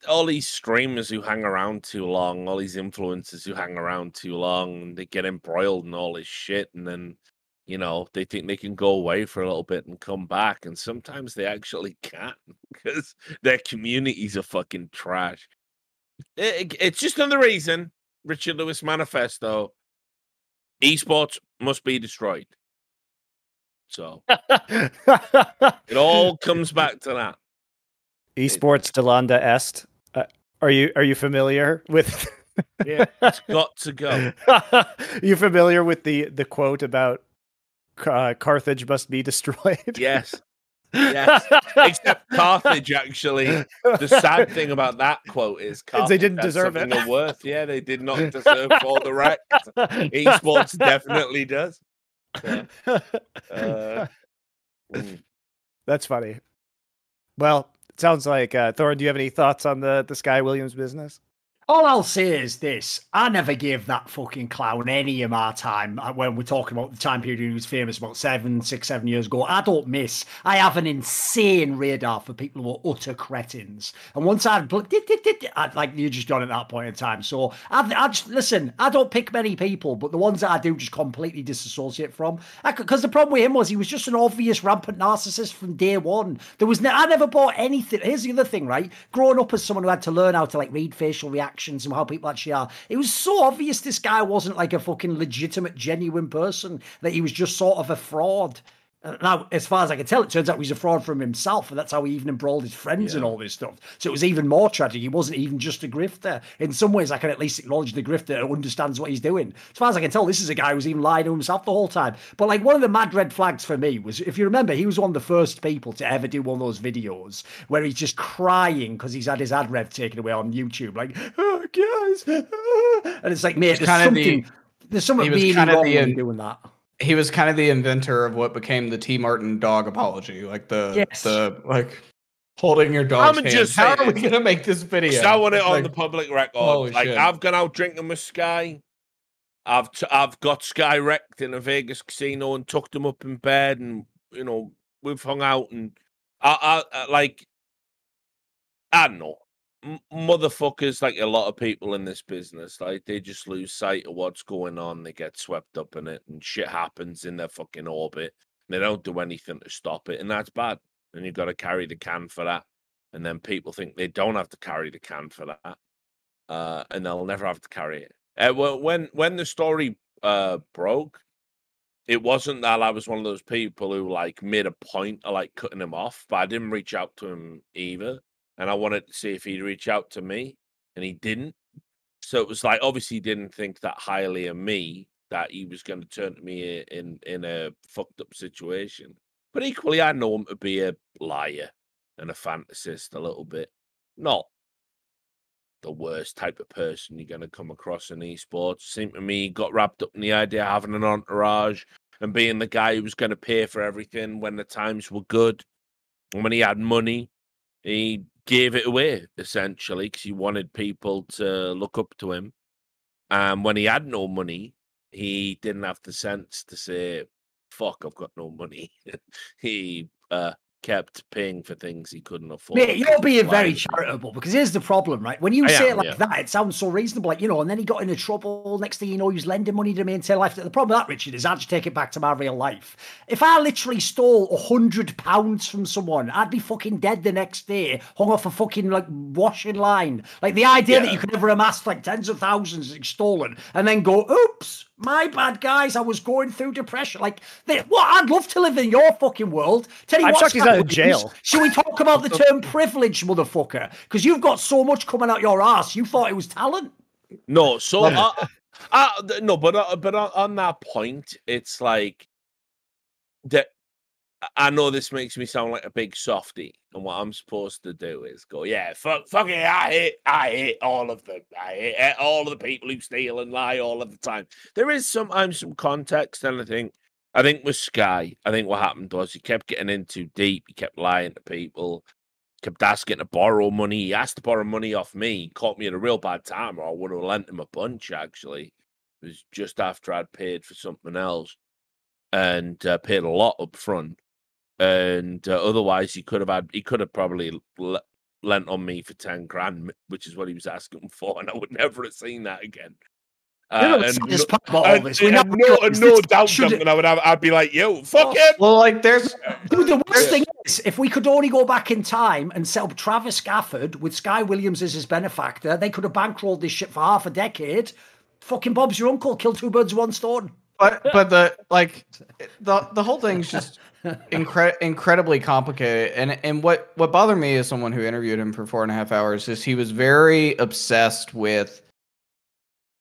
all these streamers who hang around too long, all these influencers who hang around too long, and they get embroiled in all this shit. And then, you know, they think they can go away for a little bit and come back. And sometimes they actually can't because their communities are fucking trash. It, it, it's just another reason, Richard Lewis manifesto, esports must be destroyed. So it all comes back to that. Esports Delanda Est. Uh, are you are you familiar with? Yeah, it's got to go. You familiar with the the quote about uh, Carthage must be destroyed? Yes. Yes. Except Carthage, actually. The sad thing about that quote is Carthage, they didn't deserve it. Of worth. Yeah, they did not deserve all the wreck. Esports definitely does. So, uh, mm. That's funny. Well, it sounds like uh, Thorin, do you have any thoughts on the, the Sky Williams business? All I'll say is this. I never gave that fucking clown any of my time when we're talking about the time period he was famous about seven, six, seven years ago. I don't miss. I have an insane radar for people who are utter cretins. And once I've... Like, you're just done at that point in time. So, I, I just... Listen, I don't pick many people, but the ones that I do just completely disassociate from. Because the problem with him was he was just an obvious rampant narcissist from day one. There was... No, I never bought anything. Here's the other thing, right? Growing up as someone who had to learn how to, like, read facial reactions and how people actually are. It was so obvious this guy wasn't like a fucking legitimate, genuine person, that he was just sort of a fraud. Now, as far as I can tell, it turns out he was a fraud from himself, and that's how he even embroiled his friends yeah. and all this stuff. So it was even more tragic. He wasn't even just a grifter. In some ways, I can at least acknowledge the grifter who understands what he's doing. As far as I can tell, this is a guy who's even lied to himself the whole time. But, like, one of the mad red flags for me was, if you remember, he was one of the first people to ever do one of those videos where he's just crying because he's had his ad rev taken away on YouTube. Like, oh, guys. Oh. And it's like, mate, there's something, the, there's something really wrong the, in doing that. He was kind of the inventor of what became the T. Martin dog apology, like the yes. the like holding your dog's hand. How are we gonna make this video? Because I want it on like, the public record. Like shit. I've gone out drinking with Sky. I've t- I've got Sky wrecked in a Vegas casino and tucked him up in bed, and you know we've hung out and I I, I like I don't know M- motherfuckers like a lot of people in this business, like they just lose sight of what's going on. They get swept up in it and shit happens in their fucking orbit. They don't do anything to stop it, and that's bad. And you've got to carry the can for that. And then people think they don't have to carry the can for that, uh, and they'll never have to carry it. Uh, well, when when the story uh, broke, it wasn't that I was one of those people who like made a point of like cutting him off, but I didn't reach out to him either. And I wanted to see if he'd reach out to me, and he didn't. So it was like, obviously he didn't think that highly of me, that he was going to turn to me in, in a fucked up situation. But equally, I know him to be a liar and a fantasist a little bit. Not the worst type of person you're going to come across in esports. Seemed to me he got wrapped up in the idea of having an entourage and being the guy who was going to pay for everything when the times were good. And when he had money, he... gave it away, essentially, because he wanted people to look up to him. And um, when he had no money, He didn't have the sense to say, fuck, I've got no money. He uh, kept paying for things he couldn't afford. Mate, you're being very charitable, because here's the problem, right? When you I say am, it like yeah. that, it sounds so reasonable. Like, you know, and then he got into trouble. Next thing you know, he was lending money to me and tell life. The problem with that, Richard, is I just take it back to my real life. If I literally stole a hundred pounds from someone, I'd be fucking dead the next day, hung off a fucking, like, washing line. Like, the idea yeah. that you could ever amass, like, tens of thousands stolen and then go, oops, my bad, guys. I was going through depression. Like, they, what? I'd love to live in your fucking world. Tell you I'm what, Sky Williams, out of jail. Should we talk about the term privilege, motherfucker? Because you've got so much coming out your ass. You thought it was talent. No, so I, I, no, but uh, but on that point, it's like that. I know this makes me sound like a big softy, and what I'm supposed to do is go, yeah, fuck, fuck it, I hate, I hate all of them. I hate all of the people who steal and lie all of the time. There is sometimes some context, and I think, I think with Sky, I think what happened was he kept getting in too deep. He kept lying to people, kept asking to borrow money. He asked to borrow money off me. He caught me at a real bad time, or I would have lent him a bunch, actually. It was just after I'd paid for something else, and uh, paid a lot up front. And uh, otherwise, he could have had, he could have probably l- lent on me for ten grand, which is what he was asking for, and I would never have seen that again. Uh, and no, and, and, and no, and no doubt, Duncan, I would have, I'd be like, yo, fuck him. Well, like, there's dude, the worst there's... thing is, if we could only go back in time and set up Travis Gafford with Sky Williams as his benefactor, they could have bankrolled this shit for half a decade. Fucking Bob's your uncle, kill two birds with one stone. But but the like the the whole thing's just incre- incredibly complicated, and and what what bothered me as someone who interviewed him for four and a half hours is he was very obsessed with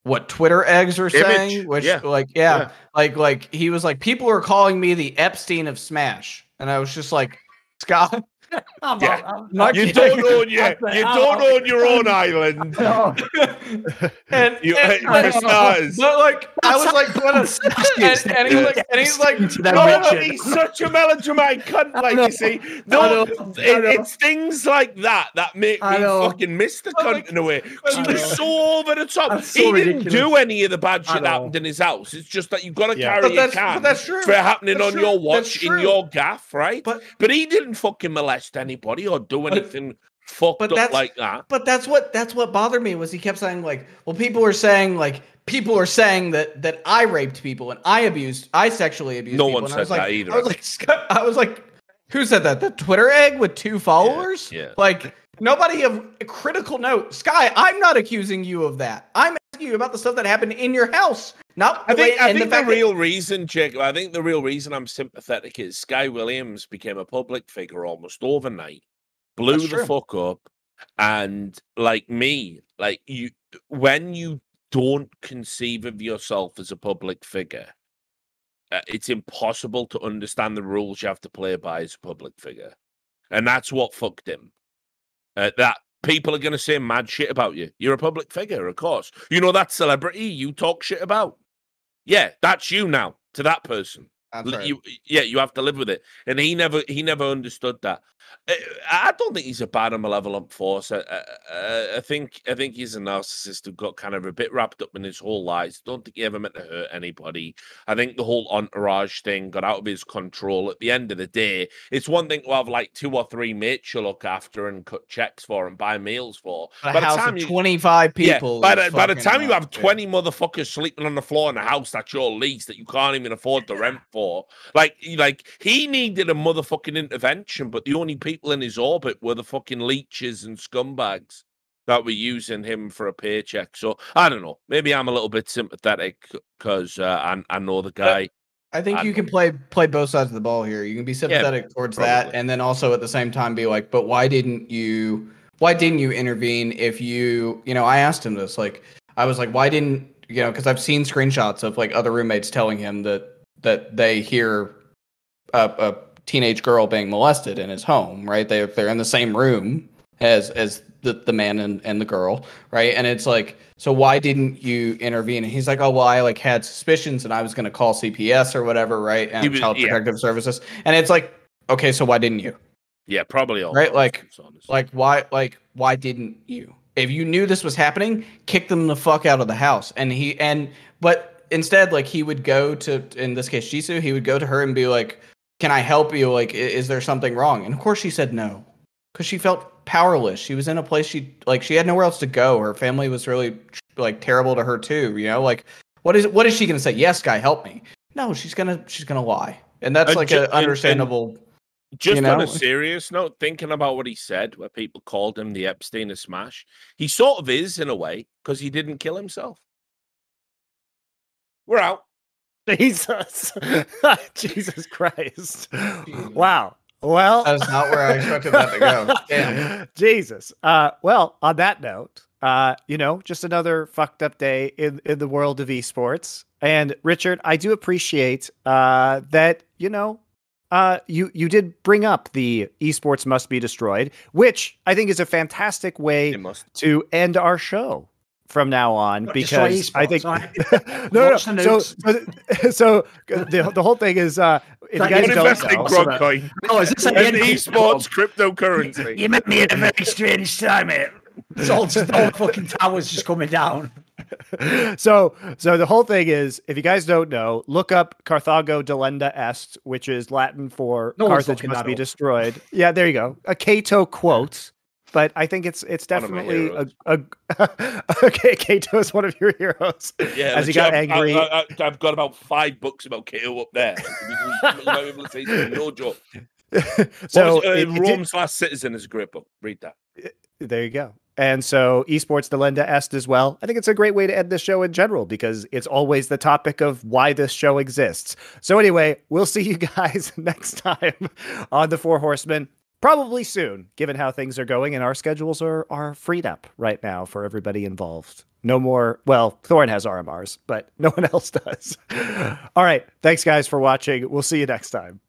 what Twitter eggs are saying, which yeah. like yeah, yeah like like he was like, people are calling me the Epstein of Smash, and I was just like, Scott. I'm yeah. all, I'm not you kidding. don't own your, you don't own your own island. No. and you, and, and I, stars. But like, I was like, and, and, he was like and he's like, no, he's such a melodramatic cunt. Like, you see, no, it, it's things like that that make me fucking miss the cunt in a way. He was so over the top. So he didn't ridiculous. do any of the bad shit that happened in his house. It's just that you've got to yeah. carry your can for happening on your watch in your gaff, right? But but he didn't fucking molest anybody or do anything but, fucked but up like that. But that's what that's what bothered me, was he kept saying like, well, people are saying like people are saying that that I raped people and I abused, I sexually abused. No people. one and said I was that like, either. I was like, I was like, who said that? The Twitter egg with two followers? Yeah, yeah. Like nobody of critical note. Sky, I'm not accusing you of that. I'm asking you about the stuff that happened in your house. Not I think, I think the, the real that- reason, Jacob, I think the real reason I'm sympathetic is Sky Williams became a public figure almost overnight, blew That's the true. fuck up, and like me, like you, when you don't conceive of yourself as a public figure, uh, it's impossible to understand the rules you have to play by as a public figure. And that's what fucked him. Uh, that people are going to say mad shit about you. You're a public figure, of course. You know that celebrity you talk shit about. Yeah, that's you now to that person. Right. You, yeah, you have to live with it. And he never, he never understood that. I don't think he's a bad and malevolent force. I, I, I think, I think he's a narcissist who got kind of a bit wrapped up in his whole lies. Don't think he ever meant to hurt anybody. I think the whole entourage thing got out of his control. At the end of the day, it's one thing to have like two or three mates you look after and cut checks for and buy meals for. But by the house time of you, twenty-five people. Yeah, by, the, by the time you have twenty yeah. motherfuckers sleeping on the floor in a house that's your lease that you can't even afford to rent for. Like, like he needed a motherfucking intervention, but the only people in his orbit were the fucking leeches and scumbags that were using him for a paycheck. So I don't know. Maybe I'm a little bit sympathetic because uh, I, I know the guy. I think I you know. can play play both sides of the ball here. You can be sympathetic yeah, towards probably. that, and then also at the same time be like, but why didn't you? Why didn't you intervene? If you, you know, I asked him this. Like, I was like, why didn't you know? Because I've seen screenshots of like other roommates telling him that. that they hear a, a teenage girl being molested in his home, right? They, they're in the same room as as the, the man and, and the girl, right? And it's like, so why didn't you intervene? And he's like, oh, well, I like had suspicions and I was going to call C P S or whatever, right? And was, Child yeah. Protective Services. And it's like, okay, so why didn't you? Yeah, probably all. Right, like, like why, like, why didn't you? If you knew this was happening, kick them the fuck out of the house. And he, and, but... instead, like, he would go to, in this case, Jisoo, he would go to her and be like, can I help you? Like, is there something wrong? And of course she said no, because she felt powerless. She was in a place she, like, she had nowhere else to go. Her family was really, like, terrible to her too, you know? Like, what is what is she going to say? Yes, guy, help me. No, she's going to she's going to lie. And that's, uh, like, an understandable... And, and just you know? On a serious note, thinking about what he said, where people called him the Epstein of Smash, he sort of is, in a way, because he didn't kill himself. We're out. Jesus. Jesus Christ. Jesus. Wow. Well, that's not where I expected that to go. Damn. Jesus. Uh, well, on that note, uh, you know, just another fucked up day in, in the world of esports. And Richard, I do appreciate uh, that, you know, uh, you, you did bring up the esports must be destroyed, which I think is a fantastic way to end our show from now on, not because I think no, no. So, so the the whole thing is uh, if you guys don't know, in so coin. Oh, is this an esports cryptocurrency? You met me at a very strange time, mate. It's all just all fucking towers just coming down. So, so the whole thing is, if you guys don't know, look up Carthago Delenda Est, which is Latin for no Carthage must be destroyed. Yeah, there you go. A Cato quote. But I think it's it's definitely a, a, a okay. Kato is one of your heroes. Yeah, as he got I've, angry. I, I, I've got about five books about Kato up there. No joke. So was, uh, it, Rome's it, last citizen is Agrippa. Read that. It, there you go. And so esports Delenda Est as well. I think it's a great way to end the show in general because it's always the topic of why this show exists. So anyway, we'll see you guys next time on The Four Horsemen. Probably soon, given how things are going, and our schedules are are freed up right now for everybody involved. No more, well, Thorin has R M Rs, but no one else does. All right, thanks guys for watching. We'll see you next time.